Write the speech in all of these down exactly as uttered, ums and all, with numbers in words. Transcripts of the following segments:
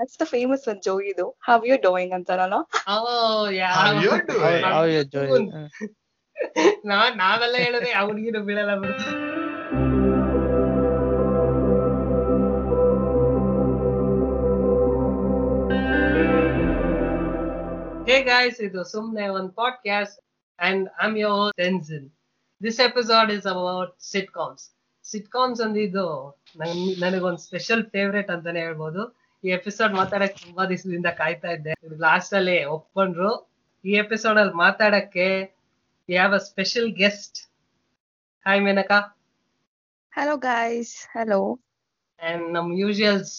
That's the famous with Joey though. How you doing antarala? Oh yeah. How you doing? How you doing? ನಾನು ನಾವೆಲ್ಲ ಹೇಳಿದ್ರೆ ಅವನಿಗಿನ ಬೀಳಲ್ಲ ಬರುತ್ತೆ. Hey guys, ಇದು ಸುಮ್ನೆ ಒಂದು podcast and I'm your Tenzin. This episode is about sitcoms. Sitcoms ಅಂದಿದ್ದು ನನಗೊಂದು special favourite ಅಂತಾನೆ ಹೇಳ್ಬೋದು. ಈ ಎಪಿಸೋಡ್ ಮಾತಾಡಕ್ಕೆ ತುಂಬಾ ದಿವಸದಿಂದ ಕಾಯ್ತಾ ಇದ್ದೆ, ಲಾಸ್ಟ್ ಅಲ್ಲಿ ಒಪ್ಕೊಂಡ್ರು. ಈ ಎಪಿಸೋಡ್ ಅಲ್ಲಿ ಮಾತಾಡಕ್ಕೆ we have a special guest. Hi Menaka. Hello guys. Hello. And ನಮ್ಮ usuals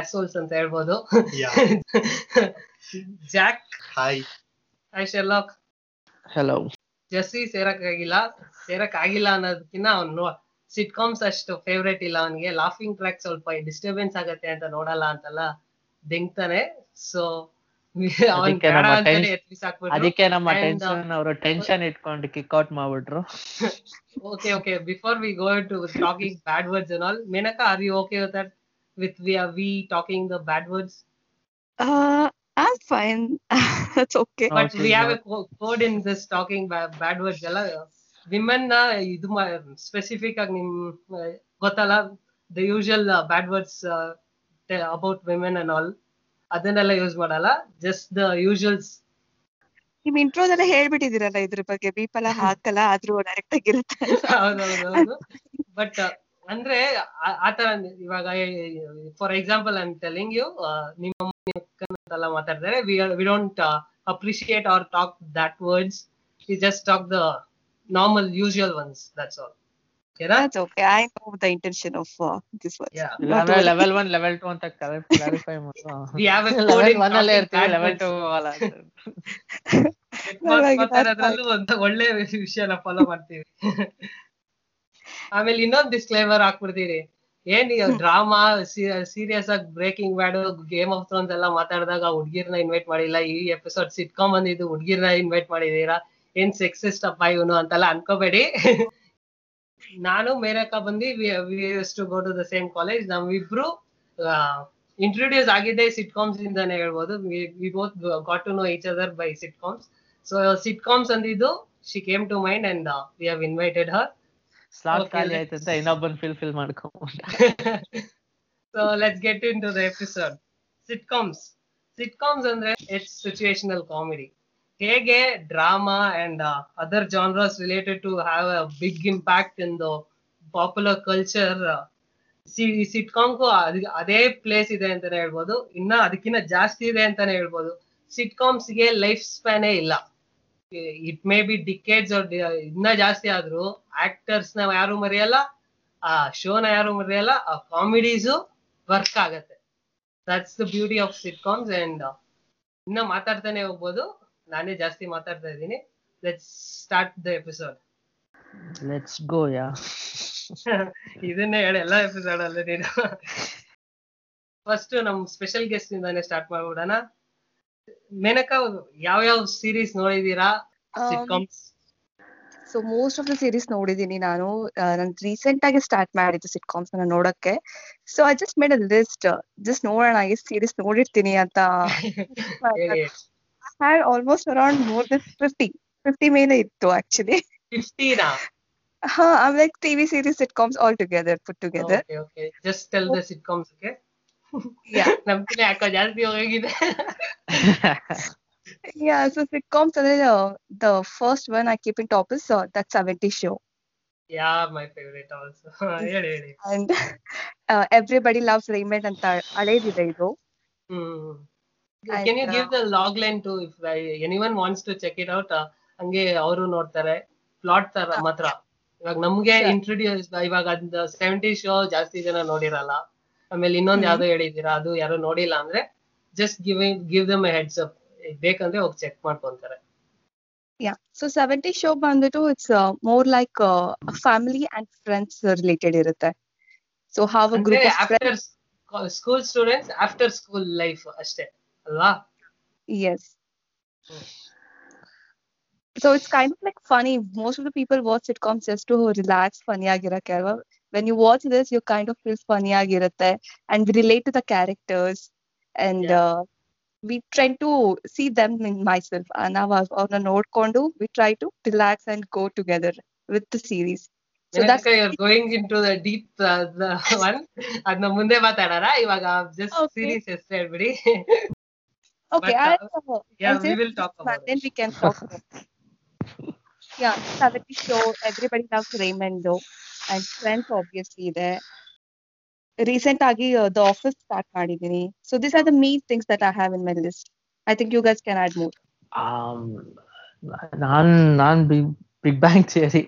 assholes ಅಂತ ಹೇಳ್ಬೋದು. Yeah. Jack. Hi. Hi Sherlock. Hello. Jesse ಸೇರಕ್ಕಾಗಿಲ್ಲ ಸೇರಕ್ಕಾಗಿಲ್ಲ ಅನ್ನೋದಕ್ಕಿಂತ ಅವನು ಸಿಟ್ಕಾಮ್ಸ್ ಅಷ್ಟು ಫೇವ್ರೇಟ್ ಇಲ್ಲ ಅವನಿಗೆ. ಲಾಫಿಂಗ್ ಟ್ರ್ಯಾಕ್ ಸ್ವಲ್ಪ ಡಿಸ್ಟರ್ಬೆನ್ಸ್ ಆಗತ್ತೆ ಅಂತ ನೋಡಲ್ಲ ಅಂತೆಲ್ಲ ದಿಂಗ್ತಾನೆ. ಸೊ ಅದಕ್ಕೆ ನಮ್ಮ ಟೆನ್ಷನ್ ಅವರು ಟೆನ್ಷನ್ ಇಟ್ಕೊಂಡು ಕಿಕ್ ಔಟ್ ಮಾಡ್ಬಿಟ್ರು. Okay okay before we go to talking bad words and all, Menaka are you okay with that with we are we talking the bad words? I'm fine. That's okay. But we have a code in this talking bad words ಎಲ್ಲ women ನ ಇದು specific ಆಗಿ ನಿಮ್ ಗೊತ್ತಲ್ಲ the usual bad words about women and all, ಅದನ್ನೆಲ್ಲ use ಮಾಡಲ್ಲ, just the usuals. ನಿಮ್ ಇಂಟ್ರೋದೆಲ್ಲ ಹೇಳ್ಬಿಟ್ಟಿದಿರಲ್ಲ ಇದ್ರ ಬಗ್ಗೆ, ಬೀಪ್ ಎಲ್ಲ ಹಾಕಲ್ಲ, ಆದ್ರೂ ಡೈರೆಕ್ಟ್ ಆಗಿರುತ್ತೆ. ಹೌದೌದೌದು. ಬಟ್ ಅಂದ್ರೆ ಆತರ ಇವಾಗ for example I am telling you, ನಿಮ್ಮ ಕನ್ನಡದಲ್ಲ ಮಾತಾಡ್ತಾರೆ, we don't appreciate or talk that words, we just talk the normal usual ones, that's all. Okay, that's okay. I know the intention of uh, this one. Yeah. Level, level one, level two anta clarify madhu. We have a level one alle irthive, level two alla. ಮಾತಾಡೋದ್ರಲ್ಲೂ ಒಂದು ಒಳ್ಳೆ ವಿಷಯನ follow ಮಾಡ್ತೀವಿ. ಆಮೇಲೆ ಇನ್ನೊಂದು disclaimer ಹಾಕ್ಬಿಡ್ತೀರಿ, ಏನ್ drama serious ಆಗಿ breaking bad, game of Thrones ಎಲ್ಲ ಮಾತಾಡಿದಾಗ ಹುಡ್ಗಿರ್ನ ಇನ್ವೈಟ್ ಮಾಡಿಲ್ಲ, ಈ ಎಪಿಸೋಡ್ ಸಿಟ್ಕಾಮ್ ಬಂದಿದ್ದು ಹುಡ್ಗಿರ್ನ ಇನ್ವೈಟ್ ಮಾಡಿದೀರಾ, ಏನ್ ಸೆಕ್ಸಿಸ್ಟ್ ಅಪ್ಪ ಇವನು ಅಂತೆಲ್ಲ ಅನ್ಕೋಬೇಡಿ. ನಾನು ಮೇನಕಾ ಬಂದು to go to the same college, ನಮ್ಮಿಬ್ರು ಇಂಟ್ರೊಡ್ಯೂಸ್ ಆಗಿದ್ದೆ ಸಿಟ್ಕಾಮ್ಸ್ ಇಂದಾನೆ ಹೇಳ್ಬೋದು. We both got to know each other by sitcoms. So sitcoms ಅಂದಿದ್ದು she came to mind and we have invited her. Slot ಖಾಲಿ ಆಯ್ತು ಅಂತ ಇನ್ನೊಬ್ಬನ್ ಫಿಲ್ ಫಿಲ್ ಮಾಡ್ಕೊಂಡ್. So let's get into the episode. Sitcoms sitcoms ಅಂದ್ರೆ it's situational comedy. ಹೇಗೆ drama and other genres related to have a big impact in the popular culture, ಸಿಟ್ಕಾಮ್ಗೂ ಅದೇ place ಇದೆ ಅಂತಾನೆ ಹೇಳ್ಬೋದು, ಇನ್ನ ಅದಕ್ಕಿಂತ ಜಾಸ್ತಿ ಇದೆ ಅಂತಾನೆ ಹೇಳ್ಬೋದು. ಸಿಟ್ಕಾಮ್ಸ್ಗೆ ಲೈಫ್ ಸ್ಪ್ಯಾನೇ ಇಲ್ಲ. ಇಟ್ ಮೇ ಬಿ ಡಿಕೇಡ್ಸ್ ಇನ್ನ ಜಾಸ್ತಿ ಆದ್ರೂ ಆಕ್ಟರ್ಸ್ ನ ಯಾರು ಮರೆಯಲ್ಲ, ಆ ಶೋನ ಯಾರು ಮರೆಯಲ್ಲ, ಆ ಕಾಮಿಡೀಸು ವರ್ಕ್ ಆಗತ್ತೆ. That's the beauty of sitcoms and ಇನ್ನ ಮಾತಾಡ್ತಾನೆ ಹೋಗ್ಬೋದು, ನಾನೇ ಜಾಸ್ತಿ ಮಾತಾಡ್ತಾ ಇದ್ದೀನಿ. Let's start the episode. Let's go. Yeah ಇದನ್ನೇ ಹೇಳಿ ಎಲ್ಲ ಎಪಿಸೋಡ್ ಅಲ್ಲ ನೀನು. ಫಸ್ಟ್ ನಮ್ ಸ್ಪೆಷಲ್ ಗೆಸ್ಟ್ ಇಂದಾನೆ ಸ್ಟಾರ್ಟ್ ಮಾಡ್ಬಿಡೋಣ. ಮೇನಕಾ, ಯಾವ ಯಾವ ಸೀರೀಸ್ ನೋಡಿದೀರಾ sitcoms? So most of the series ನೋಡಿದೀನಿ ನಾನು. ನಾನು ರೀಸೆಂಟ್ ಆಗಿ ಸ್ಟಾರ್ಟ್ ಮಾಡಿದ್ದು ಸಿಟ್ಕಾಮ್ಸ್ ಅನ್ನ ನೋಡಕ್ಕೆ. So I just made a list, just ನೋಡೋಣ ಎಷ್ಟು ಸೀರೀಸ್ ನೋಡಿರ್ತೀನಿ ಅಂತ. I had almost around more than fifty ಮೇಲೆ ಇತ್ತು actually. fifty na? Ha, I'm like T V series, sitcoms all together, put together. Okay, okay. Just tell the sitcoms, okay? Yeah. ನಮ್ಕಿನ ಯಾಕೋ ಜಾಸ್ತಿ ಹೋಗಿದೆ. Yeah, so sitcoms ಅಂದ್ರೆ the first one I keep in top is uh, that seventies show. Yeah, my favorite also. ಹೇಳಿ ಹೇಳಿ. And uh, Everybody Loves Raymond ಅಂತ ಹಳೇದಿದೆ ಇದು. ಹ್ಮ್. Can you give the log line to if I, anyone wants to check it out? ಹಂಗೆ ಅವರು ನೋಡ್ತಾರೆ plot ತರ ಮಾತ್ರ. ಇವಾಗ ನಮ್ಗೆ ಇಂಟ್ರೊಡ್ಯೂಸ್ ಇವಾಗ ಅದ್ ಸೆವೆಂಟಿ ಶೋ ಜಾಸ್ತಿ ಜನ ನೋಡಿರಲ್ಲ. ಆಮೇಲೆ ಇನ್ನೊಂದು ಯಾವ್ದೋ ಹೇಳಿದೀರಾ, ಅದು ಯಾರು ನೋಡಿಲ್ಲ ಅಂದ್ರೆ just give give them a heads up, ಬೇಕಂದ್ರೆ ಹೋಗಿ ಚೆಕ್ ಮಾಡ್ಕೊಂತಾರೆ. Yeah, so seventy ಶೋ ಬಂದ್ಬಿಟ್ಟು it's more like family and friends related ಇರುತ್ತೆ. So have a group of friends, school students after school life ಅಷ್ಟೇ ಅಲ್ವಾ? Yes. Hmm. So it's kind of like funny. Most of the people watch sitcoms just to relax, funny agirakke alva. When you watch this, you kind of feel funny agirutte and relate to the characters. and yeah uh, we try to see them in myself. ನಾವು ಅವ್ರನ್ನ ನೋಡ್ಕೊಂಡು we try to relax and go together with the series. So yeah, that's you're going into the deep uh, the one. ಅದನ್ನ ಮುಂದೆ ಮಾತಾಡೋಣ ಇವಾಗ just okay. Series ಅಷ್ಟೇ ಬಿಡಿ. Okay, but, uh, I'll, yeah, I'll we will talk about. Then we can talk. Yeah, Savitri show, everybody loves Raymond though, and friends obviously there. Recent agi uh, the office start madidini, so these are the main things that I have in my list. I think you guys can add more. um nan nan big, big bang theory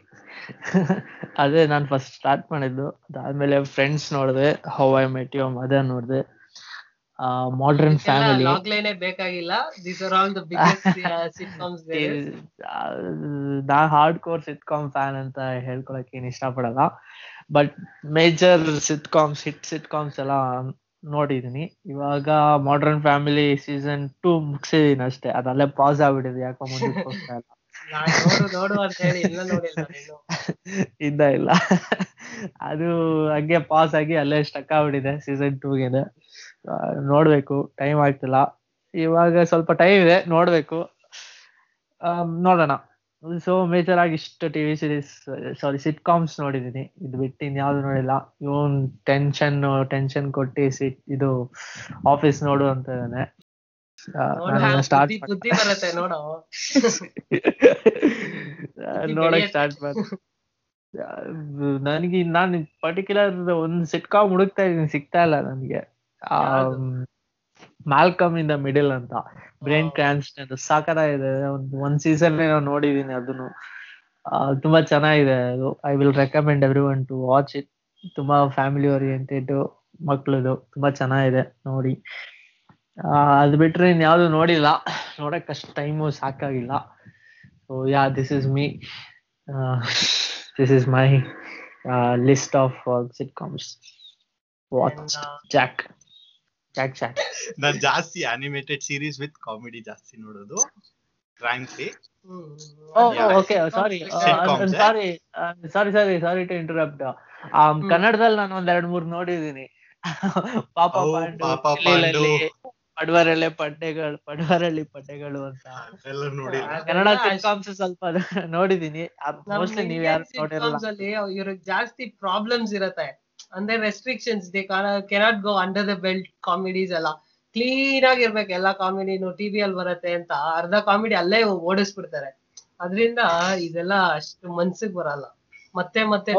ade nan first start maniddu adamele friends nodide, how I met your mother nodide, uh, modern it's family log line e bekagilla, these are all the biggest uh, sitcoms there. Da hardcore sitcom fan anta helkolakke ishta padala, but major sitcoms hit sitcoms ಎಲ್ಲ ನೋಡಿದೀನಿ. ಇವಾಗ modern family season two ಮುಗಿಸಿದೀನಿ ಅಷ್ಟೇ, ಅದಲ್ಲೇ pass ಆಗ್ಬಿಟ್ಟಿದೆ ಯಾಕೋ ಮುಂದೆ ಹೋಗ್ತಾ ಇಲ್ಲ. ಇಲ್ಲ ಇಲ್ಲ ಅದು ಹಂಗೆ ಪಾಸ್ ಆಗಿ ಅಲ್ಲೇ ಸ್ಟಕ್ ಆಗ್ಬಿಟ್ಟಿದೆ ಸೀಸನ್ ಟೂಗೆ. ನೋಡ್ಬೇಕು, ಟೈಮ್ ಆಗ್ತಿಲ್ಲ ಇವಾಗ, ಸ್ವಲ್ಪ ಟೈಮ್ ಇದೆ ನೋಡ್ಬೇಕು, ನೋಡೋಣ. ಸೊ ಮೇಜರ್ ಆಗಿ ಇಷ್ಟು ಟಿವಿ ಸೀರೀಸ್ ಸಾರಿ ಸಿಟ್ಕಾಮ್ಸ್ ನೋಡಿದೀನಿ, ಇದು ಬಿಟ್ಟು ಇನ್ಯಾವ್ದು ನೋಡಿಲ್ಲ. ಇವನ್ ಟೆನ್ಷನ್ ಟೆನ್ಷನ್ ಕೊಟ್ಟು ಸಿಟ್ ಇದು ಆಫೀಸ್ ನೋಡು ಅಂತ ಇದ್ದಾನೆ. ನೋಡಕ್ ಸ್ಟಾರ್ಟ್ ಮಾಡ ನನಗೆ ನಾನು ಪರ್ಟಿಕ್ಯುಲರ್ ಒಂದು ಸಿಟ್ಕಾಮ್ ಹುಡುಕ್ತಾ ಇದ್ದೀನಿ, ಸಿಗ್ತಾ ಇಲ್ಲ ನನ್ಗೆ. ಮ್ಯಾಲ್ಕಮ್ ಇನ್ ದ ಮಿಡಲ್ ಅಂತ ಬ್ರೈನ್ ಕ್ರಾನ್ಸ್ಟನ್ ಸಾಕಾಗಿದೆ, ಒಂದು ಒಂದ್ ಸೀಸನ್ ನಾನು ನೋಡಿದೀನಿ, ಅದನ್ನು ತುಂಬಾ ಚೆನ್ನಾಗಿದೆ ಅದು. I will recommend everyone to watch it. ತುಂಬಾ ಫ್ಯಾಮಿಲಿ ಓರಿಯೆಂಟೆಡ್, ಮಕ್ಳದು ತುಂಬಾ ಚೆನ್ನಾಗಿದೆ ನೋಡಿ. ಅದ್ ಬಿಟ್ರೆ ಇನ್ ಯಾವ್ದು ನೋಡಿಲ್ಲ, ನೋಡಕ್ ಅಷ್ಟು ಟೈಮು ಸಾಕಾಗಿಲ್ಲ. So yeah this is me this is my list of sitcoms. Watch Jack Jack Jack ನಾನು ಜಾಸ್ತಿ ಅನಿಮೇಟೆಡ್ ಸೀರೀಸ್ ವಿತ್ ಕಾಮಿಡಿ ಜಾಸ್ತಿ ನೋಡೋದು. ಕನ್ನಡದಲ್ಲಿ ನಾನು ಒಂದ್ ಎರಡ್ ಮೂರ್ ನೋಡಿದೀನಿ. ಪಾಪ ಪಾಂಡು, ಪಡ್ವರಳ್ಳಿ ಪಡ್ಡೆಗಳು ಪಡ್ವರಳ್ಳಿ ಪಡ್ಡೆಗಳು ಅಂತ ಕನ್ನಡ ಸಿಟ್ಕಾಮ್ಸ್ ಸ್ವಲ್ಪ ನೋಡಿದೀನಿ. ನೀವ್ ಯಾರು ನೋಡಿರಲ್ಲ, ಇವ್ರಿಗೆ ಜಾಸ್ತಿ ಪ್ರಾಬ್ಲಮ್ಸ್ ಇರತ್ತೆ ಅಂದ್ರೆ restrictions, they cannot go under the belt comedies ಎಲ್ಲ ಕ್ಲೀನ್ ಆಗಿರ್ಬೇಕು, ಎಲ್ಲಾ ಕಾಮಿಡಿನೂ ಟಿವಿ ಅಲ್ಲಿ ಬರತ್ತೆ ಅಂತ ಅರ್ಧ ಕಾಮಿಡಿ ಅಲ್ಲೇ ಓಡಿಸ್ಬಿಡ್ತಾರೆ. ಅದರಿಂದ ಇದೆಲ್ಲ ಅಷ್ಟು ಮನ್ಸಿಗೆ ಬರಲ್ಲ, ಮತ್ತೆ ಮತ್ತೆ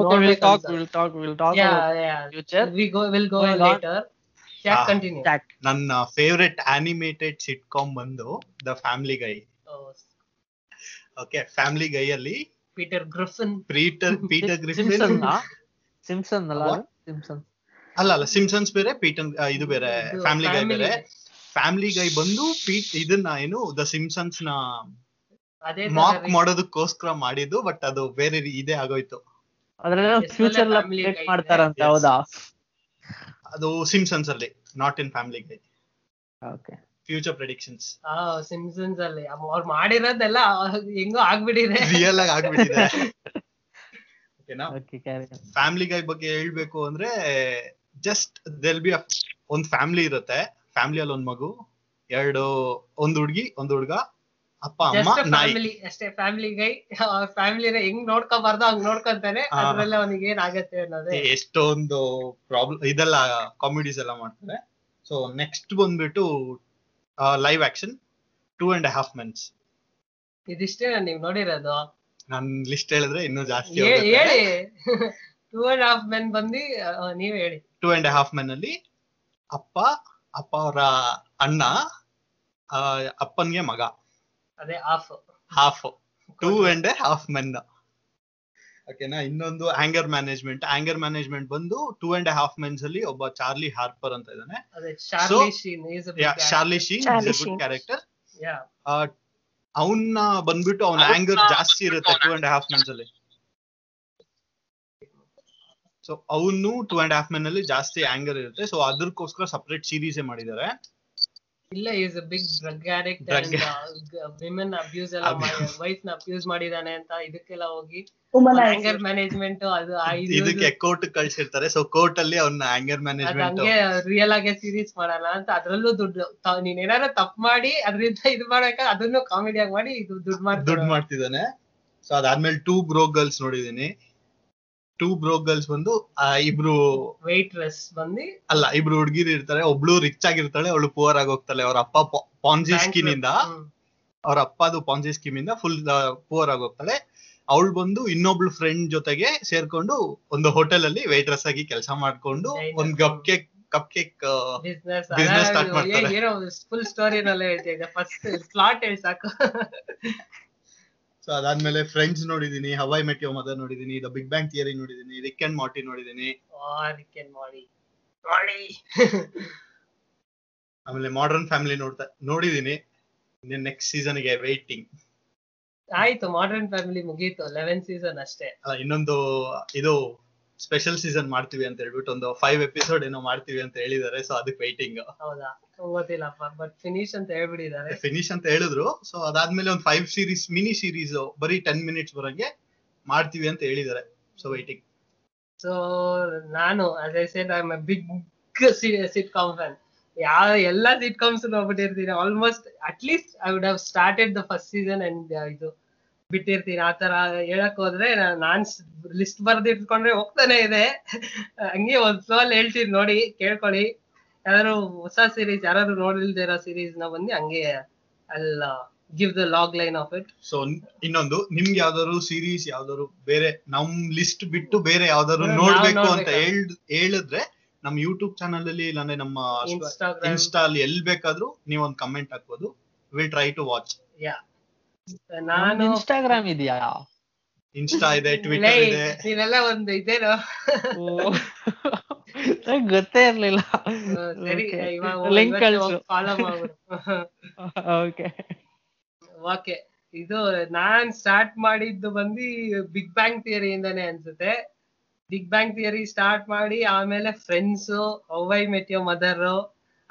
ನನ್ನ ಫೇವರೆಟ್ ಅನಿಮೇಟೆಡ್ ಸಿಟ್ಕಾಮ್ ಬಂದು the family Guy. Okay, family ಗೈ ಅಲ್ಲಿ Peter Griffin Peter Peter Griffin Simpson ಅಲ್ಲ ಸಿಂಪ್ಸನ್ ಅಲ್ಲ ಅಲ್ಲ ಸಿಂಪ್ಸನ್ಸ್ ಬೇರೆ, ಪೀಟನ್ ಇದು ಬೇರೆ, ಫ್ಯಾಮಿಲಿ ಗೈ ಬೇರೆ. ಫ್ಯಾಮಿಲಿ ಗೈ ಬಂದು ಪೀಟ್ ಇದನ್ನ ಏನು ದ ಸಿಂಪ್ಸನ್ಸ್ ನ ಮಾರ್ಕ್ ಮಾಡೋದಕ್ಕೋಸ್ಕರ ಮಾಡಿದ್ದು, ಬಟ್ ಅದು ಬೇರೆ ಇದೇ ಆಗೋಯ್ತು. ಅದು ಸಿಂಪ್ಸನ್ಸ್ ಅಲ್ಲಿ, not in family Guy. Future predictions Simpsons ಅಲ್ಲಿ ಅವ್ರು ಮಾಡಿರೋದೆಲ್ಲ ಹೆಂಗೋ ಆಗ್ಬಿಟ್ಟಿದೆ, ರಿಯಲ್ ಆಗಿ ಆಗ್ಬಿಟ್ಟಿದೆ. ಫ್ಯಾಮಿಲಿ ಗೈ ಬಗ್ಗೆ ಹೇಳ್ಬೇಕು ಅಂದ್ರೆ ಜಸ್ಟ್ ದೇರ್ ಬಿ ಒಂದ್ ಫ್ಯಾಮಿಲಿ ಇರುತ್ತೆ, ಫ್ಯಾಮಿಲಿ ಅಲ್ಲಿ ಒಂದ್ ಮಗು, ಎರಡು, ಒಂದ್ ಹುಡ್ಗಿ, ಒಂದ್ ಹುಡ್ಗ, ಅಪ್ಪ ಅಮ್ಮ, ನಾಯಿ ಅಷ್ಟೇ. ಫ್ಯಾಮಿಲಿ ಗೈ ಫ್ಯಾಮಿಲಿ ಹೆಂಗ್ ನೋಡ್ಕೋಬಾರ್ದು ಹಂಗ್ ನೋಡ್ಕೊಂತಾನೆ, ಅದ್ರಲ್ಲೇ ಅವನಿಗೆ ಏನಾಗತ್ತೆ ಅನ್ನೋದೇ. ಎಷ್ಟೊಂದು ಪ್ರಾಬ್ಲಮ್ ಇದೆಲ್ಲ ಕಾಮಿಡೀಸ್ ಎಲ್ಲ ಮಾಡ್ತಾರೆ. ಸೊ ನೆಕ್ಸ್ಟ್ ಬಂದ್ಬಿಟ್ಟು live action two and half months. ಇದಿಷ್ಟೇ ನಾನು ನೀವು ನೋಡಿರೋದು. ನನ್ ಲಿಸ್ಟ್ ಹೇಳಿದ್ರೆ ಇನ್ನೂ ಜಾಸ್ತಿ ಹೇಳಿ. ಟೂ ಅಂಡ್ ಹಾಫ್ ಮೆನ್ ಬಂದು ನೀವ್ ಹೇಳಿ. ಟೂ ಅಂಡ್ ಹಾಫ್ ಮೆನ್ ಅಲ್ಲಿ ಅಪ್ಪ ಅಪ್ಪ ಅವರ ಅಣ್ಣ, ಅಪ್ಪನ್ಗೆ ಮಗ, ಅದೇ half half two and half men. ಓಕೆನಾ, ಇನ್ನೊಂದು ಆಂಗರ್ ಮ್ಯಾನೇಜ್ಮೆಂಟ್. ಆಂಗರ್ ಮ್ಯಾನೇಜ್ಮೆಂಟ್ ಬಂದು ಟೂ ಅಂಡ್ ಹಾಫ್ ಮೆನ್ಸ್ ಅಲ್ಲಿ ಒಬ್ಬ ಚಾರ್ಲಿ ಹಾರ್ಪರ್ ಅಂತ ಇದ್ದಾನೆ. Charlie Sheen is a good character. ಅವನ್ನ ಬಂದ್ಬಿಟ್ಟು ಅವನ ಆಂಗರ್ ಜಾಸ್ತಿ ಇರುತ್ತೆ ಟೂ ಅಂಡ್ ಹಾಫ್ ಮಂತ್ಸ್ ಅಲ್ಲಿ. ಸೊ ಅವನು ಟೂ ಅಂಡ್ ಹಾಫ್ ಮಂತ್ ಅಲ್ಲಿ ಜಾಸ್ತಿ ಆಂಗರ್ ಇರುತ್ತೆ. ಸೊ ಅದಕ್ಕೋಸ್ಕರ ಸಪರೇಟ್ ಸೀರೀಸ್ ಮಾಡಿದ್ದಾರೆ. ಇಲ್ಲ, is a big drug addict and women abuse ಎಲ್ಲ ವೈಫ್ ನ ಅಬ್ಯೂಸ್ ಮಾಡಿದಾನೆ ಅಂತ ಇದಕ್ಕೆಲ್ಲ ಹೋಗಿ ಆಂಗರ್ ಮ್ಯಾನೇಜ್ಮೆಂಟ್ ಅದು ಇದಕ್ಕೆ ಕೋರ್ಟ್ ಕಳ್ಸಿರ್ತಾರೆ. ಸೊ ಕೋರ್ಟ್ ಅಲ್ಲಿ ಅವನ್ನ ಆಂಗರ್ ಮ್ಯಾನೇಜ್ಮೆಂಟ್ ಹಂಗೆ ರಿಯಲ್ ಆಗಿ ಸೀರೀಸ್ ಮಾಡೋಣ ಅಂತ, ಅದ್ರಲ್ಲೂ ದುಡ್ಡು ನೀನ್ ಏನಾರ ತಪ್ಪು ಮಾಡಿ ಅದ್ರಿಂದ ಇದು ಮಾಡಕ ಅದನ್ನು ಕಾಮಿಡಿಯಾಗಿ ಮಾಡಿ ಇದು ದುಡ್ಡು ಮಾಡಿ ದುಡ್ಡು ಮಾಡ್ತಿದ್ದಾನೆ. ಸೊ ಅದಾದ್ಮೇಲೆ ಟೂ ಬ್ರೋ ಗರ್ಲ್ಸ್ ನೋಡಿದೀನಿ. ಟೂ ಬ್ರೋ ಗರ್ಲ್ಸ್ ಬಂದು ಇಬ್ರು ವೇಟ್ರೆಸ್ ಬಂದು ಅಲ್ಲ ಇಬ್ರು ಹುಡುಗಿರು ಇರ್ತಾರೆ. ಒಬ್ಳು ರಿಚ್ ಆಗಿರ್ತಾಳೆ, ಅವಳು ಪುವರ್ ಆಗಿ ಹೋಗ್ತಾಳೆ. ಅವ್ರ ಅಪ್ಪ ಪಾಂಜಿ ಸ್ಕೀಮ್ ಇಂದ ಅವ್ರ ಅಪ್ಪದು ಪಾಂಜಿ ಸ್ಕೀಮ್ ಇಂದ ಫುಲ್ ಪುವರ್ ಆಗಿ ಹೋಗ್ತಾಳೆ. ಅವಳು ಬಂದು ಇನ್ನೊಬ್ಳು ಫ್ರೆಂಡ್ ಜೊತೆಗೆ ಸೇರ್ಕೊಂಡು ಒಂದು ಹೋಟೆಲ್ ಅಲ್ಲಿ ವೇಟ್ರೆಸ್ ಆಗಿ ಕೆಲಸ ಮಾಡ್ಕೊಂಡು ಒಂದ್ cup cake cup cake business start ಮಾಡ್ತಾರೆ. ಫುಲ್ ಸ್ಟೋರಿನಲ್ಲೇ ಹೇಳ್ತಿದ್ದೆ, ಫಸ್ಟ್ ಸ್ಲಾಟ್ ಹೇಳಿ ಸಾಕು. ಸೊ ಅದಾದ್ಮೇಲೆ ಫ್ರೆಂಡ್ಸ್ ನೋಡಿದೀನಿ, ಹವಾಯ್ ಮೆಟ್ ಯುವರ್ ಮದರ್ ನೋಡಿದೀನಿ, ದ ಬಿಗ್ ಬ್ಯಾಂಗ್ ಥಿಯರಿ ನೋಡಿದೀನಿ, ರಿಕ್ ಅಂಡ್ ಮಾರ್ಟಿ ನೋಡಿದೀನಿ. ಆಮೇಲೆ ಮಾಡರ್ನ್ ಫ್ಯಾಮಿಲಿ ನೋಡ್ತಾ ನೋಡಿದೀನಿ. ನೆಕ್ಸ್ಟ್ ಸೀಸನ್ ಗೆ ವೇಟಿಂಗ್. ಆಯ್ತು, ಮಾಡರ್ನ್ ಫ್ಯಾಮಿಲಿ ಮುಗೀತು, ಲೆವೆನ್ ಸೀಸನ್ ಅಷ್ಟೇ. ಇನ್ನೊಂದು ಇದು ಸ್ಪೆಷಲ್ ಸೀಸನ್ ಮಾಡ್ತೀವಿ ಅಂತ ಹೇಳ್ಬಿಟ್ಟು ಒಂದು ಫೈವ್ ಎಪಿಸೋಡ್ ಏನೋ ಮಾಡ್ತೀವಿ ಅಂತ ಹೇಳಿದ್ದಾರೆ. ಸೊ ಅದಕ್ಕೆ ವೈಟಿಂಗ್. ಹೌದಾ, ಗೊತ್ತಿಲ್ಲಪ್ಪ, ಬಟ್ ಫಿನಿಶ್ ಅಂತ ಹೇಳ್ಬಿಟ್ಟಿದ್ದಾರೆ. ಫಿನಿಶ್ ಅಂತ ಹೇಳಿದ್ರು. ಸೊ ಅದಾದ್ಮೇಲೆ ಒಂದು ಫೈವ್ ಸೀರೀಸ್ ಮಿನಿ ಸೀರೀಸ್ ಬರೀ ಟೆನ್ ಮಿನಿಟ್ಸ್ ವರೆಗೆ ಮಾಡ್ತೀವಿ ಅಂತ ಹೇಳಿದ್ದಾರೆ. So waiting. ಸೊ ನಾನು as I said, I am a big sitcom fan. ಯಾವ ಎಲ್ಲಾ ಸಿಟ್ಕಾಮ್ಸ್ ನೋಡ್ಬಿಟ್ಟಿರ್ತೀನಿ almost. At least I would have started the first season and ಇದು ಬಿಟ್ಟಿರ್ತೀನಿ. ಆ ತರ ಹೇಳಕ್ ಹೋದ್ರೆ ನಾನ್ ಲಿಸ್ಟ್ ಬರ್ದಿಟ್ಕೊಂಡ್ರೆ ಹೋಗ್ತಾನೆ ಇದೆ. ಹಂಗೆ ಒಂದ್ ಫ್ಲೋ ಅಲ್ಲಿ ಹೇಳ್ತೀನಿ, ನೋಡಿ ಕೇಳ್ಕೊಳ್ಳಿ. ಯಾರು ಹೊಸ ಸೀರೀಸ್ ಯಾರು ನೋಡಿಲ್ದಿರೋ ಸೀರೀಸ್ ನ ಬಂದು ಹಂಗೆ ಅಲ್ಲ give the log line of it. So ಇನ್ನೊಂದು, ನಿಮ್ಗೆ ಯಾವ್ದಾದ್ರು ಸೀರೀಸ್ ಯಾವ್ದಾದ್ರು ಬೇರೆ ನಮ್ ಲಿಸ್ಟ್ ಬಿಟ್ಟು ಬೇರೆ ಯಾವ್ದಾದ್ರು ನೋಡ್ಬೇಕು ಅಂತ ಹೇಳಿದ್ರೆ ನಮ್ ಯೂಟ್ಯೂಬ್ ಚಾನಲ್ ಅಲ್ಲಿ ಇಲ್ಲಾಂದ್ರೆ ನಮ್ಮ ಇನ್ಸ್ಟಾ ಅಲ್ಲಿ ಎಲ್ಲಿ ಬೇಕಾದ್ರೂ ನೀವ್ ಒಂದು ಕಮೆಂಟ್ ಹಾಕ್ಬೋದು. Will try to watch. Yeah, ನಾನು ಇನ್ಸ್ಟಾಗ್ರಾಮ್ ಇದೆಯಾ, ಇನ್ಸ್ಟಾ ಇದೆ, ಟ್ವಿಟರ್ ಇದೆ, ಇದೆಲ್ಲ ಒಂದು ಇದೇನೋ ಗೊತ್ತೇ ಇರ್ಲಿಲ್ಲ. ಓಕೆ, ಇದು ನಾನ್ ಸ್ಟಾರ್ಟ್ ಮಾಡಿದ್ದು ಬಂದು ಬಿಗ್ ಬ್ಯಾಂಗ್ ಥಿಯರಿ ಇಂದಾನೆ ಅನ್ಸುತ್ತೆ. ಬಿಗ್ ಬ್ಯಾಂಗ್ ಥಿಯರಿ ಸ್ಟಾರ್ಟ್ ಮಾಡಿ ಆಮೇಲೆ friends, how I met your mother,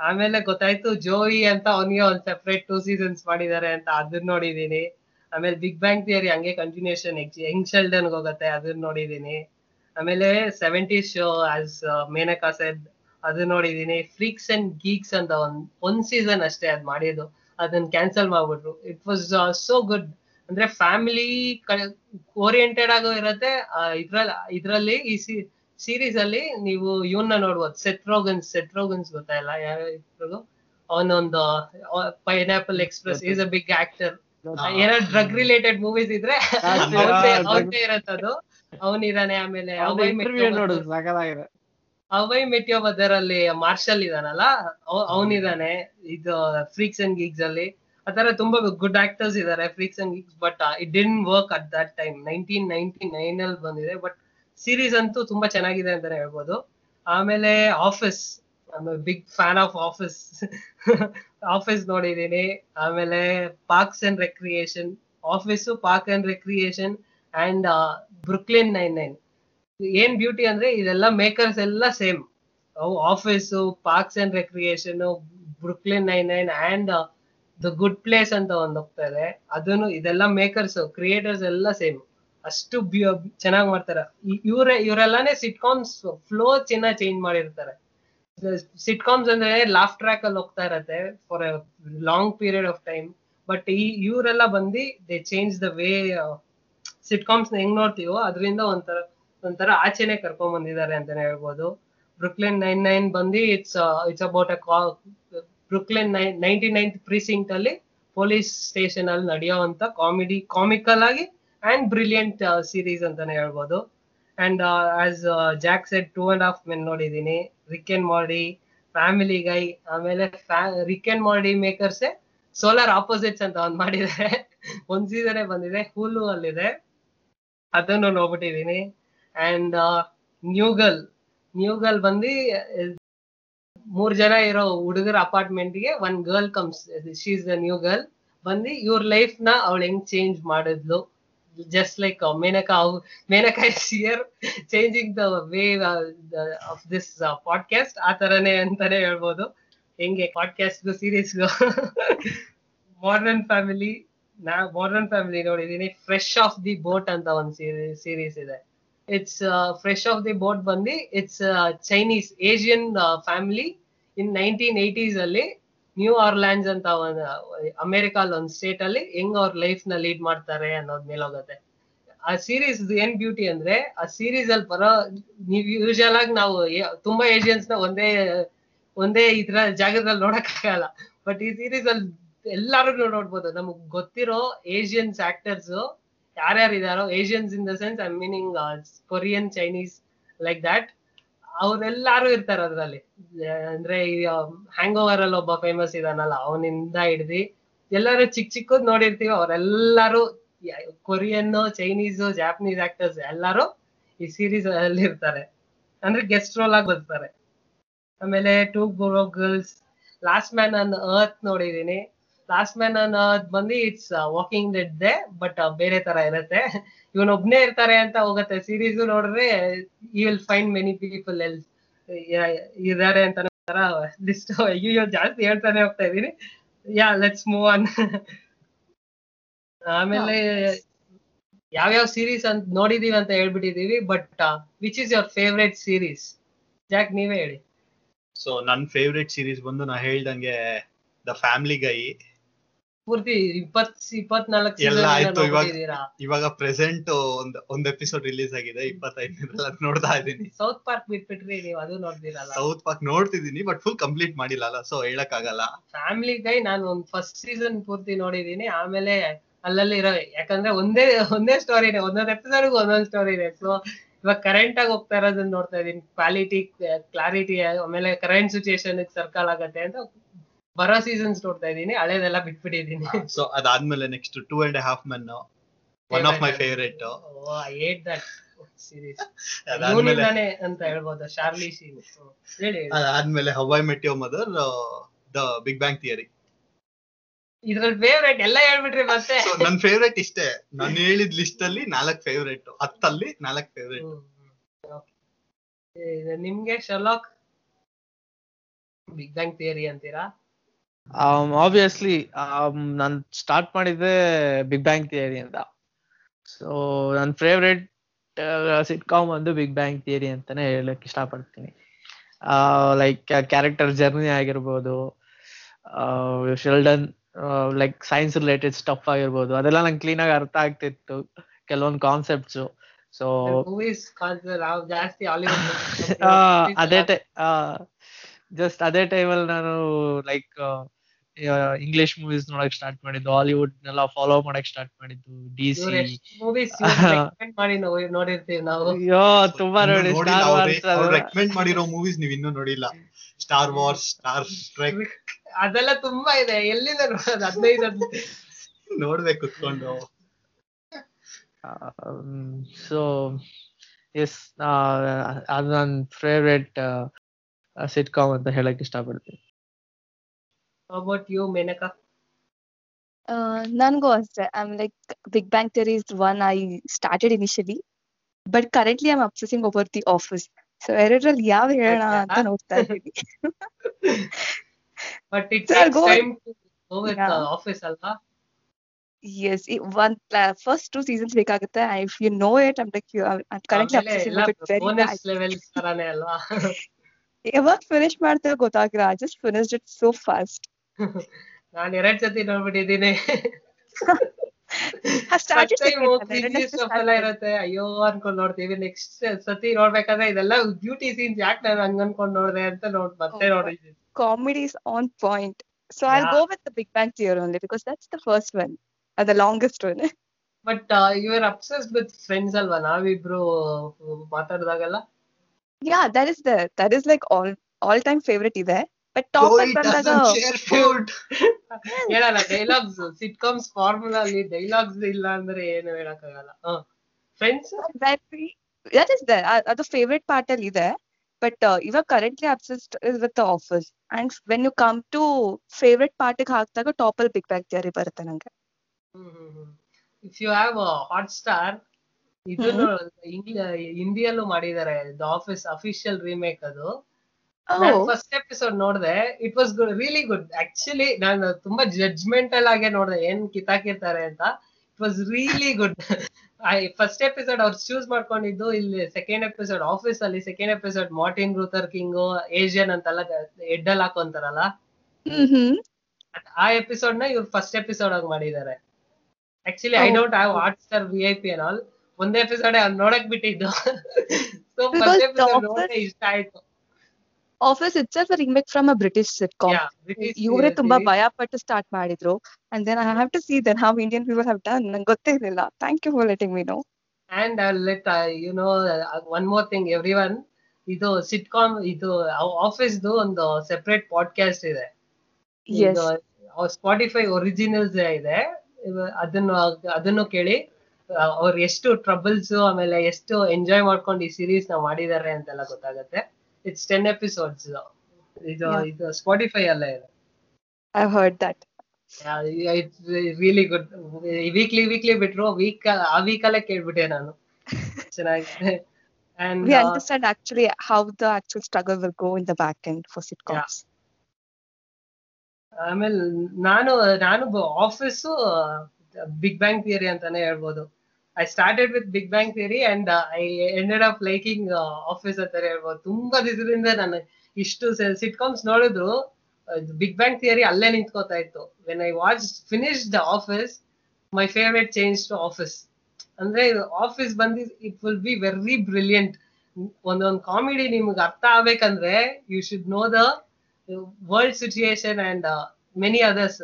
ಆಮೇಲೆ ಗೊತ್ತಾಯ್ತು ಜೋಯಿ ಅಂತ ಅವನಿಗೆ ಒಂದ್ ಸೆಪರೇಟ್ ಟೂ ಸೀಸನ್ಸ್ ಮಾಡಿದ್ದಾರೆ ಅಂತ, ಅದನ್ನ ನೋಡಿದೀನಿ. ಆಮೇಲೆ ಬಿಗ್ ಬ್ಯಾಂಗ್ ಥಿಯರಿ ಹಂಗೆ ಕಂಟಿನ್ಯೂಷನ್ ಯಂಗ್ ಶೆಲ್ಡನ್ ಹೋಗುತ್ತೆ, ಅದನ್ನ ನೋಡಿದೀನಿ. ಆಮೇಲೆ seventy show as Menaka said ಅದು ನೋಡಿದೀನಿ. ಫ್ರೀಕ್ಸ್ ಅಂಡ್ ಗೀಕ್ಸ್ ಅಂತ ಒಂದ್ ಒಂದ್ ಸೀಸನ್ ಅಷ್ಟೇ ಅದ್ ಮಾಡಿದ್ದು, ಅದನ್ನ ಕ್ಯಾನ್ಸಲ್ ಮಾಡ್ಬಿಟ್ರು. It was so good. ಅಂದ್ರೆ ಫ್ಯಾಮಿಲಿ ಓರಿಯೆಂಟೆಡ್ ಆಗೋ ಇರತ್ತೆ ಇದ್ರಲ್ಲಿ ಇದ್ರಲ್ಲಿ ಈ ಸಿ ಸೀರೀಸ್ ಅಲ್ಲಿ ನೀವು ಇವನ್ನ ನೋಡ್ಬೋದು, ಸೆಟ್ರೋಗನ್ಸ್ ಸೆಟ್ರೋಗನ್ಸ್ ಗೊತ್ತಾಯಿಲ್ಲ ಯಾರು, ಅವನೊಂದು Pineapple Express, is a big actor. ಏನಾದ್ರು ಡ್ರಗ್ ರಿಲೇಟೆಡ್ ಮೂವೀಸ್ ಇದ್ರೆ ಅವತ್ತೇ ಇರತ್ತದು, ಅವನಿದಾನೆ. ಆಮೇಲೆ ಅವೈ ಮೆಟ್ ಯುವರ್ ಮದರ್ ಅಲ್ಲಿ ಮಾರ್ಷಲ್ ಇದಾನಲ್ಲ ಅವನಿದಾನೆ. ಇದು ಫ್ರೀಕ್ಸ್ ಅಂಡ್ ಗೀಕ್ಸ್ ಅಲ್ಲಿ ಆತರ ತುಂಬಾ ಗುಡ್ ಆಕ್ಟರ್ಸ್ ಇದಾರೆ freaks and geeks. But it didn't work at that time. Nineteen ninety nine ಅಲ್ಲಿ ಬಂದಿದೆ, ಬಟ್ ಸೀರೀಸ್ ಅಂತೂ ತುಂಬಾ ಚೆನ್ನಾಗಿದೆ ಅಂತಾನೆ ಹೇಳ್ಬೋದು. ಆಮೇಲೆ office, big fan of office office ನೋಡಿದೀನಿ. ಆಮೇಲೆ parks and recreation, office, park and recreation and Brooklyn nine nine ಏನ್ ಬ್ಯೂಟಿ ಅಂದ್ರೆ ಇದೆಲ್ಲ ಮೇಕರ್ಸ್ ಎಲ್ಲ same. Office, parks and recreation, Brooklyn nine nine and the good place ಅಂತ ಒಂದ್ ಹೋಗ್ತಾರೆ, ಅದನ್ನು ಇದೆಲ್ಲ ಮೇಕರ್ಸ್ ಕ್ರಿಯೇಟರ್ಸ್ ಎಲ್ಲ ಸೇಮ್. ಅಷ್ಟು ಚೆನ್ನಾಗಿ ಮಾಡ್ತಾರೆ ಇವ್ರೆ. ಇವರೆಲ್ಲಾನೇ ಸಿಟ್ಕಾಮ್ಸ್ ಫ್ಲೋ ಚಿನ್ನ ಚೇಂಜ್ ಮಾಡಿರ್ತಾರೆ. ಸಿಟ್ಕಾಮ್ಸ್ ಅಂದ್ರೆ ಲಾಫ್ ಟ್ರ್ಯಾಕ್ ಅಲ್ಲಿ ಹೋಗ್ತಾ ಇರತ್ತೆ for a long period of time. But ಈ ಇವರೆಲ್ಲ ಬಂದು they change the way sitcoms ಹೆಂಗ್ ನೋಡ್ತೀವೋ ಅದರಿಂದ ಒಂಥರ ಒಂಥರ ಆಚೆನೆ ಕರ್ಕೊಂಡ್ ಬಂದಿದ್ದಾರೆ ಅಂತಾನೆ ಹೇಳ್ಬೋದು. ಬ್ರುಕ್ಲಿನ್ ನೈನ್ ನೈನ್ ಬಂದು it's it's about a Brooklyn nine ninety ninth precinct ಅಲ್ಲಿ ಪೊಲೀಸ್ ಸ್ಟೇಷನ್ ಅಲ್ಲಿ ನಡೆಯುವಂತ ಕಾಮಿಡಿ, ಕಾಮಿಕಲ್ ಆಗಿ ಅಂಡ್ ಬ್ರಿಲಿಯಂಟ್ ಸೀರೀಸ್ ಅಂತಾನೆ ಹೇಳ್ಬೋದು. And as Jack said, two and half men ನೋಡಿದೀನಿ, Rick and Morty, Family Guy. ಆಮೇಲೆ Rick and Morty ಮೇಕರ್ಸೆ Solar Opposites ಅಂತ ಒಂದ್ ಮಾಡಿದ್ದಾರೆ, ಒಂದ್ ಸೀಸನ್ ಬಂದಿದೆ, ಹೂಲು ಅಲ್ಲಿದೆ, ಅದನ್ನು ನೋಡ್ಬಿಟ್ಟಿದೀನಿ. ಅಂಡ್ ನ್ಯೂಗಲ್ ನ್ಯೂಗಲ್ ಬಂದು ಮೂರ್ ಜನ ಇರೋ ಹುಡುಗರ ಅಪಾರ್ಟ್ಮೆಂಟ್ಗೆ one girl comes, she is the new girl. ಬಂದು ಇವ್ರ ಲೈಫ್ ನ ಅವಳು ಹೆಂಗ್ ಚೇಂಜ್ ಮಾಡಿದ್ಲು, just like uh, Menaka Menaka is here changing the way uh, the, of this uh, podcast. ಆ ತರನೇ ಅಂತಾನೆ ಹೇಳ್ಬೋದು. ಹೆಂಗೆ ಪಾಡ್ಕಾಸ್ಟ್ಗೂ ಸೀರೀಸ್ಗೂ ಮಾಡರ್ನ್ ಫ್ಯಾಮಿಲಿ, ನಾ ಮಾಡರ್ನ್ ಫ್ಯಾಮಿಲಿ ನೋಡಿದೀನಿ. ಫ್ರೆಶ್ ಆಫ್ ದಿ ಬೋಟ್ ಅಂತ ಒಂದು ಸೀರೀಸ್ ಇದೆ. It's fresh of the boat ಬಂದು it's Chinese Asian family in nineteen eighties ಅಲ್ಲಿ ನ್ಯೂ ಆರ್ಲ್ಯಾಂಡ್ಸ್ ಅಂತ ಒಂದು ಅಮೆರಿಕಾಲ್ ಒಂದು ಸ್ಟೇಟ್ ಅಲ್ಲಿ ಹೆಂಗ್ ಅವ್ರ ಲೈಫ್ ನ ಲೀಡ್ ಮಾಡ್ತಾರೆ ಅನ್ನೋದ್ ಮೇಲೆ ಹೋಗುತ್ತೆ ಆ ಸೀರೀಸ್. ಏನ್ ಬ್ಯೂಟಿ ಅಂದ್ರೆ ಆ ಸೀರೀಸ್ ಅಲ್ಲಿ ಬರೋ, ನೀವು ಯೂಶುವಲ್ ಆಗಿ ನಾವು ತುಂಬಾ ಏಷಿಯನ್ಸ್ ನ ಒಂದೇ ಒಂದೇ ಇತರ ಜಾಗದಲ್ಲಿ ನೋಡಕ್ಕಾಗಲ್ಲ, ಬಟ್ ಈ ಸೀರೀಸ್ ಅಲ್ಲಿ ಎಲ್ಲಾರು ನೋಡ್ಬೋದು. ನಮಗ್ ಗೊತ್ತಿರೋ ಏಷಿಯನ್ಸ್ ಆಕ್ಟರ್ಸ್ ಯಾರ್ಯಾರು ಇದಾರೋ, Asians in the sense I meaning Korean, Chinese, like that, ಅವ್ರೆಲ್ಲಾರು ಇರ್ತಾರೆ ಅದ್ರಲ್ಲಿ. ಅಂದ್ರೆ ಈ ಹ್ಯಾಂಗ್ ಓವರ್ ಅಲ್ಲಿ ಒಬ್ಬ ಫೇಮಸ್ ಇದಾನಲ್ಲ, ಅವನಿಂದ ಹಿಡ್ದು ಎಲ್ಲಾರು ಚಿಕ್ಕ ಚಿಕ್ಕದ್ ನೋಡಿರ್ತೀವಿ. ಅವ್ರೆಲ್ಲಾರು ಕೊರಿಯನ್, ಚೈನೀಸ್, ಜಾಪನೀಸ್ ಆಕ್ಟರ್ಸ್ ಎಲ್ಲಾರು ಈ ಸೀರೀಸ್ ಅಲ್ಲಿ ಇರ್ತಾರೆ. ಅಂದ್ರೆ ಗೆಸ್ಟ್ ರೋಲ್ ಆಗಿ ಬರ್ತಾರೆ. ಆಮೇಲೆ two Boro girls, last man on earth ನೋಡಿದೀನಿ. ಲಾಸ್ಟ್ ಮ್ಯಾನ್ ಆನ್ ಅರ್ತ್ ಬಂದು it's walking dead they, but ಬೇರೆ ತರ ಇರತ್ತೆ. ಇವನೊಬ್ನೇ ಇರ್ತಾರೆ ಅಂತ ಹೋಗುತ್ತೆ ಸೀರೀಸ್ ನೋಡ್ರೆ. You will find many people ಎಲ್ ಇದಾರೆ ಅಂತ ಲಿಸ್ಟ್ ಅಯ್ಯೋ ಜಾಸ್ತಿ ಹೇಳ್ತಾನೆ ಹೋಗ್ತಾ ಇದೀನಿ. Yeah let's move on. ಆಮೇಲೆ ಯಾವ್ಯಾವ ಸೀರೀಸ್ ಅಂತ ನೋಡಿದೀವಿ ಅಂತ ಹೇಳ್ಬಿಟ್ಟಿದೀವಿ, but which is your favourite series Jack, ನೀವೇ ಹೇಳಿ. ಸೊ ನನ್ ಫೇವ್ರೆಟ್ ಸೀರೀಸ್ ಬಂದು ನಾ ಹೇಳ್ದಂಗೆ ದ ಫ್ಯಾಮಿಲಿ ಗೈ. ಪೂರ್ತಿ ಇಪ್ಪತ್ ಇಪ್ಪತ್ನಾಲ್ಕು ಎಲ್ಲ ಆಯ್ತು. ಇವಾಗ ಇವಾಗ ಪ್ರೆಸೆಂಟ್ ಒಂದ್ ಒಂದ್ ಎಪಿಸೋಡ್ ರಿಲೀಸ್ ಆಗಿದೆ, ಇಪ್ಪತ್ತೈದನೇದ್ರಲ್ಲಿ ಅದ್ ನೋಡ್ತಾ ಇದೀನಿ. ಸೌತ್ ಪಾರ್ಕ್ ಬಿಟ್ಬಿಟ್ರಿ ನೀವು, ಅದು ನೋಡ್ದಿರಲ್ಲ? ಸೌತ್ ಪಾರ್ಕ್ ನೋಡ್ತಿದೀನಿ, ಬಟ್ ಫುಲ್ ಕಂಪ್ಲೀಟ್ ಮಾಡಿಲ್ಲ, ಸೊ ಹೇಳಕ್ ಆಗಲ್ಲ. ಫ್ಯಾಮಿಲಿ ಗೈ ನಾನು ಒಂದ್ ಫಸ್ಟ್ ಸೀಸನ್ ಪೂರ್ತಿ ನೋಡಿದೀನಿ, ಆಮೇಲೆ ಅಲ್ಲಲ್ಲಿ ಇರೋ, ಯಾಕಂದ್ರೆ ಒಂದೇ ಒಂದೇ ಸ್ಟೋರಿ ಇದೆ, ಒಂದೊಂದ್ ಎಪಿಸೋಡ್ಗೂ ಒಂದೊಂದ್ ಸ್ಟೋರಿ ಇದೆ. ಸೊ ಇವಾಗ ಕರೆಂಟ್ ಆಗಿ ಹೋಗ್ತಾ ಇರೋದನ್ನ ನೋಡ್ತಾ ಇದೀನಿ. ಕ್ವಾಲಿಟಿ, ಕ್ಲಾರಿಟಿ, ಆಮೇಲೆ ಕರೆಂಟ್ ಸಿಚುಯೇಷನ್ ಸರ್ಕಲ್ ಆಗತ್ತೆ ಅಂತ ಬರೋ ಸೀಸನ್ಸ್ ನೋಡ್ತಾ ಇದೀನಿ, ಹಳೇದೆಲ್ಲ ಬಿಟ್ಬಿಟ್ಟಿದೀನಿ. ಸೊ ಅದಾದ್ಮೇಲೆ next two and half men, one of my favourite. I hate that series ಅಂತ ಹೇಳ್ಬೋದು, ಶಾರ್ಲಿ ಶೀನ್. ಅದಾದ್ಮೇಲೆ how I met your mother, the big bang theory. ಇದ್ರಲ್ಲಿ ಫೇವ್ರೇಟ್ ಎಲ್ಲ ಹೇಳ್ಬಿಟ್ರಿ ಮತ್ತೆ. ನನ್ ಫೇವ್ರೇಟ್ ಇಷ್ಟೇ. ನಾನು ಹೇಳಿದ ಲಿಸ್ಟ್ ಅಲ್ಲಿ ನಾಲ್ಕ್ ಫೇವ್ರೇಟ್, ಹತ್ತಲ್ಲಿ ನಾಲ್ಕ್ ಫೇವ್ರೇಟ್. ನಿಮ್ಗೆ ಶರ್ಲಾಕ್? ಬಿಗ್ ಬ್ಯಾಂಗ್ ಥಿಯರಿ ಅಂತೀರಾ? ಆಬ್ವಿಯಸ್ಲಿ ನಾನು ಸ್ಟಾರ್ಟ್ ಮಾಡಿದ್ದೆ ಬಿಗ್ ಬ್ಯಾಂಗ್ ಥಿಯರಿ ಅಂತ. ಸೊ ನನ್ನ ಫೇವ್ರೇಟ್ ಸಿಟ್ಕಾಮ್ ಒಂದು ಬಿಗ್ ಬ್ಯಾಂಗ್ ಥಿಯರಿ ಅಂತಾನೆ ಹೇಳಕ್ ಇಷ್ಟಪಡ್ತೀನಿ. ಲೈಕ್ ಕ್ಯಾರೆಕ್ಟರ್ ಜರ್ನಿ ಆಗಿರ್ಬೋದು, Sheldon like science related stuff ಆಗಿರ್ಬೋದು, ಅದೆಲ್ಲ ನಂಗೆ ಕ್ಲೀನ್ ಆಗಿ ಅರ್ಥ ಆಗ್ತಿತ್ತು ಕೆಲವೊಂದು ಕಾನ್ಸೆಪ್ಟ್ಸ್. ಸೊ ಅದೇ ಜಸ್ಟ್ ಅದೇ ಟೈಮಲ್ಲಿ ನಾನು ಲೈಕ್ ಇಂಗ್ಲಿಷ್ ಮೂವೀಸ್ ನೋಡಕ್ ಸ್ಟಾರ್ಟ್ ಮಾಡಿದ್ದು, ಹಾಲಿವುಡ್ ನೆಲ್ಲ ಫಾಲೋ ಮಾಡಕ್ ಸ್ಟಾರ್ಟ್ ಮಾಡಿದ್ದು, ಡಿ ಸಿ ತುಂಬಾ ನೋಡಿ. ಸ್ಟಾರ್ ವಾರ್ಸ್ ರೆಕಮೆಂಡ್ ಮಾಡಿರೋ ಮೂವೀಸ್ ನೀವು ಇನ್ನೂ ನೋಡಿಲ್ಲ? ಸ್ಟಾರ್ ವಾರ್ಸ್, ಸ್ಟಾರ್ ಟ್ರೆಕ್ ಅದೆಲ್ಲ ತುಂಬಾ ಇದೆ, ಎಲ್ಲಿಂದ ನೋಡೋದು? ಹದಿನೈದು ನೋಡ್ಬೇಕು ಕುತ್ಕೊಂಡು. ಸೊ ಎಸ್, ಅದು ನನ್ನ ಫೇವ್ರೆಟ್ ಸಿಟ್ಕಾಮ್ ಅಂತ ಹೇಳಕ್ ಇಷ್ಟಪಡ್ತೀನಿ. How about you, Menaka? Uh, ನನಗೂ ಅಷ್ಟೇ. I'm like Big Bang Theory is the one I started initially, but currently I'm obsessing over The Office. So ಎರಡರಲ್ಲಿ ಯಾವ ಹೇಳೋಣ ಅಂತ ನೋಡ್ತಾ ಇದ್ದೀನಿ. But it's so time to go with yeah. The Office, ಅಲ್ವಾ? Yes, it, one uh, first two seasons ಬೇಕಾಗುತ್ತೆ. If you know it, I'm like you, I'm currently obsessing over it very much. Bonus level ತರಾನೇ ಅಲ್ವಾ? ಯಾವಾಗ finish ಮಾಡ್ತೀರ ಗೊತ್ತಾಗ್ರ? I just finished it so fast. ನಾನು ಎರಡು ಸತಿ ನೋಡ್ಬಿಟ್ಟಿದ್ದೀನಿ. ಅಯ್ಯೋ ಅನ್ಕೊಂಡ್ ನೋಡ್ತೀವಿ, ನೆಕ್ಸ್ಟ್ ಸತಿ ನೋಡ್ಬೇಕಾದ್ರೆ ಇದೆಲ್ಲ ಬ್ಯೂಟಿ ಸೀನ್ಸ್ ಯಾಕೆ ನಾನು ಹಂಗ ಅನ್ಕೊಂಡ್ ನೋಡ್ದೆ ಅಂತ ನೋಡ್ ಮತ್ತೆ ನೋಡಿದ್ದೀನಿ. Comedy is on point, so yeah. I'll go with The Big Bang Theory only because that's the first one and the longest one. But uh, you are obsessed with Friends alva? ನಾವಿಬ್ರು ಮಾತಾಡಿದಾಗಲ್ಲ. Yeah, that is there. That is like all all time favorite ಇದೆ. But top so it doesn't share food. ಹೇಳಲ್ಲ dialogues, sitcoms formula ಅಲ್ಲಿ dialogues ಇಲ್ಲ ಅಂದ್ರೆ ಏನು ಹೇಳಕ್ಕಾಗಲ್ಲ. Friends that is there. ಅದು ಫೇವರೇಟ್ ಪಾರ್ಟ್ ಅಲ್ಲಿ ಇದೆ. But uh, ಇವಾಗ currently obsessed is with The Office. And when you come to favorite part ಗೆ ಹಾಕಿದಾಗ top ಅಲ್ಲಿ Big Bang Theory ಬರುತ್ತೆ ನಂಗೆ. If you have a Hotstar, ಇದು ಹಿಂದಿಯಲ್ಲೂ ಮಾಡಿದ್ದಾರೆ ದ ಆಫೀಸ್ ಅಫಿಷಿಯಲ್ ರೀಮೇಕ್. ಅದು ನಾನು ಫಸ್ಟ್ ಎಪಿಸೋಡ್ ನೋಡಿದೆ, it was good, really good. Actually ನಾನು ತುಂಬಾ ಜಡ್ಜ್ಮೆಂಟಲ್ ಆಗಿ ನೋಡಿದೆ ಏನ್ ಕಿತಾಕಿರ್ತಾರೆ ಅಂತ. It was really good. First episode ಅವ್ರು ಚೂಸ್ ಮಾಡ್ಕೊಂಡಿದ್ದು, ಇಲ್ಲಿ ಸೆಕೆಂಡ್ ಎಪಿಸೋಡ್ ಆಫೀಸ್ ಅಲ್ಲಿ second episode Martin Luther King Asian ಅಂತೆಲ್ಲ ಎಡ್ಡಲ್ಲಿ ಹಾಕೊಂತಾರಲ್ಲ, ಆ ಎಪಿಸೋಡ್ ನ ಇವ್ರು ಫಸ್ಟ್ ಎಪಿಸೋಡ್ ಆಗಿ ಮಾಡಿದ್ದಾರೆ. Actually I don't have Hotstar V I P and all, ಒಂದೇ ಎಪಿಸೋಡ್ ನೋಡಕ್ ಬಿಟ್ಟಿದ್ದು. ಸೊ ಫಸ್ಟ್ ಎಪಿಸೋಡ್ ನೋಡೇ ಇಷ್ಟ ಆಯ್ತು. Office itself a remake from a British sitcom. Yeah, British ಇವರೇ ತುಂಬಾ ಭಯ ಪಟ್ಟು ಸ್ಟಾರ್ಟ್ ಮಾಡಿದ್ರು. And then I have to see then how Indian people have done. ನಂಗೆ ಗೊತ್ತಿರಲಿಲ್ಲ. Thank you for letting me know. And I'll let uh, you know uh, one more thing everyone. ಇದು sitcom, ಇದು office ದು ಒಂದು separate podcast ಇದೆ. Yes. Spotify Originals ಇದೆ. ಅದನ್ನು ಅದನ್ನು ಕೇಳಿ ಅವ್ರು ಎಷ್ಟು ಟ್ರಬಲ್ಸ್ ಆಮೇಲೆ ಎಷ್ಟು ಎಂಜಾಯ್ ಮಾಡ್ಕೊಂಡು ಈ ಸೀರೀಸ್ ನ ಮಾಡಿದ್ದಾರೆ ಅಂತೆಲ್ಲ ಗೊತ್ತಾಗುತ್ತೆ. It's ten episodes. It's yeah. a, it's a Spotify alla. I've heard that. Yeah, it's really good. Weekly, weekly bitro. Week, a week alla kelbite nanu. Chenagide. And we uh, understand actually how the actual struggle will go in the back end for sitcoms. I mean, nanu nanu office Big Bang Theory antane helbodu. I started with Big Bang Theory and uh, I ended up liking uh, Office ಅಂತ ಹೇಳ್ಬೋದು. ತುಂಬಾ ದಿವಸದಿಂದ ನಾನು ಇಷ್ಟು sitcoms ನೋಡಿದ್ರು big bang theory ಅಲ್ಲೇ ನಿಂತ್ಕೋತಾ ಇತ್ತು. When I watch finish the office, my favourite change to office. ಅಂದ್ರೆ ಆಫೀಸ್ ಬಂದು it will be very brilliant. ಒಂದೊಂದು ಕಾಮಿಡಿ ನಿಮ್ಗೆ ಅರ್ಥ ಆಗ್ಬೇಕಂದ್ರೆ you should know the world situation and many others.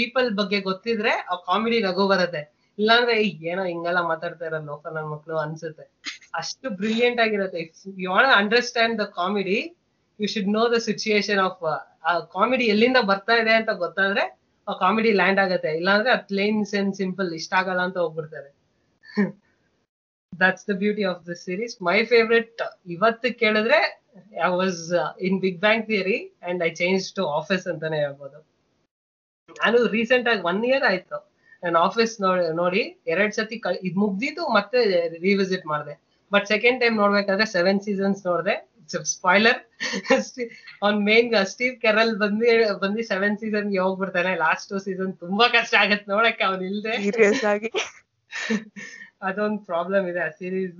People ಬಗ್ಗೆ ಗೊತ್ತಿದ್ರೆ ಆ ಕಾಮಿಡಿ ನಗು ಬರುತ್ತೆ, ಇಲ್ಲಾಂದ್ರೆ ಈಗ ಏನೋ ಹಿಂಗೆಲ್ಲ ಮಾತಾಡ್ತಾ ಇರೋ ಲೋಕ ನನ್ನ ಮಕ್ಕಳು ಅನ್ಸುತ್ತೆ. ಅಷ್ಟು ಬ್ರಿಲಿಯಂಟ್ ಆಗಿರುತ್ತೆ. You want to understand the comedy, you should know the situation of ಆ ಕಾಮಿಡಿ ಎಲ್ಲಿಂದ ಬರ್ತಾ ಇದೆ ಅಂತ ಗೊತ್ತಾದ್ರೆ ಆ ಕಾಮಿಡಿ ಲ್ಯಾಂಡ್ ಆಗುತ್ತೆ. ಇಲ್ಲಾಂದ್ರೆ ಅದ್ ಪ್ಲೇನ್ ಅಂಡ್ ಸಿಂಪಲ್ ಇಷ್ಟ ಆಗಲ್ಲ ಅಂತ ಹೋಗ್ಬಿಡ್ತಾರೆ. That's the beauty of the series. My favourite ಇವತ್ತು ಕೇಳಿದ್ರೆ I was in big bang theory and I change to office ಅಂತಾನೆ ಹೇಳ್ಬೋದು. ನಾನು ರೀಸೆಂಟ್ ಆಗಿ ಒನ್ ಇಯರ್ ಆಯ್ತು ನಾನು ಆಫೀಸ್ ನೋಡಿ, ಎರಡ್ ಸತಿ ಇದು ಮುಗ್ದಿದ್ದು ಮತ್ತೆ ರಿವಿಸಿಟ್ ಮಾಡಿದೆ. ಬಟ್ ಸೆಕೆಂಡ್ ಟೈಮ್ ನೋಡ್ಬೇಕಾದ್ರೆ ಸೆವೆನ್ ಸೀಸನ್ಸ್ ನೋಡಿದೆ. ಸ್ಪಾಯ್ಲರ್, ಅವ್ನ್ ಮೇನ್ ಸ್ಟೀವ್ ಕೆರಲ್ ಬಂದು ಬಂದು ಸೆವೆನ್ ಸೀಸನ್ ಗೆ ಹೋಗ್ಬಿಡ್ತಾನೆ. ಲಾಸ್ಟ್ ಟು ಸೀಸನ್ ತುಂಬಾ ಕಷ್ಟ ಆಗತ್ತೆ ನೋಡಕ್ಕೆ ಅವ್ನು ಇಲ್ದೆ. ಅದೊಂದು ಪ್ರಾಬ್ಲಮ್ ಇದೆ ಆ ಸೀರೀಸ್.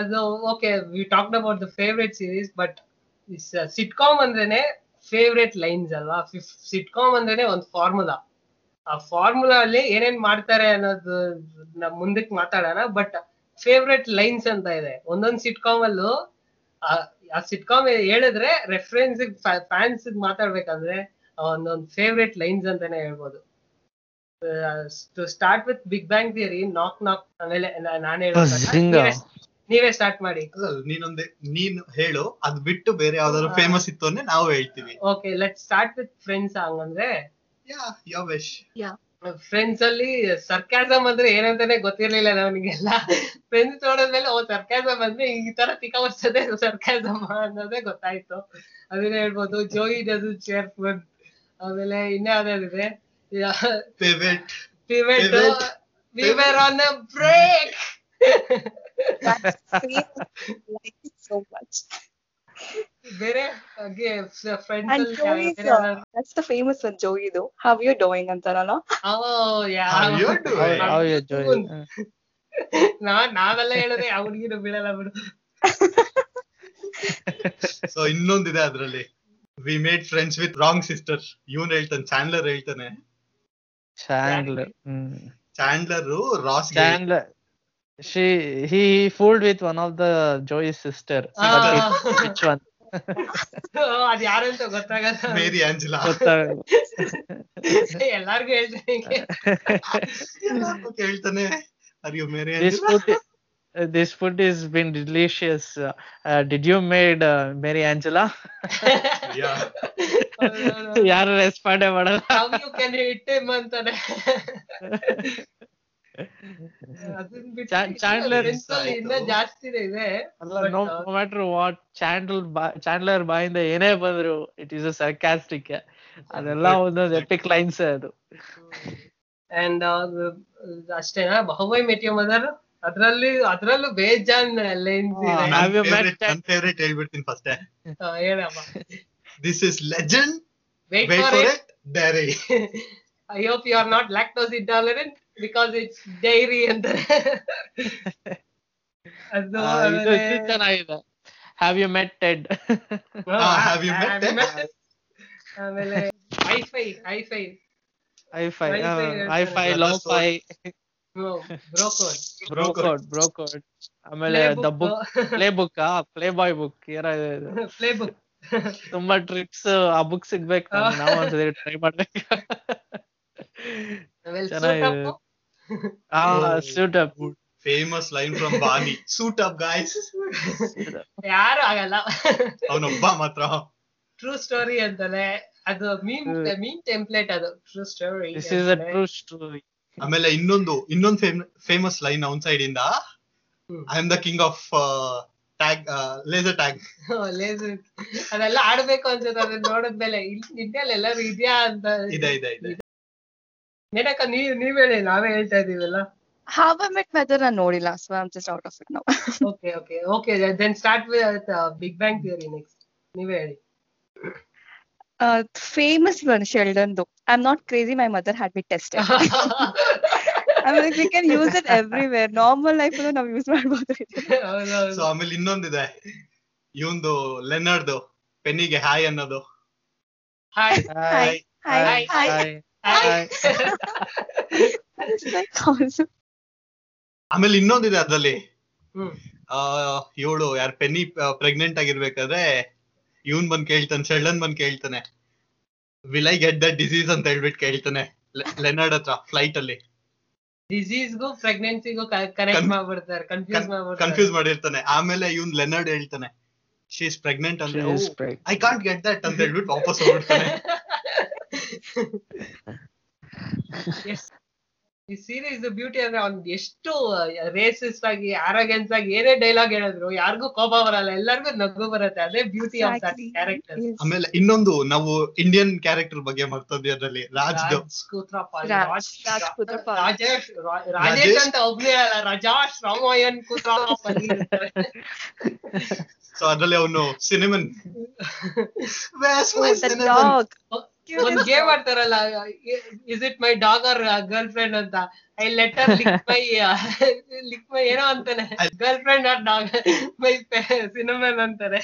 ಅದು okay, we talked about the favourite series, but sitcom ಅಂದ್ರೇನೆ ಫೇವ್ರೇಟ್ ಲೈನ್ಸ್ ಅಲ್ವಾ. ಸಿಟ್ಕಾಮ್ ಅಂದ್ರೇನೆ ಒಂದು ಫಾರ್ಮುಲಾ. ಆ ಫಾರ್ಮುಲಾ ಅಲ್ಲಿ ಏನೇನ್ ಮಾಡ್ತಾರೆ ಅನ್ನೋದು ನಮ್ ಮುಂದಕ್ಕೆ ಮಾತಾಡೋಣ. ಬಟ್ ಫೇವ್ರೆಟ್ ಲೈನ್ಸ್ ಅಂತ ಇದೆ ಒಂದೊಂದ್ ಸಿಟ್ಕಾಮ್ ಅಲ್ಲೂ. ಆ ಸಿಟ್ಕಾಮ್ ಹೇಳಿದ್ರೆ ರೆಫರೆನ್ಸ್ ಫ್ಯಾನ್ಸ್ ಮಾತಾಡ್ಬೇಕಂದ್ರೆ ಒಂದೊಂದ್ ಫೇವ್ರೆಟ್ ಲೈನ್ಸ್ ಅಂತಾನೆ ಹೇಳ್ಬೋದು. To start with big bang theory, knock knock. ಆಮೇಲೆ ನಾನೇ ಹೇಳ್ತೀನಿ, ನೀವೇ ಸ್ಟಾರ್ಟ್ ಮಾಡಿ. ನೀನೊಂದೇ ನೀನು ಹೇಳು, ಅದ್ ಬಿಟ್ಟು ಬೇರೆ ಯಾವ್ದಾದ್ರು ಫೇಮಸ್ ಇತ್ತು ಅಂದ್ರೆ ನಾವು ಹೇಳ್ತೀವಿ. Okay, let's start with friends. ಹಂಗಂದ್ರೆ ಫ್ರೆಂಡ್ಸ್ ಅಲ್ಲಿ ಸರ್ಕಾಸಮ್ ಅಂದ್ರೆ ಏನಂತಾನೆ ಗೊತ್ತಿರ್ಲಿಲ್ಲ ನನ್ಗೆಲ್ಲ. ಫ್ರೆಂಡ್ಸ್ ನೋಡೋದ್ಮೇಲೆ ಓ ಸರ್ಕಾಸಮ್ ಅಂದ್ರೆ ಈ ತರ ತಿಕ್ಕ ವರ್ಷದೇ ಸರ್ಕಾಸಮ್ ಅನ್ನೋದೇ ಗೊತ್ತಾಯ್ತು. ಅದನ್ನ ಹೇಳ್ಬೋದು. Joey doesn't share friend. ಆಮೇಲೆ ಇನ್ಯಾವ್ದಾದ್ರೆ pivot pivot we were on a break. ಬೇರೆ ಫ್ರೆಂಡ್ಸ್ ಜೋಯಿದು ಹೌ ಯು ಡೂಯಿಂಗ್ ಅಂತಾರಲ್ಲ, ನಾವೆಲ್ಲ ಹೇಳಿದ್ರೆ ಆ ಹುಡುಗಿರು ಬೀಳಲ್ಲ ಬಿಡು. ಸೊ ಇನ್ನೊಂದಿದೆ ಅದ್ರಲ್ಲಿ, we made friends with wrong sister. ಇವನ್ ಹೇಳ್ತಾನೆ, ಚಾಂಡ್ಲರ್ ಹೇಳ್ತಾನೆ. Chandler Chandler Ross Chandler she he fooled with one of the Joey's sister. Ah. But which one? Oh, ad yaar anta gottagala. Mary Angela. Gottagala. Ellargu heltane. Ellargu heltane. Are you Mary Angela? This food, uh, this food has been delicious. Uh, uh, did you made uh, Mary Angela? Yeah. Yaar respond madala. How you can eat him antane. Chandler ಬಾಯಿಂದ ಏನೇ ಬಂದ್ರು it is a sarcastic. ಅದೆಲ್ಲ ಒಂದೊಂದು epic lines ಅದು. And ಅಷ್ಟೇನಾ? How I met your mother ಅದ್ರಲ್ಲಿ ಅದ್ರಲ್ಲೂ ಬೇಜಾನ್ ಲೆನ್ಸ್ ಫೇವರೇಟ್ ಹೇಳ್ಬಿಡ್ತೀನಿ ಫಸ್ಟ್. ಹೇಳಮ್ಮ. This is legend, wait for it, dairy. I hope you are not lactose intolerant because it's dairy ಅಂತ. ಅದು ಚೆನ್ನಾಗಿದೆ. Have you met Ted? Ah, have you met Ted? ಆಮೇಲೆ hi fi hi fi hi fi hi fi lo fi bro code bro code bro code ಆಮೇಲೆ the book play book ಆ play boy book ಏನ ಇದು play book ತುಂಬಾ tricks ಆ ಬುಕ್ ಸಿಗ್ಬೇಕು ನಾವು ಒಂದ್ಸರಿ ಟ್ರೈ ಮಾಡ್ಬೇಕು. ಚೆನ್ನಾಗಿದೆ. ಆ suit up famous line from Bani. Suit up guys. Yaru agala avanu obba matra true story antale adu meme meme template adu true story. This is a true story. Amela innondu innondu famous line on side inda I am the king of uh, tag uh, laser tag. Oh laser adella aadbeku anjata adha nodadmele indella ellaru idya anta ida ida ida nedaka nee nee vele nave helta idivella. How I Met Mother I ನೋಡಿಲ್ಲ, so I'm just out of it now. Okay, okay, okay. Then start with uh, Big Bang Theory next. ನೀವೇ ಹೇಳಿ. Famous one, Sheldon though. I'm not crazy. My mother had me tested. I mean, we can use it everywhere. Normal life ಅಲ್ಲೂ ನಾವು use ಮಾಡಬಹುದು. So ಆಮೇಲೆ ಇನ್ನೊಂದಿದೆ, ಇವಂದು Leonard ಪೆನ್ನಿಗೆ hi ಅನ್ನೋದು. Hi hi hi hi hi. ಆಮೇಲೆ ಇನ್ನೊಂದಿದೆ ಅದ್ರಲ್ಲಿ, ಇವಳು ಯಾರು ಪೆನ್ನಿ ಪ್ರೆಗ್ನೆಂಟ್ ಆಗಿರ್ಬೇಕಾದ್ರೆ ಇವನ್ ಬಂದ್ ಕೇಳ್ತಾನೆ, ಶೆಲ್ಡನ್ ಬಂದ್ ಕೇಳ್ತಾನೆ, will I get that disease ಅಂತ ಹೇಳ್ಬಿಟ್ಟು ಕೇಳ್ತಾನೆ ಲೆನಾರ್ಡ್ ಹತ್ರ ಫ್ಲೈಟ್ ಅಲ್ಲಿ. ಡಿಸೀಸ್ಗೂ ಪ್ರೆಗ್ನೆನ್ಸಿಗೂ ಕನೆಕ್ಟ್ ಮಾಡ್ಬಿಡ್ತಾರೆ, ಕನ್ಫ್ಯೂಸ್ ಮಾಡಿರ್ತಾನೆ. ಆಮೇಲೆ ಇವನ್ ಲೆನಾರ್ಡ್ ಹೇಳ್ತಾನೆ ಶಿ ಇಸ್ ಪ್ರೆಗ್ನೆಂಟ್ ಅಂದ್ರೆ ಐ ಕಾಂಟ್ ಗೆಟ್ ದಟ್ ಅಂತ ಹೇಳ್ಬಿಟ್ಟು ವಾಪಸ್ ಹೋಗ್ಬಿಡ್ತಾನೆ. ಈ ಸೀರೀಸ್ ಬ್ಯೂಟಿ ಅಂದ್ರೆ ಅವ್ನ್ ಎಷ್ಟು ರೇಸಿಸ್ಟ್ ಆಗಿ ಆರೋಗ್ಯನ್ಸ್ ಆಗಿ ಏನೇ ಡೈಲಾಗ್ ಹೇಳಿದ್ರು ಯಾರಿಗೂ ಕೋಪ ಬರಲ್ಲ, ಎಲ್ಲರಿಗೂ ನಗು ಬರುತ್ತೆ. ಅದೇ ಬ್ಯೂಟಿ ಆಫ್ ದಟ್ ಕ್ಯಾರೆಕ್ಟರ್. ಆಮೇಲೆ ಇನ್ನೊಂದು ನಾವು ಇಂಡಿಯನ್ ಕ್ಯಾರೆಕ್ಟರ್ ಬಗ್ಗೆ ಮರ್ತದ್ವಿ ಅದ್ರಲ್ಲಿ, ರಾಜ್ ಕೂತ್ರಪ್ಪ, ರಾಜೇಶ್ ರಾಜೇಶ್ ಅಂತ ಒಬ್ನೇ ಅಲ್ಲ, ರಾಜಾಶ್ ರಾಮಯ್ಯನ್ ಕೂತ್ರಪ್ಪ. ಸೊ ಅದ್ರಲ್ಲಿ ಅವನು ಸಿನಿಮನ್ ಒಂದ್ ಗೇಮ್ ಆಡ್ತಾರಲ್ಲ, is it my dog or girlfriend ಅಂತ, I let her lick my lick my ಏನೋ ಅಂತಾನೆ, girlfriend or dog my cinnamon ಅಂತಾರೆ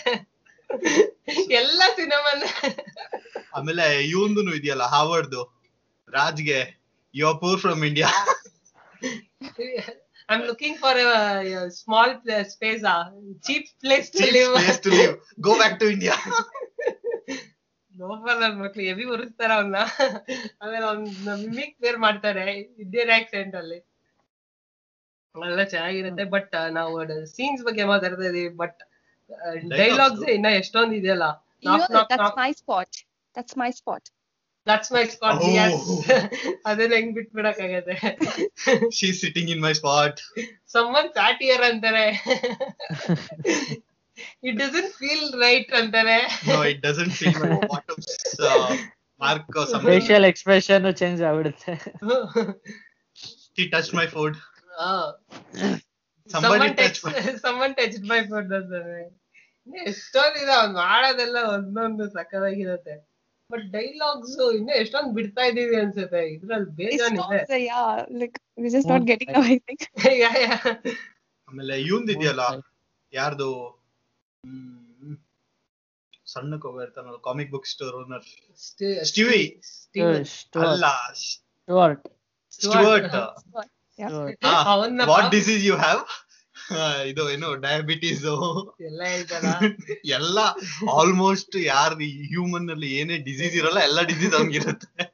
ಎಲ್ಲ ಸಿನಿಮನ್. ಆಮೇಲೆ ಇವಂದು ಇದೆಯಲ್ಲ ಹಾವರ್ದು, ರಾಜ್ಗೆ you are poor from India, I am looking for small space, cheap place to live, go back to India. Nobel ನನ್ ಮಕ್ಳು ಎವಿ ಉರಿಸ್ತಾರ ಅವನ್ನ. ಆಮೇಲೆ ಅವ್ನ ಮಿಮಿಕ್ ಬೇರ್ ಮಾಡ್ತಾರೆ ಇಂಡಿಯನ್ ಆಕ್ಸೆಂಟ್ ಅಲ್ಲಿ, ಎಲ್ಲ ಚೆನ್ನಾಗಿರುತ್ತೆ. ಬಟ್ ನಾವು ಸೀನ್ಸ್ ಬಗ್ಗೆ ಮಾತಾಡ್ತಾ ಇದೀವಿ, ಬಟ್ ಡೈಲಾಗ್ಸ್ ಇನ್ನ ಎಷ್ಟೊಂದ್ ಇದೆಯಲ್ಲ. That's my spot. Oh. Yes. ಅದನ್ನ ಹೆಂಗ್ ಬಿಟ್ಬಿಡಕ್ ಆಗತ್ತೆ. She is sitting in my spot. Someone sat here ಅಂತಾರೆ. It doesn't feel right ಅಂತಾರೆ. No, it doesn't feel my bottoms. Uh, mark or something. Facial expression change ಆಗ್ಬಿಡುತ್ತೆ. She touched my food. Ah. Somebody touched my food. Someone touched my food ಅಂತಾರೆ. ಎಷ್ಟೊಂದು ಇದೆ ಅವ್ನು ಮಾಡೋದೆಲ್ಲ ಒಂದೊಂದು ಸಕ್ಕದಾಗಿರುತ್ತೆ. But dialogues ಇನ್ನ ಎಷ್ಟೊಂದು ಬಿಡ್ತಾ ಇದೀವಿ ಅನ್ಸುತ್ತೆ ಇದ್ರಲ್ಲಿ, ಬೇಜಾನ್ ಇದೆ. ಆಮೇಲೆ ಇವಂದ್ ಇದೆಯಲ್ಲ ಯಾರ್ದು ಸಣ್ಣಕ್ ಹೋಗ ಇರ್ತಾನಲ್ಲ, comic book store owner Stevie ಅಲ್ಲ Stuart Stuart what disease you have, ಇದು ಏನು ಡಯಾಬಿಟೀಸ್ ಎಲ್ಲ ಹೇಳ್ತಾರ ಎಲ್ಲ. ಆಲ್ಮೋಸ್ಟ್ ಯಾರ ಹ್ಯೂಮನ್ ಅಲ್ಲಿ ಏನೇ ಡಿಸೀಸ್ ಇರಲ್ಲ, ಎಲ್ಲ ಡಿಸೀಸ್ ಅವ್ನಿಗಿರುತ್ತೆ.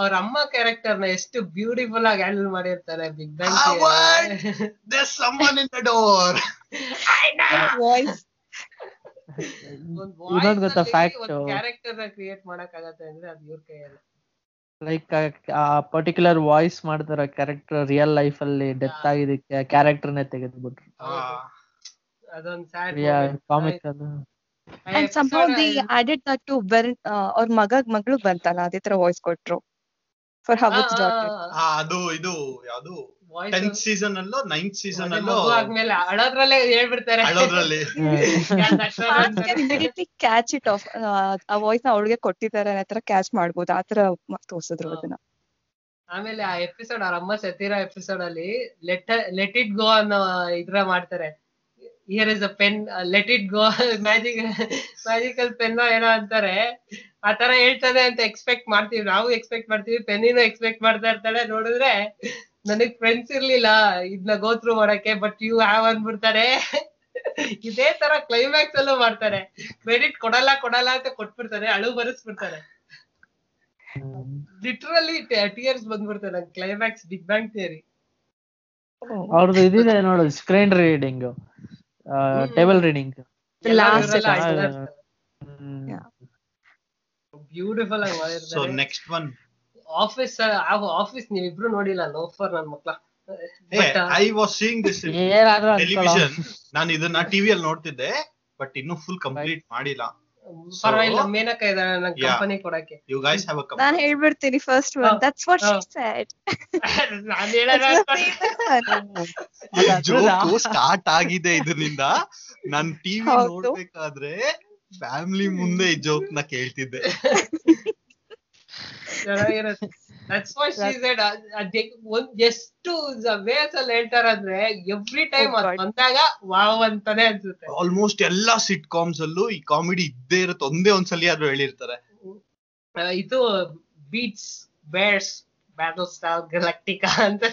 ಅವ್ರ ಅಮ್ಮ ಕ್ಯಾರೆಕ್ಟರ್ನ ಎಷ್ಟು ಬ್ಯೂಟಿಫುಲ್ ಆಗಿ ಹ್ಯಾಂಡಲ್ ಮಾಡಿರ್ತಾರೆ. ಬಿಗ್ ಬ್ಯಾಂಗ್ ಕ್ಯಾರೆಕ್ಟರ್ನ ಕ್ರಿಯೇಟ್ ಮಾಡಕ್ ಆಗತ್ತೆ ಅಂದ್ರೆ ಅದು ಇವ್ರ ಕೈಯಲ್ಲಿ. ಲೈಕ್ ಆ ಪರ್ಟಿಕ್ಯುಲರ್ ವಾಯ್ಸ್ ಮಾಡ್ತಾರ ಕ್ಯಾರೆಕ್ಟರ್, ರಿಯಲ್ ಲೈಫ್ ಅಲ್ಲಿ ಡೆತ್ ಆಗಿದ್ದಕ್ಕೆ ಕ್ಯಾರೆಕ್ಟರ್ನೇ ತೆಗೆದ್ಬಿಟ್ರು. And somehow they added that to ಅವ್ರ ಮಗ ಮಗಳು ಬಂತಲ್ಲ ಅದೇ ತರ ವಾಯ್ಸ್ ಕೊಟ್ರು for Howard's daughter. Tenth season ಅಲ್ಲೋ ನೈನ್ತ್ ಸೀಸನ್ ಅಲ್ಲೋ ಆದ್ಮೇಲೆ ಅಳೋದ್ರಲ್ಲೇ ಹೇಳ್ಬಿಡ್ತಾರೆ, ಅಳೋದ್ರಲ್ಲಿ ಕ್ಯಾಚ್ ಇಟ್ ಆಫ್ ಆ ವಾಯ್ಸ್ ನ ಅವಳಿಗೆ ಕೊಟ್ಟಿದ್ದಾರೆ ಆತರ ಕ್ಯಾಚ್ ಮಾಡ್ಬೋದು ಆತರ ತೋರಿಸಿದ್ರು ಅದನ್ನ. ಆಮೇಲೆ ಆ ಎಪಿಸೋಡ್ ಅವ್ರ ಅಮ್ಮ ಸತೀರಾ ಎಪಿಸೋಡ್ ಅಲ್ಲಿ ಲೆಟ್ ಲೆಟ್ ಇಟ್ ಗೋ ಅನ್ನೋ ಇದ್ರ ಮಾಡ್ತಾರೆ, here is a pen let it go magic magical pen ಏನೋ ಅಂತಾರೆ. ಆ ತರ ಹೇಳ್ತದೆ ಅಂತ ಎಕ್ಸ್ಪೆಕ್ಟ್ ಮಾಡ್ತೀವಿ ನಾವು, ಎಕ್ಸ್ಪೆಕ್ಟ್ ಮಾಡ್ತೀವಿ, ಪೆನ್ನಿನೂ ಎಕ್ಸ್ಪೆಕ್ಟ್ ಮಾಡ್ತಾ ಇರ್ತಾಳೆ. ನೋಡಿದ್ರೆ ನನಗ್ ಫ್ರೆಂಡ್ಸ್ ಇರ್ಲಿಲ್ಲ ಇದನ್ನ ಗೋತ್ರು ಮಾಡಕ್ಕೆ, ಬಟ್ ಯು ಹ್ಯಾವ್ ಅಂದ್ಬಿಡ್ತಾರೆ. ಇದೇ ತರ ಕ್ಲೈಮ್ಯಾಕ್ಸ್ ಅಲ್ಲೂ ಮಾಡ್ತಾರೆ, ಕ್ರೆಡಿಟ್ ಕೊಡಲ್ಲ ಕೊಡಲ್ಲ ಅಂತ ಕೊಟ್ಬಿಡ್ತಾರೆ, ಅಳು ಬರೆಸ್ಬಿಡ್ತಾರೆ. ಲಿಟ್ರಲಿ ಟಿಯರ್ಸ್ ಬಂದ್ಬಿಡ್ತಾರೆ ನನ್ ಕ್ಲೈಮ್ಯಾಕ್ಸ್ ಬಿಗ್ ಬ್ಯಾಂಗ್ ಥಿಯರಿ. ಅವ್ರದ್ದು ಇದಿದೆ ನೋಡು screen reading, table reading beautiful ಆಗಿ ಮಾಡಿರ್ತಾರೆ. So next one office. ಆ ಆಫೀಸ್ ನೀವು ಇಬ್ರು ನೋಡಿಲ್ಲ ಲೋಫರ್ ನನ್ನ ಮಕ್ಕಳ. I was seeing this television, ನಾನು ಇದನ್ನ ಟಿವಿಯಲ್ಲಿ ನೋಡ್ತಿದ್ದೆ, ಬಟ್ ಇನ್ನು ಫುಲ್ ಕಂಪ್ಲೀಟ್ ಮಾಡಿಲ್ಲ. ಪರವಾಗಿಲ್ಲ, ಮೇನಕ ಇದಾರೆ ನನ್ನ ಕಂಪನಿ ಕೊಡಕ್ಕೆ. You guys have a company. ನಾನು ಹೇಳ್ಬಿಡ್ತೀನಿ first one, that's what she said. ನಾನು ಹೇಳೋಣ ಅಂತ ಜೋಕ್ ಸ್ಟಾರ್ಟ್ ಆಗಿದೆ ಇದರಿಂದ. ನಾನು ಟಿವಿ ನೋಡ್ಬೇಕಾದ್ರೆ ಫ್ಯಾಮಿಲಿ ಮುಂದೆ ಈ ಜೋಕ್ ನ ಕೇಳ್ತಿದ್ದೆ. ಎಷ್ಟು ವೇಸ್ ಅಲ್ಲಿ ಹೇಳ್ತಾರಂದ್ರೆ ಎವ್ರಿ ಟೈಮ್ ಬಂದಾಗ ವಾವ್ ಅಂತಾನೆ ಅನ್ಸುತ್ತೆ. ಆಲ್ಮೋಸ್ಟ್ ಎಲ್ಲಾ ಸಿಟ್ ಕಾಮ್ಸ್ ಅಲ್ಲೂ ಈ ಕಾಮಿಡಿ ಇದ್ದೇ ಇರುತ್ತೆ, ಒಂದೇ ಒಂದ್ಸಲಿ ಆದ್ರೂ ಹೇಳಿರ್ತಾರೆ. ಇದು beets bears battle star Galactica ಅಂತ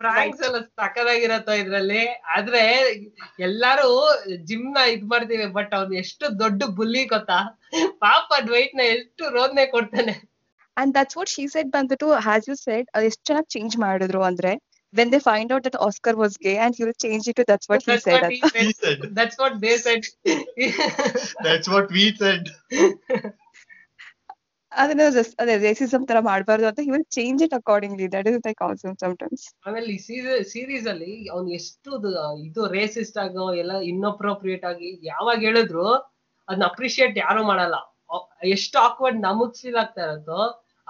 ಪ್ರಾಂಕ್ಸ್ ಎಲ್ಲ ಸಕ್ಕದಾಗಿರತ್ತ ಇದ್ರಲ್ಲಿ. ಆದ್ರೆ ಎಲ್ಲಾರು ಜಿಮ್ ನ ಇದ್ ಮಾಡ್ತೀವಿ, ಬಟ್ ಅವ್ನು ಎಷ್ಟು ದೊಡ್ಡ ಬುಲ್ಲಿ ಗೊತ್ತಾ, ಪಾಪ ಡ್ವೈಟ್ ನ ಎಷ್ಟು ರೋದನೆ ಕೊಡ್ತಾನೆ. And that's what she said ಬಂದ್ಬಿಟ್ಟು ಹ್ಯಾಸ್ ಯು ಸೆಡ್ ಎಷ್ಟು ಚೆನ್ನಾಗಿ ಚೇಂಜ್ ಮಾಡಿದ್ರು ಅಂದ್ರೆ when they find out that Oscar was gay and he will change it to that's what that's he said. What he said. said that's what they said that's what we said. ಅದನ್ನ racism ತರ ಮಾಡಬಾರ್ದು ಅಂತ he will change it accordingly. That is like awesome sometimes. ಆಮೇಲೆ ಈ series ಅಲ್ಲಿ ಅವ್ನು ಎಷ್ಟು ಇದು ರೇಸಿಸ್ಟ್ ಆಗೋ ಎಲ್ಲ ಇನ್ಅಪ್ರೋಪ್ರಿಯೇಟ್ ಆಗಿ ಯಾವಾಗ ಹೇಳಿದ್ರು ಅದನ್ನ ಅಪ್ರಿಶಿಯೇಟ್ ಯಾರು ಮಾಡಲ್ಲ. ಎಷ್ಟು ಆಕ್ವರ್ಡ್ ನಮಗ್ ಫೀಲ್ ಆಗ್ತಾ ಇರತ್ತೋ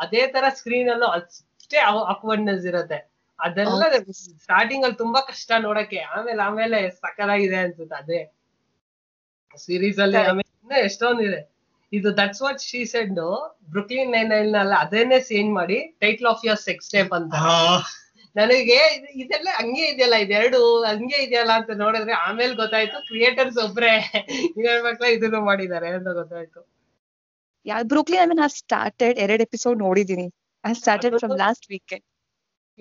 ಅದೇ ತರ ಸ್ಕ್ರೀನ್ ಅಲ್ಲೂ ಅಷ್ಟೇ ಆಕ್ವರ್ಡ್ನೆಸ್ ಇರತ್ತೆ. ಅದೆಲ್ಲ ಸ್ಟಾರ್ಟಿಂಗ್ ಅಲ್ಲಿ ತುಂಬಾ ಕಷ್ಟ ನೋಡಕ್ಕೆ, ಆಮೇಲೆ ಆಮೇಲೆ ಸಕ್ಕದಾಗಿದೆ ಅನ್ಸುತ್ತೆ ಅದೇ ಸೀರೀಸ್ ಅಲ್ಲಿ. ಆಮೇಲೆ ಇನ್ನೂ ಎಷ್ಟೊಂದಿದೆ. ಇದು that's what she said Brooklyn nine nine ನಲ್ಲಿ ಅದನ್ನೇ ಚೇಂಜ್ ಮಾಡಿ title of your sex tape ಅಂತ. ನನಗೆ ಇದೆಲ್ಲ ಹಂಗೆ ಇದೆಯಲ್ಲ, ಇದೆರಡು ಹಂಗೆ ಇದೆಯಲ್ಲ ಅಂತ ನೋಡಿದ್ರೆ ಆಮೇಲೆ ಗೊತ್ತಾಯ್ತು ಕ್ರಿಯೇಟರ್ಸ್ ಒಬ್ರೆ ಹೇಳ್ಬೇಕಲ್ಲ ಇದನ್ನು ಮಾಡಿದ್ದಾರೆ ಅಂತ ಗೊತ್ತಾಯ್ತು. Brooklyn I mean I started ಎರಡು ಎಪಿಸೋಡ್ ನೋಡಿದೀನಿ. I started from last weekend.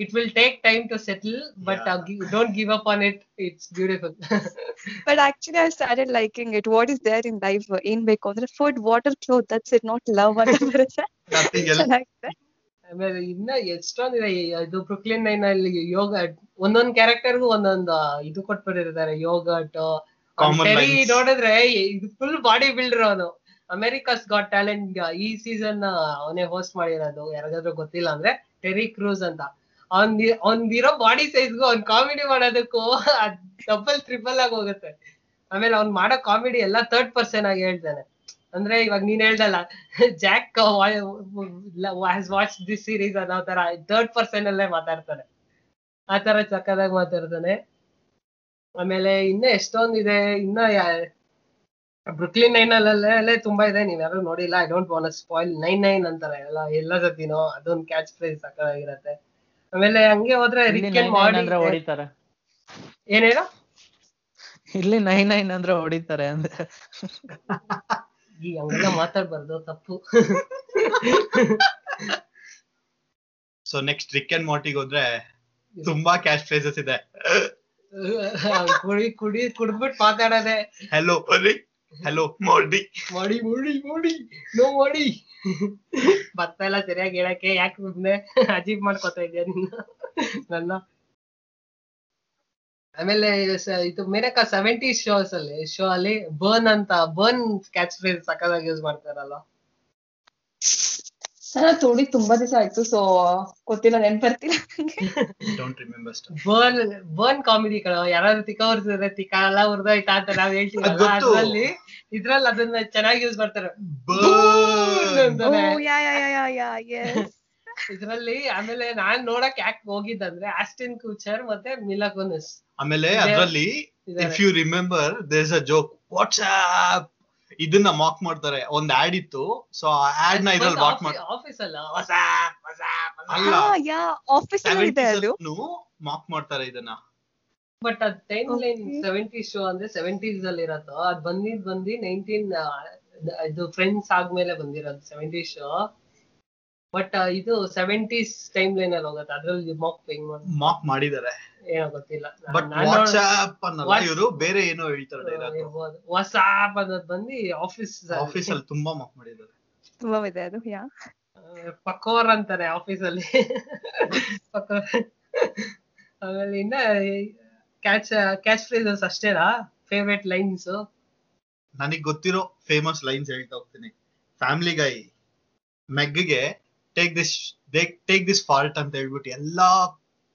It will take time to settle, but yeah. uh, g- don't give up on it. It's beautiful. But actually, I started liking it. What is there in life? In Baconra, food, water, clothes. That's it. Not love. Nothing else. I mean, inna extra nira idu Brooklyn Nine alli yoga onond character gu onond idu kottidirtare yogurt. Terry nodidre idu full body builder avanu. America's Got Talent ee season avane host madiradu yaragadru gottilla andre Terry Crews anta. ಅವ್ನ್ ಅವ್ನಿರೋ body ಸೈಜ್ಗೂ ಅವ್ನ್ comedy ಮಾಡೋದಕ್ಕೂ ಅದ್ double triple ಆಗಿ ಹೋಗುತ್ತೆ. ಆಮೇಲೆ ಅವ್ನ್ ಮಾಡೋ comedy ಎಲ್ಲ ಥರ್ಡ್ ಪರ್ಸನ್ ಆಗಿ ಹೇಳ್ತಾನೆ. ಅಂದ್ರೆ ಇವಾಗ ನೀನ್ ಹೇಳ್ದಲ್ಲ Jack has watch this series ಅನ್ನೋ ತರ ಥರ್ಡ್ ಪರ್ಸನ್ ಅಲ್ಲೇ ಮಾತಾಡ್ತಾನೆ, ಆ ತರ ಚಕ್ಕದಾಗಿ ಮಾತಾಡ್ತಾನೆ. ಆಮೇಲೆ ಇನ್ನೂ ಎಷ್ಟೊಂದಿದೆ. ಇನ್ನ ಬ್ರುಕ್ಲಿನ್ ನೈನ್ ಅಲ್ಲೇ ತುಂಬಾ ಇದೆ, ನೀವ್ ಯಾರು ನೋಡಿಲ್ಲ, I don't want to spoil. Nine nine ಅಂತಾರೆ ಎಲ್ಲ ಎಲ್ಲ ಜೊತಿನೋ, ಅದೊಂದು ಕ್ಯಾಚ್ ಫ್ರೇಸ್ ಸಕ್ಕದಾಗಿರತ್ತೆ. ಆಮೇಲೆ ಹಂಗೆ ಹೋದ್ರೆ ರಿಕ್ ಅಂಡ್ ಮಾರ್ಟಿ ಅಂದ್ರೆ ಹೊಡಿತಾರೆ. ಏನೇನೋ ಇಲ್ಲಿ ನೈನ್ ನೈನ್ ಅಂದ್ರೆ ಹೊಡಿತಾರೆ ಅಂದ್ರೆ ಈ ಹಂಗೆಲ್ಲ ಮಾತಾಡಬಾರ್ದು, ತಪ್ಪು. ಸೊ ನೆಕ್ಸ್ಟ್ ರಿಕ್ ಅಂಡ್ ಮಾರ್ಟಿಗೆ ಹೋದ್ರೆ ತುಂಬಾ ಕ್ಯಾಶ್ ಫ್ರೇಸಸ್ ಇದೆ. ಕುಡಿ ಕುಡಿ ಕುಡ್ಬಿಟ್ಟು ಮಾತಾಡೋದೆ. ಹಲೋ ರಿಕ್, ಹಲೋ ಮಾರ್ಟಿ, ಮಾಡಿ ಮಾಡಿ ಮಾಡಿ ನೋ ಮಾಡಿ. ಬರ್ತಾ ಇಲ್ಲ ಸರಿಯಾಗಿ ಹೇಳಕ್ಕೆ, ಯಾಕೆ ಸುಮ್ನೆ ಅಜೀಬ್ ಮಾಡ್ಕೊತಾ ಇದೆಯಾ ನಿನ್ನ ನನ್ನ. ಆಮೇಲೆ ಇದು ಮೇನಕ ಸೆವೆಂಟಿ ಶೋಸ್ ಅಲ್ಲಿ ಶೋ ಅಲ್ಲಿ ಬರ್ನ್ ಅಂತ ಬರ್ನ್ ಕ್ಯಾಚ್ ಫ್ರೇಸ್ ಸಕ್ಕದಾಗಿ ಯೂಸ್ ಮಾಡ್ತಾರಲ್ಲ. ನೋಡಿ ತುಂಬಾ ದಿವಸ ಆಯ್ತು, ಸೊ ಗೊತ್ತಿಲ್ಲ, ನೆನ್ಪರ್ತಿಲ್ಲ. ಬರ್ನ್ ಬರ್ನ್ ಕಾಮಿಡಿ ಕಣ, ಯಾರಾದ್ರೂ ತಿಕ್ಕ ಉರ್ಸಿದ್ರೆ ತಿಕ್ಕ ಎಲ್ಲ ಉರ್ದೋಯ್ತಾ ಅಂತ ನಾವ್ ಹೇಳ್ತೀವಲ್ಲ, ಅದ್ರಲ್ಲಿ ಇದ್ರಲ್ಲಿ ಅದನ್ನ ಚೆನ್ನಾಗಿ ಯೂಸ್ ಮಾಡ್ತಾರೆ. ಬರ್ನ್ ಇದ್ರಲ್ಲಿ ಆಮೇಲೆ ನಾನ್ ನೋಡಕ್ ಯಾಕೆ ಹೋಗಿದ್ದಂದ್ರೆ ಆಸ್ಟಿನ್ ಕೂಚರ್ ಮತ್ತೆ ಮಿಲಾ ಕುನಿಸ್. ಆಮೇಲೆ ಅದ್ರಲ್ಲಿ if you remember there is a joke WhatsApp ಇದನ್ನ ಮಾಕ್ ಮಾಡ್ತಾರೆ. ಒಂದ್ ಆಡ್ ಇತ್ತು, ಸೊ ಆ ಆಡ್ ನ ಇದ್ರಲ್ಲಿ ಮಾಕ್ ಮಾಡಿ ಆಫೀಸ್ ಅಲ್ಲ ಮಾಕ್ ಮಾಡ್ತಾರೆ ಇದನ್ನ. ಬಟ್ ಅದ್ ಟೈಮ್ ಲೈನ್ ಸೆವೆಂಟೀಸ್ ಶೋ ಅಂದ್ರೆ ಸೆವೆಂಟೀಸ್ ಅಲ್ಲಿ ಇರತ್ತೋ, ಅದ್ ಬಂದಿದ್ ಬಂದಿ ನೈನ್ಟೀನ್ ಇದು ಫ್ರೆಂಡ್ಸ್ ಆದ್ಮೇಲೆ ಬಂದಿರೋದು ಸೆವೆಂಟೀಸ್ ಶೋ. ಬಟ್ ಇದು ಸೆವೆಂಟೀಸ್ ಟೈಮ್ ಲೈನ್ ಅಲ್ಲಿ ಹೋಗುತ್ತೆ, ಅದ್ರಲ್ಲಿ ಮಾಕ್ ಮಾಕ್ ಮಾಡಿದ್ದಾರೆ ಏನೋ ಗೊತ್ತಿಲ್ಲ. ಬಟ್ ವಾಟ್ಸ್ಆಪ್ ಅನ್ನಲ್ಲ, ಇವರು ಬೇರೆ ಏನೋ ಹೇಳ್ತಾರೆ ಇರಬಹುದು. ವಾಟ್ಸ್ಆಪ್ ಅನ್ನೋದು ಬಂದು ಆಫೀಸ್ ಆಫೀಸ್ ಅಲ್ಲಿ ತುಂಬಾ ಮಾಕ್ ಮಾಡಿದ್ದಾರೆ, ತುಂಬಾ ಇದೆ ಅದು. ಯಾ ಪಕೋರ್ ಅಂತಾರೆ ಆಫೀಸ್ ಅಲ್ಲಿ ಪಕೋರ್. ಆಮೇಲೆ ಇನ್ನ ಕ್ಯಾಚ್ ಕ್ಯಾಚ್ ಫ್ರೇಸಸ್ ಅಷ್ಟೇನಾ ಫೇವರೇಟ್ ಲೈನ್ಸ್? ನನಗ್ ಗೊತ್ತಿರೋ ಫೇಮಸ್ ಲೈನ್ಸ್ ಹೇಳ್ತಾ ಹೋಗ್ತೀನಿ. ಫ್ಯಾಮಿಲಿ ಗೈ ಮೆಗ್ಗೆ take this take this fault ಅಂತ ಹೇಳ್ಬಿಟ್ಟು ಎಲ್ಲಾ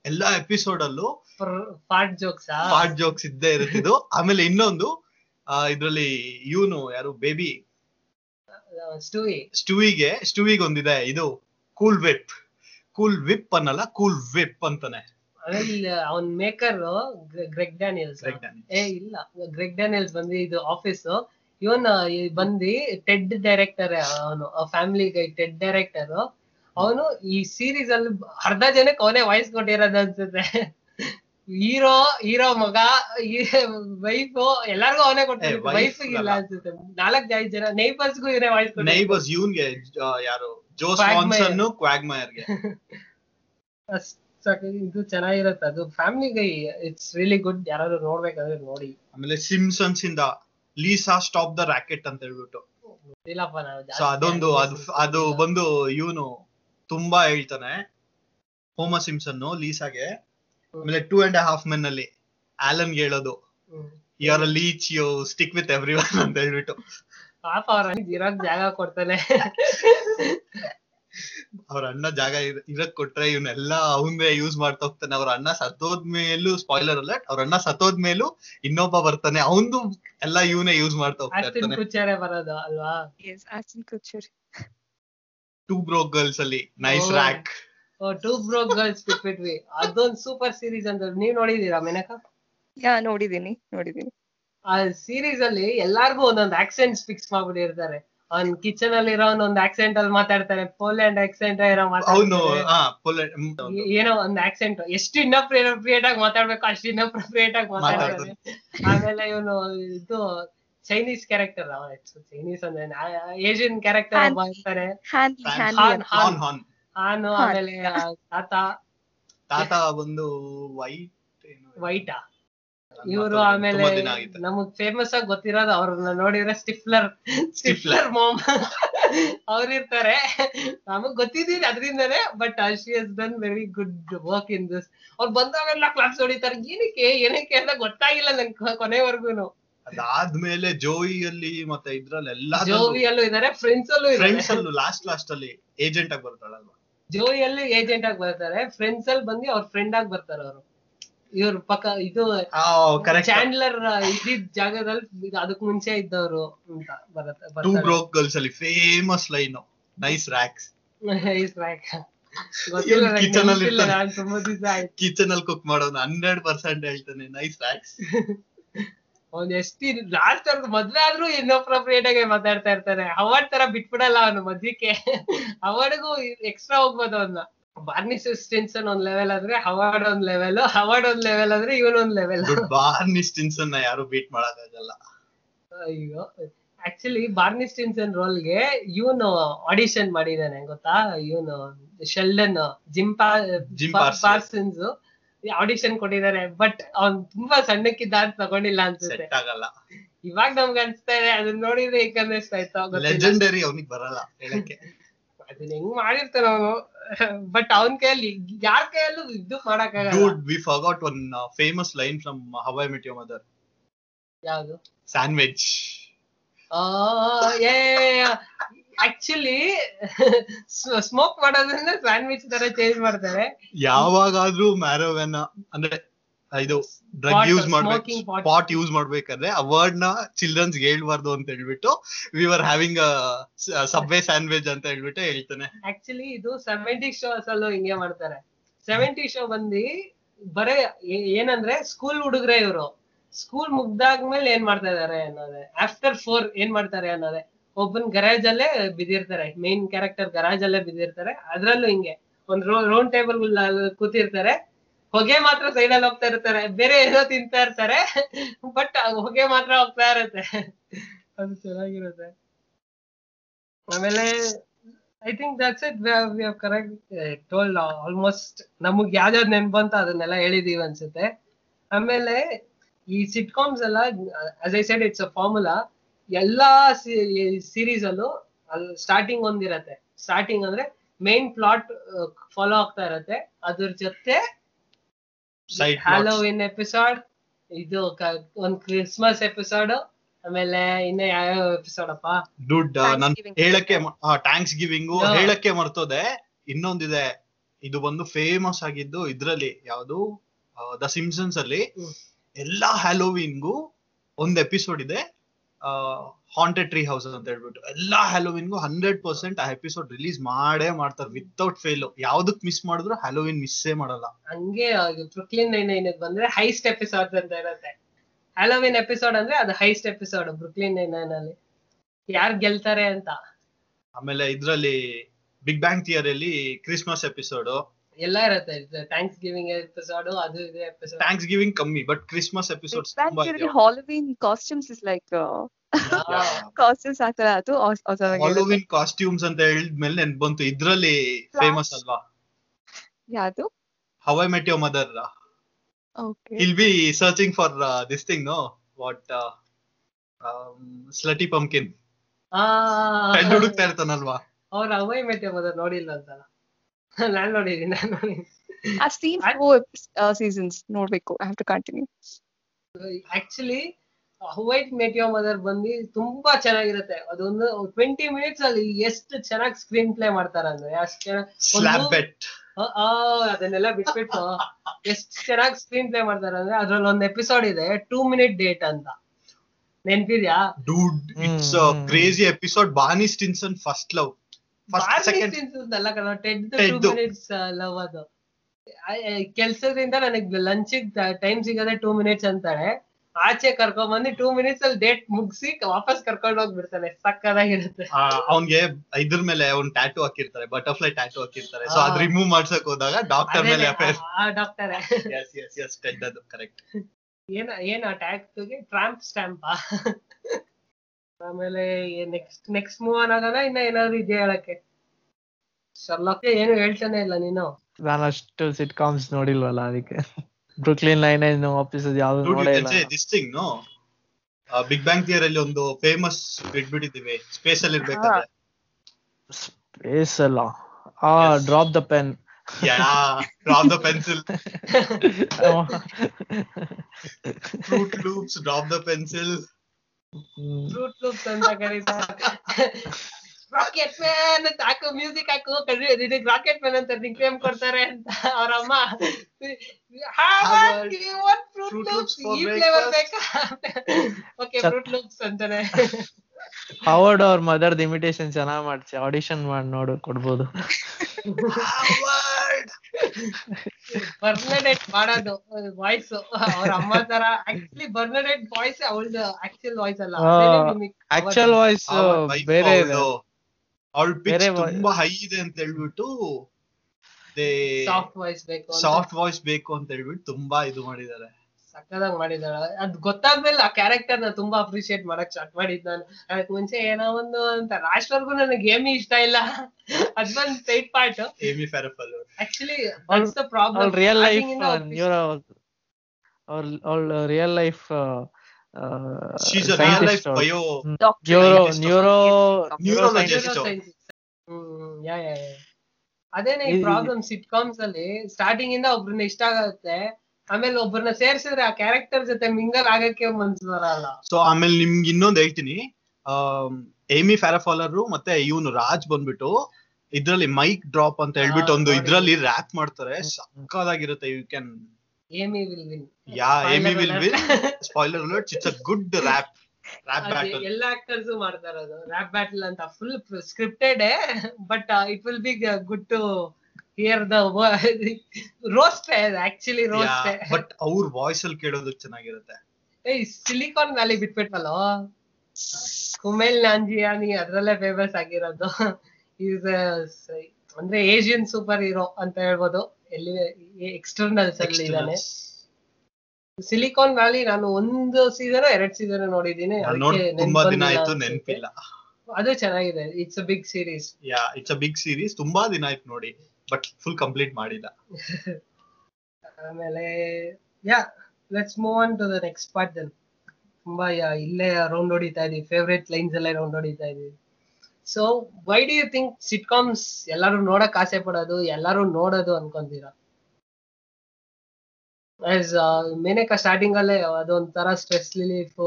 ಎಲ್ಲಾ ಎಪಿಸೋಡ್ ಅಲ್ಲೂ ಫಾಲ್ಟ್ ಜೋಕ್ಸ್ ಫಾಲ್ಟ್ ಜೋಕ್ಸ್ ಇದ್ದೇ ಇರುತ್ತಿದ್ದು. ಆಮೇಲೆ ಇನ್ನೊಂದು ಇದ್ರಲ್ಲಿ ಇವನು ಯಾರು ಬೇಬಿ ಸ್ಟೂವಿ ಸ್ಟೂವಿಗೆ ಸ್ಟೂವಿಗೆ ಒಂದಿದೆ ಇದು ಕೂಲ್ ವಿಪ್ ಕೂಲ್ ವಿಪ್ ಅನ್ನಲ್ಲ ಕೂಲ್ ವಿಪ್ ಅಂತಾನೆ. ಆಮೇಲೆ ಅವನ್ ಮೇಕರ್ ಗ್ರೆಗ್ ಡ್ಯಾನಿಯಲ್ಸ್ ಏ ಇಲ್ಲ ಗ್ರೆಗ್ ಡ್ಯಾನಿಯಲ್ಸ್ ಬಂದು ಇದು ಆಫೀಸ್ ಇವನ್ ಬಂದು ಟೆಡ್ ಡೈರೆಕ್ಟರ್ ಅವನು ಫ್ಯಾಮಿಲಿ ಗೈ ಟೆಡ್ ಡೈರೆಕ್ಟರ್ ಅವನು. ಈ ಸೀರೀಸ್ ಅಲ್ಲಿ ಅರ್ಧ ಜನಕ್ಕೆ ಅವನೇ ವಾಯ್ಸ್ ಕೊಟ್ಟಿರೋದು ಅನ್ಸುತ್ತೆ. ಹೀರೋ ಹೀರೋ ಮಗ ವೈಫ್ ಎಲ್ಲಾರ್ಗು ಅವನೇ ಕೊಟ್ಟಿರೋದು, ವೈಫ್ ಇಲ್ಲ ಅನ್ಸುತ್ತೆ. ನಾಲ್ಕ್ ಐದು ಜನ ನೈಬರ್ಸ್ಗೂ ಇವನೇ ವಾಯ್ಸ್ ಕೊಟ್ಟ. ನೈಬರ್ಸ್ ಇವನ್ಗೆ ಯಾರು ಜೋ ಸ್ವಾನ್ಸನ್ ಕ್ವಾಗ್ಮೈರ್ಗೆ. ಇದು ಚೆನ್ನಾಗಿರುತ್ತೆ ಅದು family Guy, it's really good. ಯಾರಾದ್ರೂ ನೋಡ್ಬೇಕಾದ್ರೆ ನೋಡಿ. ಆಮೇಲೆ ಸಿಂಪ್ಸನ್ಸ್ ಇಂದ ಲೀಸಾ ಸ್ಟಾಪ್ ದ ರಾಕೆಟ್ ಅಂತ ಹೇಳ್ಬಿಟ್ಟು ಅದೊಂದು ಅದು ಅದು ಬಂದು ಇವನು ತುಂಬಾ ಹೇಳ್ತಾನೆ ಹೋಮಾ ಸಿಂಪ್ಸನ್ ಲೀಸಾಗೆ. ಆಮೇಲೆ ಟೂ ಅಂಡ್ ಹಾಫ್ ಮೆನ್ ಅಲ್ಲಿ ಆಲನ್ಗೆ ಹೇಳೋದು you are a leech you stick with everyone ಅಂತ ಹೇಳ್ಬಿಟ್ಟು. ಪಾಪ ಅವ್ರ ಇರೋಕ್ ಜಾಗ ಕೊಡ್ತಾನೆ, ಅವ್ರ ಅಣ್ಣ ಜಾಗ ಇರಕ್ ಕೊಟ್ರೆ ಇವನ್ನೆಲ್ಲಾ ಅವನ್ಗೆ ಯೂಸ್ ಮಾಡ್ತಾ ಹೋಗ್ತಾನೆ. ಅವ್ರ ಅಣ್ಣ ಸತ್ತೋದ್ ಮೇಲೂ ಸ್ಪಾಯ್ಲರ್ ಅಲರ್ಟ್, ಅವ್ರ ಅಣ್ಣ ಸತ್ತೋದ್ ಮೇಲೂ ಇನ್ನೊಬ್ಬ ಬರ್ತಾನೆ, ಅವನು ಎಲ್ಲಾ ಇವನೇ ಯೂಸ್ ಮಾಡ್ತಾ ಹೋಗ್ತಾನೆ. ಟೂ ಬ್ರೋಕ್ ಗರ್ಲ್ಸ್ ಅಲ್ಲಿ nice rack two broke girls ಬಿಟ್ಬಿಟ್ವಿ, ಅದೊಂದು ಸೂಪರ್ ಸೀರೀಸ್ ಅಂತ. ನೀವ್ ನೋಡಿದೀರಾ ಮೇನಕ? ನೋಡಿದೀನಿ ನೋಡಿದೀನಿ. ಆ ಸೀರೀಸ್ ಅಲ್ಲಿ ಎಲ್ಲಾರ್ಗು ಒಂದೊಂದು ಆಕ್ಸೆಂಟ್ ಫಿಕ್ಸ್ ಮಾಡ್ಬಿಟ್ಟಿರ್ತಾರೆ. ಅವ್ನ್ ಕಿಚನ್ ಅಲ್ಲಿ ಇರೋ ಒಂದ್ ಆಕ್ಸೆಂಟ್ ಅಲ್ಲಿ ಮಾತಾಡ್ತಾನೆ, ಪೋಲೆಂಡ್ ಆಕ್ಸೆಂಟ್ ಇರೋ ಮಾತಾಡ್ತಾನೆ, ಏನೋ ಒಂದ್ ಆಕ್ಸೆಂಟ್ ಎಷ್ಟು ಇನ್ಅಪ್ರೋಪ್ರಿಯೇಟ್ ಆಗಿ ಮಾತಾಡ್ಬೇಕು ಅಷ್ಟು ಇನ್ಅಪ್ರೋಪ್ರಿಯೇಟ್ ಆಗಿ ಮಾತಾಡ್ತಾನೆ. ಆಮೇಲೆ ಇವನು ಇದು ಚೈನೀಸ್ ಕ್ಯಾರೆಕ್ಟರ್, ಚೈನೀಸ್ ಅಂದ್ರೆ ಏಷ್ಯನ್ ಕ್ಯಾರೆಕ್ಟರ್ ಬರ್ತಾರೆ. ಹಾನು ಆಮೇಲೆ ತಾತ ತಾತ ಒಂದು ವೈಟ್ ವೈಟಾ ಇವರು. ಆಮೇಲೆ ನಮಗ್ ಫೇಮಸ್ ಆಗಿ ಗೊತ್ತಿರೋದು ಅವ್ರನ್ನ ನೋಡಿದ್ರೆ ಸ್ಟಿಫ್ಲರ್ ಸ್ಟಿಫ್ಲರ್ ಮಾಮ್ ಅವ್ರಿರ್ತಾರೆ. ನಮಗ್ ಗೊತ್ತಿದ್ದೀನಿ ಅದ್ರಿಂದಾನೆ. But she has done very good work in this. ಅವ್ರು ಬಂದಾಗೆಲ್ಲ ಕ್ಲಾಸ್ ಹೊಡಿತಾರೆ, ಏನಕ್ಕೆ ಏನಕ್ಕೆ ಅಂತ ಗೊತ್ತಾಗಿಲ್ಲ ನನ್ಗೆ ಕೊನೆವರೆಗೂ. ಅದಾದ್ಮೇಲೆ ಜೋವಿಯಲ್ಲಿ ಮತ್ತೆ ಇದ್ರಲ್ಲೆಲ್ಲ ಜೋವಿಯಲ್ಲೂ ಇದಾರೆ, ಫ್ರೆಂಡ್ಸ್ ಅಲ್ಲೂ ಫ್ರೆಂಡ್ಸ್ ಅಲ್ಲೂ ಲಾಸ್ಟ್ ಲಾಸ್ಟ್ ಅಲ್ಲಿ ಏಜೆಂಟ್ ಆಗಿ ಬರ್ತಾಳಲ್ವಾ. ಜೋವಿಯಲ್ಲಿ ಏಜೆಂಟ್ ಆಗಿ ಬರ್ತಾರೆ, ಫ್ರೆಂಡ್ಸ್ ಅಲ್ಲಿ ಬಂದು ಅವ್ರ ಫ್ರೆಂಡ್ ಆಗಿ ಬರ್ತಾರ ಅವರು. ಇವ್ರ ಪಕ್ಕ ಇದು ಚಾಂಡ್ಲರ್ ಇದ್ದಿದ್ ಜಾಗದಲ್ಲಿ ಅದಕ್ ಮುಂಚೆ ಇದ್ದವ್ರು ಅಂತ ಬರತ್ತೆ. ಟೂ ಬ್ರೋಕ್ ಗರ್ಲ್ಸ್ ಅಲ್ಲಿ famous line nice racks nice rack kitchen ಅಲ್ಲಿ ಕಿಚನ್ ಅಲ್ಲಿ ಕುಕ್ ಮಾಡೋನು ಹಂಡ್ರೆಡ್ ಪರ್ಸೆಂಟ್ ಹೇಳ್ತಾನೆ ನೈಸ್ ರ್ಯಾಕ್ಸ್. ಅವ್ನು ಎಷ್ಟಿ ಲಾಸ್ಟ್ ಅವ್ರದ್ದು ಮದ್ವೆ ಆದ್ರೂ ಇನ್ಅಪ್ರೋಪ್ರಿಯೇಟ್ ಆಗಿ ಮಾತಾಡ್ತಾ ಇರ್ತಾನೆ. ಅವಾರ್ಡ್ ತರ ಬಿಟ್ಬಿಡಲ್ಲ ಅವನು ಮದ್ವಿಕೆ, ಅವಾರ್ಡ್ಗೂ ಎಕ್ಸ್ಟ್ರಾ ಹೋಗ್ಬೋದು ಅವನ್ನ. ಬಾರ್ನಿ ಸ್ಟಿನ್ಸನ್ ಒಂದ್ ಲೆವೆಲ್ ಆದ್ರೆ ಹವಾರ್ಡ್ ಒಂದ್ ಲೆವೆಲ್, ಹವಾರ್ಡ್ ಒಂದ್ ಲೆವೆಲ್ ಆದ್ರೆ ಇವನೊಂದ್ ಲೆವೆಲ್. ಬಾರ್ನಿ ಸ್ಟಿನ್ಸನ್ ನ ಯಾರು ಬೀಟ್ ಮಾಡಕ್ಕಾಗಲ್ಲ. ಅಯ್ಯೋ ಆಕ್ಚುಲಿ ಬಾರ್ನಿ ಸ್ಟಿನ್ಸನ್ ರೋಲ್ಗೆ ಇವನು ಆಡಿಷನ್ ಮಾಡಿದಾನೆ ಗೊತ್ತಾ, ಇವನು ಶೆಲ್ಡನ್ ಜಿಮ್ ಪಾರ್ಸನ್ಸ್ ಆಡಿಷನ್ ಕೊಟ್ಟಿದ್ದಾರೆ. ಬಟ್ ಅವ್ನ್ ತುಂಬಾ ಸಣ್ಣಕ್ಕಿದ್ದ ಅಂತ ತಗೊಂಡಿಲ್ಲ ಅನ್ಸುತ್ತೆ. ಇವಾಗ ನಮ್ಗೆ ಅನ್ಸ್ತಾ ಇದೆ ಅದನ್ನ ನೋಡಿದ್ರೆ ಏಕನ್ನಿಸ್ತಾ ಇತ್ತು. ಲೆಜೆಂಡರಿ ಅವನಿಗೆ ಬರಲ್ಲ ಹೇಳಕ್ಕೆ, ಅದನ್ನ ಹೆಂಗ್ ಮಾಡಿರ್ತಾರ ಅವನು. ಬಟ್ ಅವನ್ ಕೈಯಲ್ಲಿ ಯಾರ ಕೈಯಲ್ಲೂ ಇದು ಮಾಡಕ್ಕಾಗಲ್ಲ. Dude we forgot one famous line from how I met your mother. ಯಾವುದು? ಸ್ಯಾಂಡ್ವಿಚ್. ಆಕ್ಚುಲಿ ಸ್ಮೋಕ್ ಮಾಡೋದ್ರಿಂದ ಸ್ಯಾಂಡ್ವಿಚ್ ತರ ಚೇಂಜ್ ಮಾಡ್ತಾರೆ. ಯಾವಾಗಾದ್ರೂ ಮ್ಯಾರೋವೆನ ಅಂದ್ರೆ ಇದು ಡ್ರಗ್ ಯೂಸ್ ಮಾಡ್ಬೇಕು, ಪಾಟ್ ಯೂಸ್ ಮಾಡ್ಬೇಕಾದ್ರೆ ಆ ವರ್ಡ್ ನ ಚಿಲ್ಡ್ರನ್ಸ್ ಹೇಳ್ಬಾರ್ದು ಅಂತ ಹೇಳ್ಬಿಟ್ಟು we are having Subway sandwich ಅಂತ ಹೇಳ್ಬಿಟ್ಟು ಹೇಳ್ತಾನೆ. ಆಕ್ಚುಲಿ ಇದು ಸೆವೆಂಟಿ ಶೋಸ್ ಅಲ್ಲೂ ಹಿಂಗೆ ಮಾಡ್ತಾರೆ. ಸೆವೆಂಟಿ ಶೋ ಬಂದು ಬರೇ ಏನಂದ್ರೆ ಸ್ಕೂಲ್ ಹುಡುಗ್ರೆ ಇವ್ರು, ಸ್ಕೂಲ್ ಮುಗ್ದಾದ್ಮೇಲೆ ಏನ್ ಮಾಡ್ತಾ ಇದಾರೆ ಅನ್ನೋದೇ, ಆಫ್ಟರ್ ಫೋರ್ ಏನ್ ಮಾಡ್ತಾರೆ ಅನ್ನೋದೇ. ಒಬ್ಬನ್ ಗರಾಜ್ ಅಲ್ಲೇ ಬಿದ್ದಿರ್ತಾರೆ, ಮೇನ್ ಕ್ಯಾರೆಕ್ಟರ್ ಗರಾಜ್ ಅಲ್ಲೇ ಬಿದ್ದಿರ್ತಾರೆ. ಅದ್ರಲ್ಲೂ ಹಿಂಗೆ ಒಂದ್ ರೌಂಡ್ ಟೇಬಲ್ ಕೂತಿರ್ತಾರೆ, ಹೊಗೆ ಮಾತ್ರ ಸೈಡಲ್ಲಿ ಹೋಗ್ತಾ ಇರ್ತಾರೆ, ಬೇರೆ ಏನೋ ತಿಂತಾ ಇರ್ತಾರೆ, ಬಟ್ ಹೊಗೆ ಮಾತ್ರ ಹೋಗ್ತಾ ಇರತ್ತೆ. ಅದು ಚೆನ್ನಾಗಿರುತ್ತೆ. ಆಮೇಲೆ I think that's it. We have correct told almost ನಮಗ್ ಯಾವ್ದಾವ್ದು ನೆನ್ಪು ಅಂತ ಅದನ್ನೆಲ್ಲ ಹೇಳಿದೀವಿ ಅನ್ಸುತ್ತೆ. ಆಮೇಲೆ ಈ ಸಿಟ್ಕಾಮ್ಸ್ ಎಲ್ಲ as I said it's a formula. ಎಲ್ಲಾ ಸೀರೀಸ್ ಅಲ್ಲೂ ಸ್ಟಾರ್ಟಿಂಗ್ ಒಂದಿರತ್ತೆ. ಸ್ಟಾರ್ಟಿಂಗ್ ಅಂದ್ರೆ ಮೇನ್ ಪ್ಲಾಟ್ ಫಾಲೋ ಆಗ್ತಾ ಇರತ್ತೆ, ಅದ್ರ ಜೊತೆ ಹ್ಯಾಲೋವಿನ್ ಎಪಿಸೋಡ್, ಇದು ಒಂದ್ ಕ್ರಿಸ್ಮಸ್ ಎಪಿಸೋಡ್, ಆಮೇಲೆ ಇನ್ನ ಯಾವ್ಯಾವ ಎಪಿಸೋಡ್ ಅಪ್ಪ ದುಡ್ ಹೇಳಕ್ಕೆ ಥ್ಯಾಂಕ್ಸ್ ಗಿವಿಂಗು ಹೇಳಕ್ಕೆ ಮರ್ತೋದೆ. ಇನ್ನೊಂದಿದೆ, ಇದು ಬಂದು ಫೇಮಸ್ ಆಗಿದ್ದು ಇದ್ರಲ್ಲಿ ಯಾವ್ದು ದ ಸಿಂಪ್ಸನ್ಸ್ ಅಲ್ಲಿ ಎಲ್ಲಾ ಹ್ಯಾಲೋವಿನ್ಗೂ ಒಂದ್ ಎಪಿಸೋಡ್ ಇದೆ, ಹಾಂಟೆಡ್ ಟ್ರೀ ಹೌಸ್ ಅಂತ ಹೇಳ್ಬಿಟ್ಟು. ಎಲ್ಲಾ ಹ್ಯಾಲೋವಿನ್ಗೂ ಹಂಡ್ರೆಡ್ ಪರ್ಸೆಂಟ್ ಆ ಎಪಿಸೋಡ್ ರಿಲೀಸ್ ಮಾಡೇ ಮಾಡ್ತಾರೆ ವಿತೌಟ್ ಫೇಲ್. ಯಾವ್ದಕ್ ಮಿಸ್ ಮಾಡಿದ್ರು ಹ್ಯಾಲೋವಿನ್ ಮಿಸ್ಸೇ ಮಾಡಲ್ಲ. ಹಂಗೆ ಬ್ರುಕ್ಲಿನ್ ನೈನ್ ನೈನ್ ಬಂದ್ರೆ ಹೈಸ್ಟ್ ಎಪಿಸೋಡ್ ಅಂತ ಇರುತ್ತೆ. ಹ್ಯಾಲೋವಿನ್ ಎಪಿಸೋಡ್ ಅಂದ್ರೆ ಅದು heist episode Brooklyn nine nine ಅಲ್ಲಿ, ಯಾರು ಗೆಲ್ತಾರೆ ಅಂತ. ಆಮೇಲೆ ಇದ್ರಲ್ಲಿ ಬಿಗ್ ಬ್ಯಾಂಗ್ ಥಿಯರಿಯಲ್ಲಿ ಕ್ರಿಸ್ಮಸ್ ಎಪಿಸೋಡ್ ಎಲ್ಲ ಇರುತ್ತೆ. ಥ್ಯಾಂಕ್ಸ್ ಗಿವಿಂಗ್ ಎಪಿಸೋಡ್, ಅದು ಎಪಿಸೋಡ್ ಥ್ಯಾಂಕ್ಸ್ ಗಿವಿಂಗ್ ಕಮ್ಮಿ, ಬಟ್ ಕ್ರಿಸ್ಮಸ್ ಎಪಿಸೋಡ್ಸ್ ತುಂಬಾ ಇದೆ. Halloween costumes is like costumes ಆತರ, ಅದು ಹಾಲೋವಿನ್ ಕಾಸ್ಟ್ಯೂಮ್ಸ್ ಅಂತ ಹೇಳಿದ್ಮೇಲೆ ನೆನಪು ಬಂತು ಇದ್ರಲ್ಲಿ ಫೇಮಸ್ ಅಲ್ವಾ ಯಾವುದು, how I met your mother. Okay, will be searching for this thing, no what slutty pumpkin ಹುಡುಕ್ತಾ ಇರ್ತಾನಲ್ವಾ ಅವ್ರ, how I met your mother ನೋಡಿಲ್ಲ ಅಂತಲ್ಲ ನಾನು ನೋಡಿದೀನಿ. ನಾನು I've seen four seasons, ನೋಡ್ಬೇಕು, I have to continue. Actually How I Met Your Mother ಬಂದು ತುಂಬಾ ಚೆನ್ನಾಗಿರುತ್ತೆ. ಅದೊಂದು ಟ್ವೆಂಟಿ ಮಿನಿಟ್ಸ್ ಅಲ್ಲಿ ಎಷ್ಟು ಚೆನ್ನಾಗಿ ಸ್ಕ್ರೀನ್ ಪ್ಲೇ ಮಾಡ್ತಾರೆ ಅಂದ್ರೆ ಅಷ್ಟು ಚೆನ್ನಾಗಿ, ಅದನ್ನೆಲ್ಲ ಬಿಟ್ಬಿಟ್ಟು ಎಷ್ಟು ಚೆನ್ನಾಗಿ ಸ್ಕ್ರೀನ್ ಪ್ಲೇ ಮಾಡ್ತಾರೆ ಅಂದ್ರೆ ಅದ್ರಲ್ಲಿ ಒಂದ್ ಎಪಿಸೋಡ್ ಇದೆ ಟೂ ಮಿನಿಟ್ ಡೇಟ್ ಅಂತ, ನೆನ್ಪಿದ್ಯಾ? Dude it's a crazy episode. Barney Stinson first love ಕೆಲ್ಸದಿಂದ ನನಗ್ ಲಂಚ್ ಟೈಮ್ ಸಿಗದೆ ಟೂ ಮಿನಿಟ್ಸ್ ಅಂತಾನೆ, ಆಚೆ ಕರ್ಕೊಂಡ್ ಬಂದು ಟೂ ಮಿನಿಟ್ಸ್ ಅಲ್ಲಿ ಡೇಟ್ ಮುಗಿಸಿ ವಾಪಸ್ ಕರ್ಕೊಂಡು ಹೋಗ್ಬಿಡ್ತಾನೆ. ಸಕ್ಕದಾಗಿರುತ್ತೆ. ಅವ್ನ್ಗೆ ಇದ್ರ ಮೇಲೆ ಅವ್ನ್ ಟ್ಯಾಟೂ ಹಾಕಿರ್ತಾರೆ, ಬಟರ್ಫ್ಲೈ ಟ್ಯಾಟೂ ಹಾಕಿರ್ತಾರೆ. ಸೊ ಅದ್ ರಿಮೂವ್ ಮಾಡ್ಸಕ್ ಹೋದಾಗ ಡಾಕ್ಟರ್ ಮೇಲೆ ಅಫೇರ್. ಡಾಕ್ಟರ್ ಏನ ಏನ ಟ್ಯಾಟೂಗೆ ಟ್ರಾಂಪ್ ಸ್ಟ್ಯಾಂಪ್. ಆಮೇಲೆ ನೆಕ್ಸ್ಟ್ ನೆಕ್ಸ್ಟ್ ಮೂವ್ ಆನ್ ಆಗೋಣ. ಇನ್ನ ಏನಾದ್ರು ಇದೆ ಹೇಳಕ್ಕೆ? ಶರ್ಲಾಕ್ ಏನು ಹೇಳ್ತಾನೆ ಇಲ್ಲ ನೀನು. ನಾನು ಅಷ್ಟು ಸಿಟ್ ಕಾಮ್ಸ್ ನೋಡಿಲ್ವಲ್ಲ, ಅದಕ್ಕೆ ಬ್ರುಕ್ಲಿನ್ ನೈನ್ ನೈನ್ ಆಫೀಸ್ ಯಾವ್ದು ನೋಡೇ ಇಲ್ಲ. This thing no, Big bang Theory ಅಲ್ಲಿ ಒಂದು ಫೇಮಸ್ ಬಿಟ್ಬಿಟ್ಟಿದ್ದೀವಿ, ಸ್ಪೇಸ್ ಅಲ್ಲಿ ಇರ್ಬೇಕಾದ್ರೆ. ಸ್ಪೇಸ್ ಅಲ್ಲ, ಆ drop the pen. Yeah, drop the pencil. Fruit Loops, drop the pencil. Fruit Loops ಅಂತ ಕರೀತಾರೆ. ರಾಕೆಟ್ ಮ್ಯಾನ್ ಅಂತ ಹಾಕು, ಮ್ಯೂಸಿಕ್ ಹಾಕು, ಇದಕ್ಕೆ ರಾಕೆಟ್ ಮ್ಯಾನ್ ಅಂತ ನಿಕ್ನೇಮ್ ಕೊಡ್ತಾರೆ ಅಂತ ಅವ್ರ ಅಮ್ಮ. ಫ್ರೂಟ್ ಲೂಪ್ಸ್ ಈ ಫ್ಲೇವರ್ ಬೇಕಾ? ಓಕೆ, ಫ್ರೂಟ್ ಲೂಪ್ಸ್ ಅಂತಾನೆ. ಹವರ್ಡ್ ಅವ್ರ ಮದರ್ದ ಇಮಿಟೇಷನ್ ಚೆನ್ನಾಗಿ ಮಾಡ್ಸಿ, ಆಡಿಷನ್ ಮಾಡಿ ನೋಡು, ಕೊಡ್ಬೋದು. ಬರ್ನಡೆಟ್ ಮಾಡೋದು ವಾಯ್ಸ್ ಅವ್ರ ಅಮ್ಮ ತರ. ಆಕ್ಚುಲಿ ಬರ್ನಡೆಟ್ ವಾಯ್ಸ್ ಅವಳದು ಆಕ್ಚುಯಲ್ ವಾಯ್ಸ್ ಅಲ್ಲ, ಆಕ್ಚುಯಲ್ ವಾಯ್ಸ್ ಬೇರೆ ಇದೆ. ಅವಳ ಪಿಚ್ ತುಂಬಾ ಹೈ ಇದೆ ಅಂತ ಹೇಳ್ಬಿಟ್ಟು ಸಾಫ್ಟ್ ವಾಯ್ಸ್ ಬೇಕು ಸಾಫ್ಟ್ ವಾಯ್ಸ್ ಬೇಕು ಅಂತ ಹೇಳ್ಬಿಟ್ಟು ತುಂಬಾ ಇದು ಮಾಡಿದ್ದಾರೆ. ಸಕ್ಕದಾಗಿ ಮಾಡಿದಾಳ. ಅದ್ ಗೊತ್ತಾದ್ಮೇಲೆ ಆ ಕ್ಯಾರೆಕ್ಟರ್ ನ ತುಂಬಾ ಅಪ್ರಿಶಿಯೇಟ್ ಮಾಡಕ್ ಸ್ಟಾರ್ಟ್ ಮಾಡಿದ್ ನಾನು. ಅದಕ್ ಮುಂಚೆ ಏನೋ ಒಂದು ಅಂತ ರಾಷ್ಟ್ರವರ್ಗೂ ನನಗೆ ಏಮಿ ಇಷ್ಟ ಇಲ್ಲ. ಅದ್ವನ್ side part Amy Farrah Fowler. Actually what's the problem? Real life ಅವಳ real life she is a real life bio neuro neuro neurologist. Yeah yeah ಅದೇನೇ ಈ ಪ್ರಾಬ್ಲಮ್ ಸಿಟ್ಕಾಮ್ಸ್ ಅಲ್ಲಿ. ಸ್ಟಾರ್ಟಿಂಗ್ ಇಂದ ಒಬ್ರನ್ನ ಇಷ್ಟ ಆಗತ್ತೆ, ಆಮೇಲೆ ಒಬ್ಬರನ್ನ ಸೇರಿಸಿದ್ರೆ ಆ ಕ್ಯಾರೆಕ್ಟರ್ ಜೊತೆ ಮಿಂಗಲ್ ಆಗಕ್ಕೆ ಮನ್ಸು ಬರಲ್ಲ. ಸೊ ಆಮೇಲೆ ನಿಮ್ಗೆ ಇನ್ನೊಂದು ಹೇಳ್ತೀನಿ, ಏಮಿ ಫ್ಯಾರಫಾಲರ್ ಮತ್ತೆ ಇವನು ರಾಜ್ ಬಂದ್ಬಿಟ್ಟು ಇದ್ರಲ್ಲಿ ಮೈಕ್ ಡ್ರಾಪ್ ಅಂತ ಹೇಳ್ಬಿಟ್ಟು ಒಂದು ಇದ್ರಲ್ಲಿ ರ್ಯಾಪ್ ಮಾಡ್ತಾರೆ. ಸಕ್ಕದಾಗಿರುತ್ತೆ. You can Amy will win. Yeah, Spoiler Amy will alert. win. Spoiler alert, it's a good rap. Rap okay, battle. All actors ಮಾಡ್ತಾರೆ ಅದು rap battle ಅಂತ full scripted, but uh, it will be good to hear the roast actually roast. Yeah, but our voice ಅಲ್ಲಿ ಕೇಳೋದಕ್ಕೆ ಚೆನ್ನಾಗಿರುತ್ತೆ. ಏ silicon valley ಬಿಟ್ಬಿಟ್ವಲ್ಲ, ಕುಮೇಲ್ ನಾಂಜಿಯಾನಿ ಅದರಲ್ಲೇ famous ಆಗಿರೋದು. Is ಅಂದ್ರೆ ಏಷಿಯನ್ ಸೂಪರ್ ಹೀರೋ ಅಂತ ಹೇಳ್ಬೋದು. ಎಲ್ಲಿ ಎಕ್ಸ್ಟರ್ನಲ್ಸ್ ಅಲ್ಲಿ ಇದ್ದಾನೆ. ಸಿಲಿಕಾನ್ ವ್ಯಾಲಿ ನಾನು ಒಂದು ಸೀಸನ್ ಎರಡ್ ಸೀಸನ್ ನೋಡಿದೀನಿ, ನೆನಪಿಲ್ಲ. ಅದು ಚೆನ್ನಾಗಿದೆ. It's a big series. Yeah, it's a big series. ತುಂಬಾ ದಿನ ಆಯ್ತು ನೋಡಿ, ಬಟ್ ಫುಲ್ ಕಂಪ್ಲೀಟ್ ಮಾಡಿಲ್ಲ. ಆಮೇಲೆ yeah let's move on to the next part then. ತುಂಬಾ ಇಲ್ಲೇ ರೌಂಡ್ ಹೊಡಿತಾ ಇದೀವಿ, ಫೇವ್ರೇಟ್ ಲೈನ್ಸ್ ಎಲ್ಲ ರೌಂಡ್ ಹೊಡಿತಾ ಇದೀವಿ. So why do you think sitcoms ಎಲ್ಲಾರು ನೋಡಕ್ ಆಸೆ ಪಡೋದು, ಎಲ್ಲಾರು ನೋಡೋದು ಅನ್ಕೊಂತೀರಾ? ಮೇನಕ ಸ್ಟಾರ್ಟಿಂಗ್ ಅಲ್ಲೇ ಅದೊಂಥರ ಸ್ಟ್ರೆಸ್ ರಿಲೀಫ್,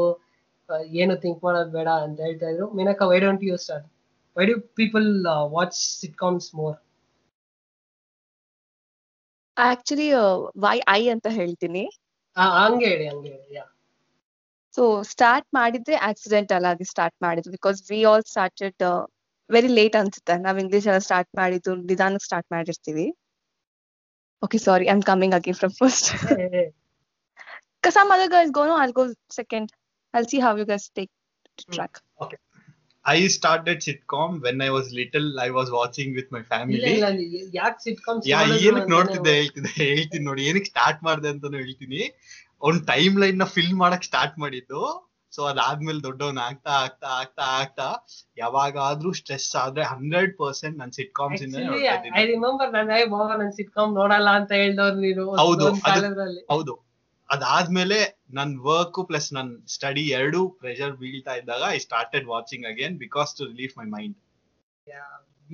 ಏನು ಥಿಂಕ್ ಮಾಡೋದು ಬೇಡ ಅಂತ ಹೇಳ್ತಾ ಇದ್ರು. Menaka, why don't you start? Why do people watch sitcoms more? Actually why I ಅಂತ ಹೇಳ್ತೀನಿ. ಹಂಗೆ ಹೇಳಿ, ಹಂಗೆ ಹೇಳಿ. ಸೊ ಸ್ಟಾರ್ಟ್ ಮಾಡಿದ್ರೆ ಆಕ್ಸಿಡೆಂಟಲ್ ಆಗಿ ಸ್ಟಾರ್ಟ್ ಮಾಡಿದ್ರು, because we all started very late ಅನ್ಸುತ್ತೆ. ನಾವು ಇಂಗ್ಲಿಷ್ ಎಲ್ಲ ಸ್ಟಾರ್ಟ್ ಮಾಡಿದ್ದು ನಿಧಾನಕ್ಕೆ ಸ್ಟಾರ್ಟ್ ಮಾಡಿರ್ತೀವಿ. Okay, sorry, I'm coming again from first. Because some other guys go, no, I'll go second. I'll see how you guys take the track. Okay. I started sitcom when I was little. I was watching with my family. ಇಲ್ಲ ಇಲ್ಲ ಯಾಕೆ sitcom? ಯಾ ಏನಕ್ಕೆ ನೋಡ್ತಿದ್ದೆ ಹೇಳ್ತಿದ್ದೆ ಹೇಳ್ತೀನಿ ನೋಡಿ, ಏನಕ್ಕೆ start ಮಾಡಿದೆ ಅಂತಾನು ಹೇಳ್ತೀನಿ. ಅವ್ನ ಟೈಮ್ ಲೈನ್ ನ ಫಿಲ್ ಮಾಡಕ್ ಸ್ಟಾರ್ಟ್ ಮಾಡಿದ್ದು. ಸೊ ಅದಾದ್ಮೇಲೆ ದೊಡ್ಡವನ್ ಆಗ್ತಾ ಆಗ್ತಾ ಆಗ್ತಾ ಆಗ್ತಾ ಯಾವಾಗಾದ್ರೂ ಸ್ಟ್ರೆಸ್ ಆದ್ರೆ ಹಂಡ್ರೆಡ್ ಪರ್ಸೆಂಟ್ ನನ್ ಸಿಟ್ಕಾಮ್ಸ್ ನೋಡಲ್ಲ ಅಂತ ಹೇಳಿದವ್ರು. ಅದಾದ್ಮೇಲೆ ನನ್ ವರ್ಕ್ ಪ್ಲಸ್ ನನ್ ಸ್ಟಡಿ ಎರಡು ಪ್ರೆಷರ್ ಬೀಳ್ತಾ ಇದ್ದಾಗ I started watching again because to relief my mind.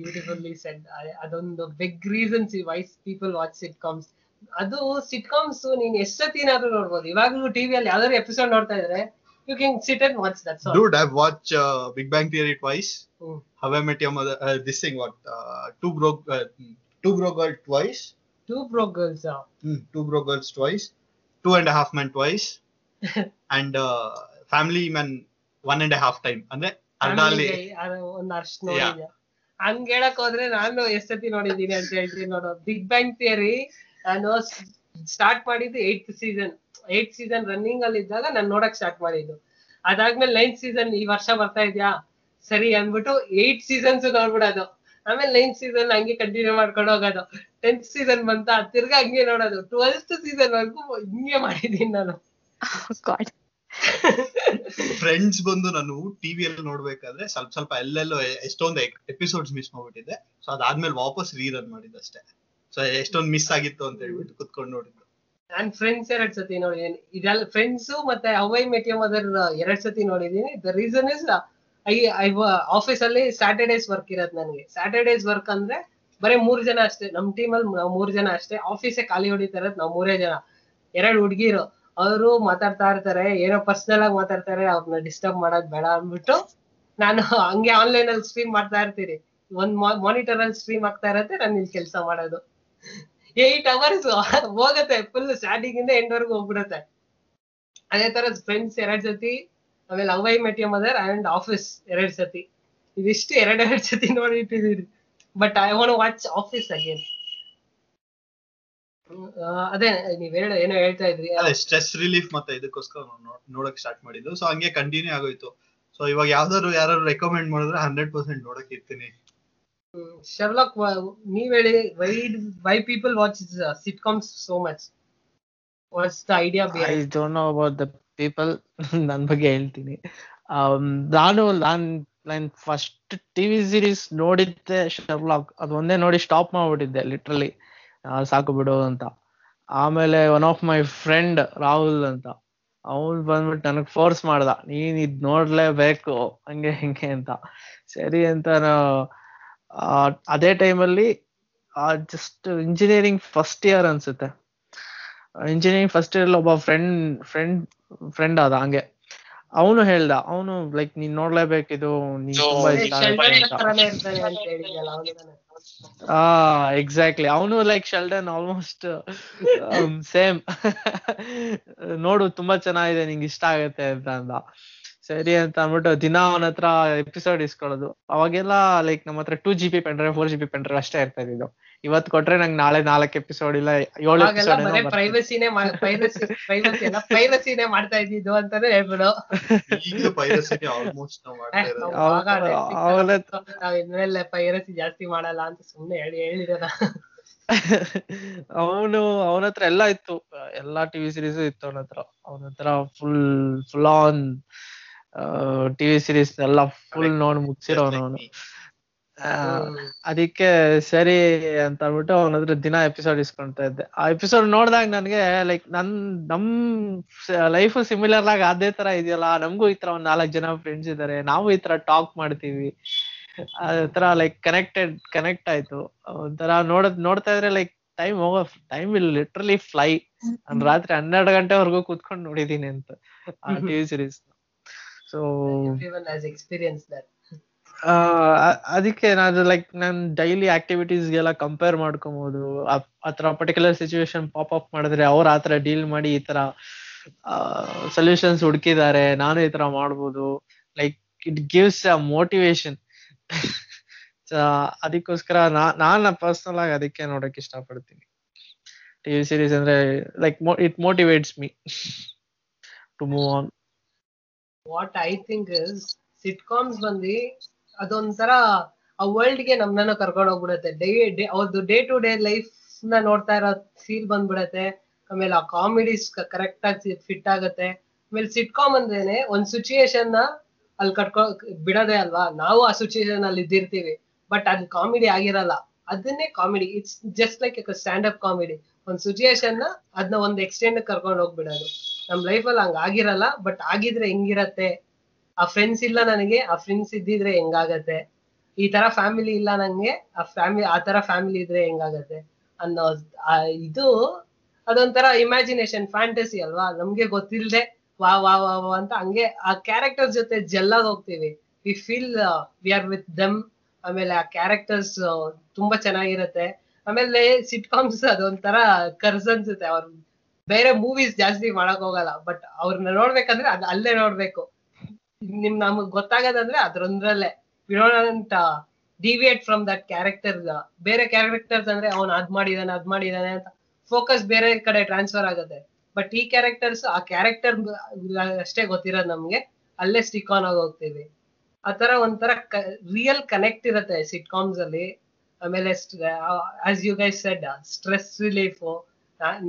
Beautifully said. ಅದೊಂದು big reasons why people watch sitcoms. ಅದು ಸಿಟ್ಕಾಮ್ಸ್ ನೀನ್ ಎಷ್ಟು ಸತಿನಾದ್ರೂ ನೋಡ್ಬೋದು. ಇವಾಗ್ಲೂ ಟಿವಿಯಲ್ಲಿ ಯಾವ್ದಾದ್ರು ಎಪಿಸೋಡ್ ನೋಡ್ತಾ ಇದ್ರೆ you can sit and watch that. So dude, I've watched uh, Big Bang Theory twice. Mm. How I Met Your Mother, uh, this thing what uh, two broke uh, two broke girls twice. Two broke girls uh. mm, two broke girls twice. Two and a half men twice. and uh, Family Man one and a half time. ಅಂದ್ರೆ ಅರ್ಧಾಲಿ ಒಂದು ಅರ್ಷ ನೋಡಿದ್ಯಾ? ಹಂಗ ಹೇಳಕ್ ಹೋದ್ರೆ ನಾನು ಎಷ್ಟತಿ ನೋಡಿದೀನಿ ಅಂತ ಹೇಳ್ತೀನಿ ನೋಡು. ಬಿಗ್ ಬ್ಯಾಂಗ್ ಥಿಯರಿ ನಾನು ಸ್ಟಾರ್ಟ್ ಮಾಡಿದ್ದು eight season eight season running ಅಲ್ಲಿ ಇದ್ದಾಗ ನಾನು ನೋಡಕ್ ಸ್ಟಾರ್ಟ್ ಮಾಡಿದ್ದು. ಅದಾದ್ಮೇಲೆ ನೈನ್ತ್ ಸೀಸನ್ ಈ ವರ್ಷ ಬರ್ತಾ ಇದ್ಯಾ ಸರಿ ಅಂದ್ಬಿಟ್ಟು ಏಟ್ ಸೀಸನ್ಸ್ ನೋಡ್ಬಿಡೋದು. ಆಮೇಲೆ ನೈನ್ತ್ ಸೀಸನ್ ಹಂಗೆ ಕಂಟಿನ್ಯೂ ಮಾಡ್ಕೊಂಡು ಹೋಗೋದು. ಟೆಂತ್ ಸೀಸನ್ ಬಂತ ತಿರ್ಗಾ ಹಂಗೆ ನೋಡೋದು. ಟ್ವೆಲ್ತ್ ಸೀಸನ್ ವರ್ಗೂ ಹಿಂಗೆ ಮಾಡಿದೀನಿ ನಾನು. ಫ್ರೆಂಡ್ಸ್ ಬಂದು ನಾನು ಟಿವಿಯಲ್ಲಿ ನೋಡ್ಬೇಕಾದ್ರೆ ಸ್ವಲ್ಪ ಸ್ವಲ್ಪ ಎಲ್ಲೆಲ್ಲೋ ಎಷ್ಟೊಂದು ಎಪಿಸೋಡ್ಸ್ ಮಿಸ್ ಮಾಡ್ಬಿಟ್ಟಿದ್ದೆ. ಸೊ ಅದಾದ್ಮೇಲೆ ವಾಪಸ್ ರೀರನ್ ಮಾಡಿದ್ದು ಅಷ್ಟೇ. ಸೊ ಎಷ್ಟೊಂದು ಮಿಸ್ ಆಗಿತ್ತು ಅಂತ ಹೇಳ್ಬಿಟ್ಟು ಕುತ್ಕೊಂಡು ನೋಡಿದ್ದು. ನಾನ್ ಫ್ರೆಂಡ್ಸ್ ಎರಡ್ ಸತಿ ನೋಡಿದೀನಿ. ಇದೆಲ್ಲ ಫ್ರೆಂಡ್ಸ್ ಮತ್ತೆ how I met your mother ಎರಡ್ ಸತಿ ನೋಡಿದೀನಿ. The reason is I I office ಅಲ್ಲಿ ಸ್ಯಾಟರ್ಡೇಸ್ ವರ್ಕ್ ಇರೋದು ನನಗೆ. ಸ್ಯಾಟರ್ಡೇಸ್ ವರ್ಕ್ ಅಂದ್ರೆ ಬರೀ ಮೂರ್ ಜನ ಅಷ್ಟೇ ನಮ್ ಟೀಮ್ ಅಲ್ಲಿ. ನಾವು ಮೂರ್ ಜನ ಅಷ್ಟೇ ಆಫೀಸೇ ಖಾಲಿ ಹೊಡಿತಾರ. ನಾವು ಮೂರೇ ಜನ, ಎರಡು ಹುಡುಗಿರು. ಅವರು ಮಾತಾಡ್ತಾ ಇರ್ತಾರೆ, ಏನೋ ಪರ್ಸನಲ್ ಆಗಿ ಮಾತಾಡ್ತಾರೆ. ಅವ್ರನ್ನ ಡಿಸ್ಟರ್ಬ್ ಮಾಡೋದ್ ಬೇಡ ಅಂದ್ಬಿಟ್ಟು ನಾನು ಹಂಗೆ ಆನ್ಲೈನ್ ಅಲ್ಲಿ ಸ್ಟ್ರೀಮ್ ಮಾಡ್ತಾ ಇರ್ತೀನಿ. ಒಂದ್ ಮಾನಿಟರ್ ಅಲ್ಲಿ ಸ್ಟ್ರೀಮ್ ಆಗ್ತಾ ಇರತ್ತೆ, ನಾನು ಇಲ್ಲಿ ಕೆಲಸ ಮಾಡೋದು. ಏಟ್ ಅವರ್ಸ್ ಹೋಗತ್ತೆ, ಫುಲ್ ಸ್ಟಾರ್ಟಿಂಗ್ ಇಂದ ಎಂಡ್ ವರ್ಗು ಹೋಗ್ಬಿಡತ್ತೆ. ಅದೇ ತರ ಫ್ರೆಂಡ್ಸ್ ಎರಡ್ ಸತಿ, ಆಮೇಲೆ how I met your mother and office ಎರಡ್ ಸತಿ. ಇದಿಷ್ಟು ಎರಡ್ ಎರಡ್ ಸತಿ ನೋಡಿಟ್ಟಿದೀರಿ. But I want to watch office again. ಅದೇ ನೀವ್ ಹೇಳ ಏನೋ ಹೇಳ್ತಾ ಇದ್ರಿ, ಸ್ಟ್ರೆಸ್ ರಿಲೀಫ್ ಮತ್ತೆ ಇದಕ್ಕೋಸ್ಕರ ನೋಡಕ್ ಸ್ಟಾರ್ಟ್ ಮಾಡಿದ್ದು. ಸೊ ಹಂಗೆ ಕಂಟಿನ್ಯೂ ಆಗೋಯ್ತು. ಸೊ ಇವಾಗ ಯಾವ್ದಾದ್ರು ಯಾರು ರೆಕಮೆಂಡ್ ಮಾಡಿದ್ರೆ ಹಂಡ್ರೆಡ್ ಪರ್ಸೆಂಟ್ ನೋಡಕ್ ಇರ್ತೀನಿ. ಶರ್ಲಾಕ್, ನೀವ್ ಹೇಳಿ why why people watch sitcoms so much? What's the idea behind? I don't know about the people. ನನ್ನ ಬಗ್ಗೆ ಹೇಳ್ತೀನಿ. ನಾನು ನಾನು ಫಸ್ಟ್ ಟಿವಿ ಸೀರೀಸ್ ನೋಡಿದ್ದೆ ಶರ್ಲಾಕ್. ಅದು ಒಂದೇ ನೋಡಿ ಸ್ಟಾಪ್ ಮಾಡ್ಬಿಟ್ಟಿದ್ದೆ ಲಿಟ್ರಲಿ, ಸಾಕು ಬಿಡೋದು ಅಂತ. ಆಮೇಲೆ one of my friend Rahul ಅಂತ, ಅವ್ನು ಬಂದ್ಬಿಟ್ಟು ನನಗ್ ಫೋರ್ಸ್ ಮಾಡ್ದ, ನೀನ್ ಇದ್ ನೋಡ್ಲೇಬೇಕು ಹಂಗೆ ಹಿಂಗೆ ಅಂತ. ಸರಿ ಅಂತ ಅದೇ ಟೈಮಲ್ಲಿ ಜಸ್ಟ್ ಇಂಜಿನಿಯರಿಂಗ್ ಫಸ್ಟ್ ಇಯರ್ ಅನ್ಸುತ್ತೆ. ಇಂಜಿನಿಯರಿಂಗ್ ಫಸ್ಟ್ ಇಯರ್ ಒಬ್ಬ ಫ್ರೆಂಡ್ ಫ್ರೆಂಡ್ ಫ್ರೆಂಡ್ ಆದ ಹಂಗೆ. ಅವನು ಹೇಳ್ದ, ಅವನು ಲೈಕ್ ನೀನ್ ನೋಡ್ಲೇಬೇಕಿದು, ನೀನ್ ತುಂಬಾ ಇಷ್ಟ. Ah, exactly. ಅವನು ಲೈಕ್ ಶೆಲ್ಡನ್ ಆಲ್ಮೋಸ್ಟ್ ಸೇಮ್. ನೋಡು ತುಂಬಾ ಚೆನ್ನಾಗಿದೆ, ನಿಂಗೆ ಇಷ್ಟ ಆಗತ್ತೆ ಅಂತ ಅಂದ. ಸರಿ ಅಂತ ಅಂದ್ಬಿಟ್ಟು ದಿನ ಅವನ ಹತ್ರ ಎಪಿಸೋಡ್ ಇಸ್ಕೊಳ್ಳೋದು. ಅವಾಗೆಲ್ಲ ಲೈಕ್ ನಮ್ಮ ಹತ್ರ two G B pen drive four G B pen drive ಅಷ್ಟೇ ಇರ್ತಾ ಇದ್ದು. ಇವತ್ತು ಕೊಟ್ರೆ ನಂಗೆ ನಾಳೆ ನಾಲ್ಕು ಎಪಿಸೋಡ್ ಇಲ್ಲ ಏಳು ಎಪಿಸೋಡ್ ಪ್ರೈವಸಿನೇ ಪ್ರೈವಸಿನೇ ಮಾಡ್ತಾ ಇದ್ದಿದ್ದು ಅಂತಾನೆ ಹೇಳ್ಬಿಡು. ಇನ್ಮೇಲೆ ಪೈರಸಿ ಜಾಸ್ತಿ ಮಾಡಲ್ಲ ಅಂತ ಸುಮ್ನೆ ಹೇಳಿ ಹೇಳಿದಾರ. ಅವನು ಅವನ ಹತ್ರ ಎಲ್ಲ ಇತ್ತು, ಎಲ್ಲಾ ಟಿವಿ ಸೀರೀಸ್ ಇತ್ತು ಅವನ ಹತ್ರ. ಅವನ ಹತ್ರ full full on TV series ಎಲ್ಲ ಫುಲ್ ನೋಡ್ ಮುಗಿಸಿರೋನು ಅವನು. ಅದಕ್ಕೆ ಸರಿ ಅಂತ ಅಂದ್ಬಿಟ್ಟು ಅವನ ಹತ್ರ ದಿನ ಎಪಿಸೋಡ್ ಇಸ್ಕೊಂತ ಇದ್ದೆ. ಆ ಎಪಿಸೋಡ್ ನೋಡಿದಾಗ ನನ್ಗೆ ಲೈಕ್ ನನ್ ನಮ್ ಲೈಫ್ ಸಿಮಿಲರ್ ಆಗಿ ಅದೇ ತರ ಇದೆಯಲ್ಲ, ನಮ್ಗೂ ಈ ತರ ಒಂದ್ ನಾಲ್ಕು ಜನ ಫ್ರೆಂಡ್ಸ್ ಇದಾರೆ, ನಾವು ಈ ತರ ಟಾಕ್ ಮಾಡ್ತೀವಿ, ಅದರ ಲೈಕ್ ಕನೆಕ್ಟೆಡ್ ಕನೆಕ್ಟ್ ಆಯ್ತು ಒಂಥರ. ನೋಡೋದ್ ನೋಡ್ತಾ ಇದ್ರೆ ಲೈಕ್ ಟೈಮ್ ಹೋಗೋ ಟೈಮ್ ವಿಲ್ ಲಿಟ್ರಲಿ ಫ್ಲೈ. ನಾನು ರಾತ್ರಿ ಹನ್ನೆರಡು ಗಂಟೆವರೆಗೂ ಕೂತ್ಕೊಂಡು ನೋಡಿದೀನಿ ಅಂತ ಆ ಟಿವಿ ಸೀರೀಸ್. ಸೊ ಅದಕ್ಕೆ ನಾನು ಲೈಕ್ ನನ್ ಡೈಲಿ ಆಕ್ಟಿವಿಟೀಸ್ಗೆಲ್ಲ ಕಂಪೇರ್ ಮಾಡ್ಕೊಬಹುದು. ಆತರ ಪರ್ಟಿಕ್ಯುಲರ್ ಸಿಚುವೇಶನ್ ಪಾಪ್ ಅಪ್ ಮಾಡಿದ್ರೆ ಅವ್ರು ಆತರ ಡೀಲ್ ಮಾಡಿ ಈ ತರ ಸೊಲ್ಯೂಷನ್ಸ್ ಹುಡುಕಿದ್ದಾರೆ, ನಾನು ಈ ತರ ಮಾಡ್ಬೋದು. Like it gives a motivation. ಅದಕ್ಕೋಸ್ಕರ ನಾ ನಾನ್ ಪರ್ಸನಲ್ ಆಗಿ ಅದಕ್ಕೆ ನೋಡಕ್ ಇಷ್ಟಪಡ್ತೀನಿ ಟಿವಿ ಸೀರೀಸ್ ಅಂದ್ರೆ. Like it motivates me to move on. What I think is sitcoms ಬಂದು ಅದೊಂಥರ ಆ ವರ್ಲ್ಡ್ ಗೆ ನಮ್ನ ಕರ್ಕೊಂಡು ಹೋಗ್ಬಿಡತ್ತೆ. ಡೇ ಅವ್ರದ್ದು ಡೇ ಟು ಡೇ ಲೈಫ್ ನ ನೋಡ್ತಾ ಇರೋ ಫೀಲ್ ಬಂದ್ಬಿಡತ್ತೆ. ಆಮೇಲೆ ಆ ಕಾಮಿಡೀಸ್ ಕರೆಕ್ಟ್ ಆಗಿ ಫಿಟ್ ಆಗತ್ತೆ. ಆಮೇಲೆ ಸಿಟ್ಕಾಮ್ ಅಂದ್ರೇನೆ ಒಂದ್ ಸಿಚುಯೇಷನ್ ನ ಅಲ್ಲಿ ಕಟ್ಕೊ ಬಿಡೋದೇ ಅಲ್ವಾ, ನಾವು ಆ ಸಿಚುಯೇಷನ್ ಅಲ್ಲಿ ಇದ್ದಿರ್ತೀವಿ, ಬಟ್ ಅದು ಕಾಮಿಡಿ ಆಗಿರಲ್ಲ. ಅದನ್ನೇ comedy. It's just like stand up comedy. ಒಂದ್ ಸಿಚುಯೇಷನ್ ನ ಅದನ್ನ ಒಂದ್ ಎಕ್ಸ್ಟೆಂಡ್ ಕರ್ಕೊಂಡು ಹೋಗ್ಬಿಡೋದು. ನಮ್ ಲೈಫ್ ಅಲ್ಲಿ ಹಂಗ ಆಗಿರಲ್ಲ, ಬಟ್ ಆಗಿದ್ರೆ ಹೆಂಗಿರತ್ತೆ, ಆ ಫ್ರೆಂಡ್ಸ್ ಇಲ್ಲ ನನಗೆ, ಆ ಫ್ರೆಂಡ್ಸ್ ಇದ್ದಿದ್ರೆ ಹೆಂಗಾಗತ್ತೆ, ಈ ತರ ಫ್ಯಾಮಿಲಿ ಇಲ್ಲ ನಂಗೆ, ಆ ಫ್ಯಾಮಿಲಿ ಆ ತರ ಫ್ಯಾಮಿಲಿ ಇದ್ರೆ ಹೆಂಗಾಗತ್ತೆ ಅನ್ನೋ ಇದು ಅದೊಂಥರ ಇಮ್ಯಾಜಿನೇಷನ್, ಫ್ಯಾಂಟಸಿ ಅಲ್ವಾ. ನಮ್ಗೆ ಗೊತ್ತಿಲ್ಲದೆ ವಾ ವಾ ವಾ ಅಂತ ಹಂಗೆ ಆ ಕ್ಯಾರೆಕ್ಟರ್ ಜೊತೆ ಜೆಲ್ಲಾಗಿ ಹೋಗ್ತೀವಿ. We feel we are with them. ಆಮೇಲೆ ಆ ಕ್ಯಾರೆಕ್ಟರ್ಸ್ ತುಂಬಾ ಚೆನ್ನಾಗಿರತ್ತೆ. ಆಮೇಲೆ ಸಿಟ್ಕಾಮ್ಸ್ ಅದೊಂಥರ ಕರ್ಸ್ ಅನ್ಸುತ್ತೆ. ಅವ್ರ ಬೇರೆ ಮೂವೀಸ್ ಜಾಸ್ತಿ ಮಾಡಕ್ ಹೋಗಲ್ಲ, ಬಟ್ ಅವ್ರನ್ನ ನೋಡ್ಬೇಕಂದ್ರೆ ಅದ್ ಅಲ್ಲೇ ನೋಡ್ಬೇಕು. ನಿಮ್ ನಮಗ್ ಗೊತ್ತಾಗದಂದ್ರೆ ಅದ್ರೊಂದ್ರಲ್ಲೇ we don't deviate from that character. ಬೇರೆ ಕ್ಯಾರೆಕ್ಟರ್ಸ್ ಅಂದ್ರೆ ಅವ್ನು ಅದ್ ಮಾಡಿದಾನೆ ಅದ್ ಮಾಡಿದಾನೆ ಅಂತ ಫೋಕಸ್ ಬೇರೆ ಕಡೆ ಟ್ರಾನ್ಸ್ಫರ್ ಆಗುತ್ತೆ. ಬಟ್ ಈ ಕ್ಯಾರೆಕ್ಟರ್ಸ್ ಆ ಕ್ಯಾರೆಕ್ಟರ್ ಅಷ್ಟೇ ಗೊತ್ತಿರೋದು ನಮ್ಗೆ, ಅಲ್ಲೇ ಸ್ಟಿಕ್ ಆನ್ ಆಗಿ ಹೋಗ್ತೀವಿ. ಆತರ ಒಂಥರ ರಿಯಲ್ ಕನೆಕ್ಟ್ ಇರತ್ತೆ ಸಿಟ್ಕಾಮ್ಸ್ ಅಲ್ಲಿ. ಆಮೇಲೆ as you guys said stress relief.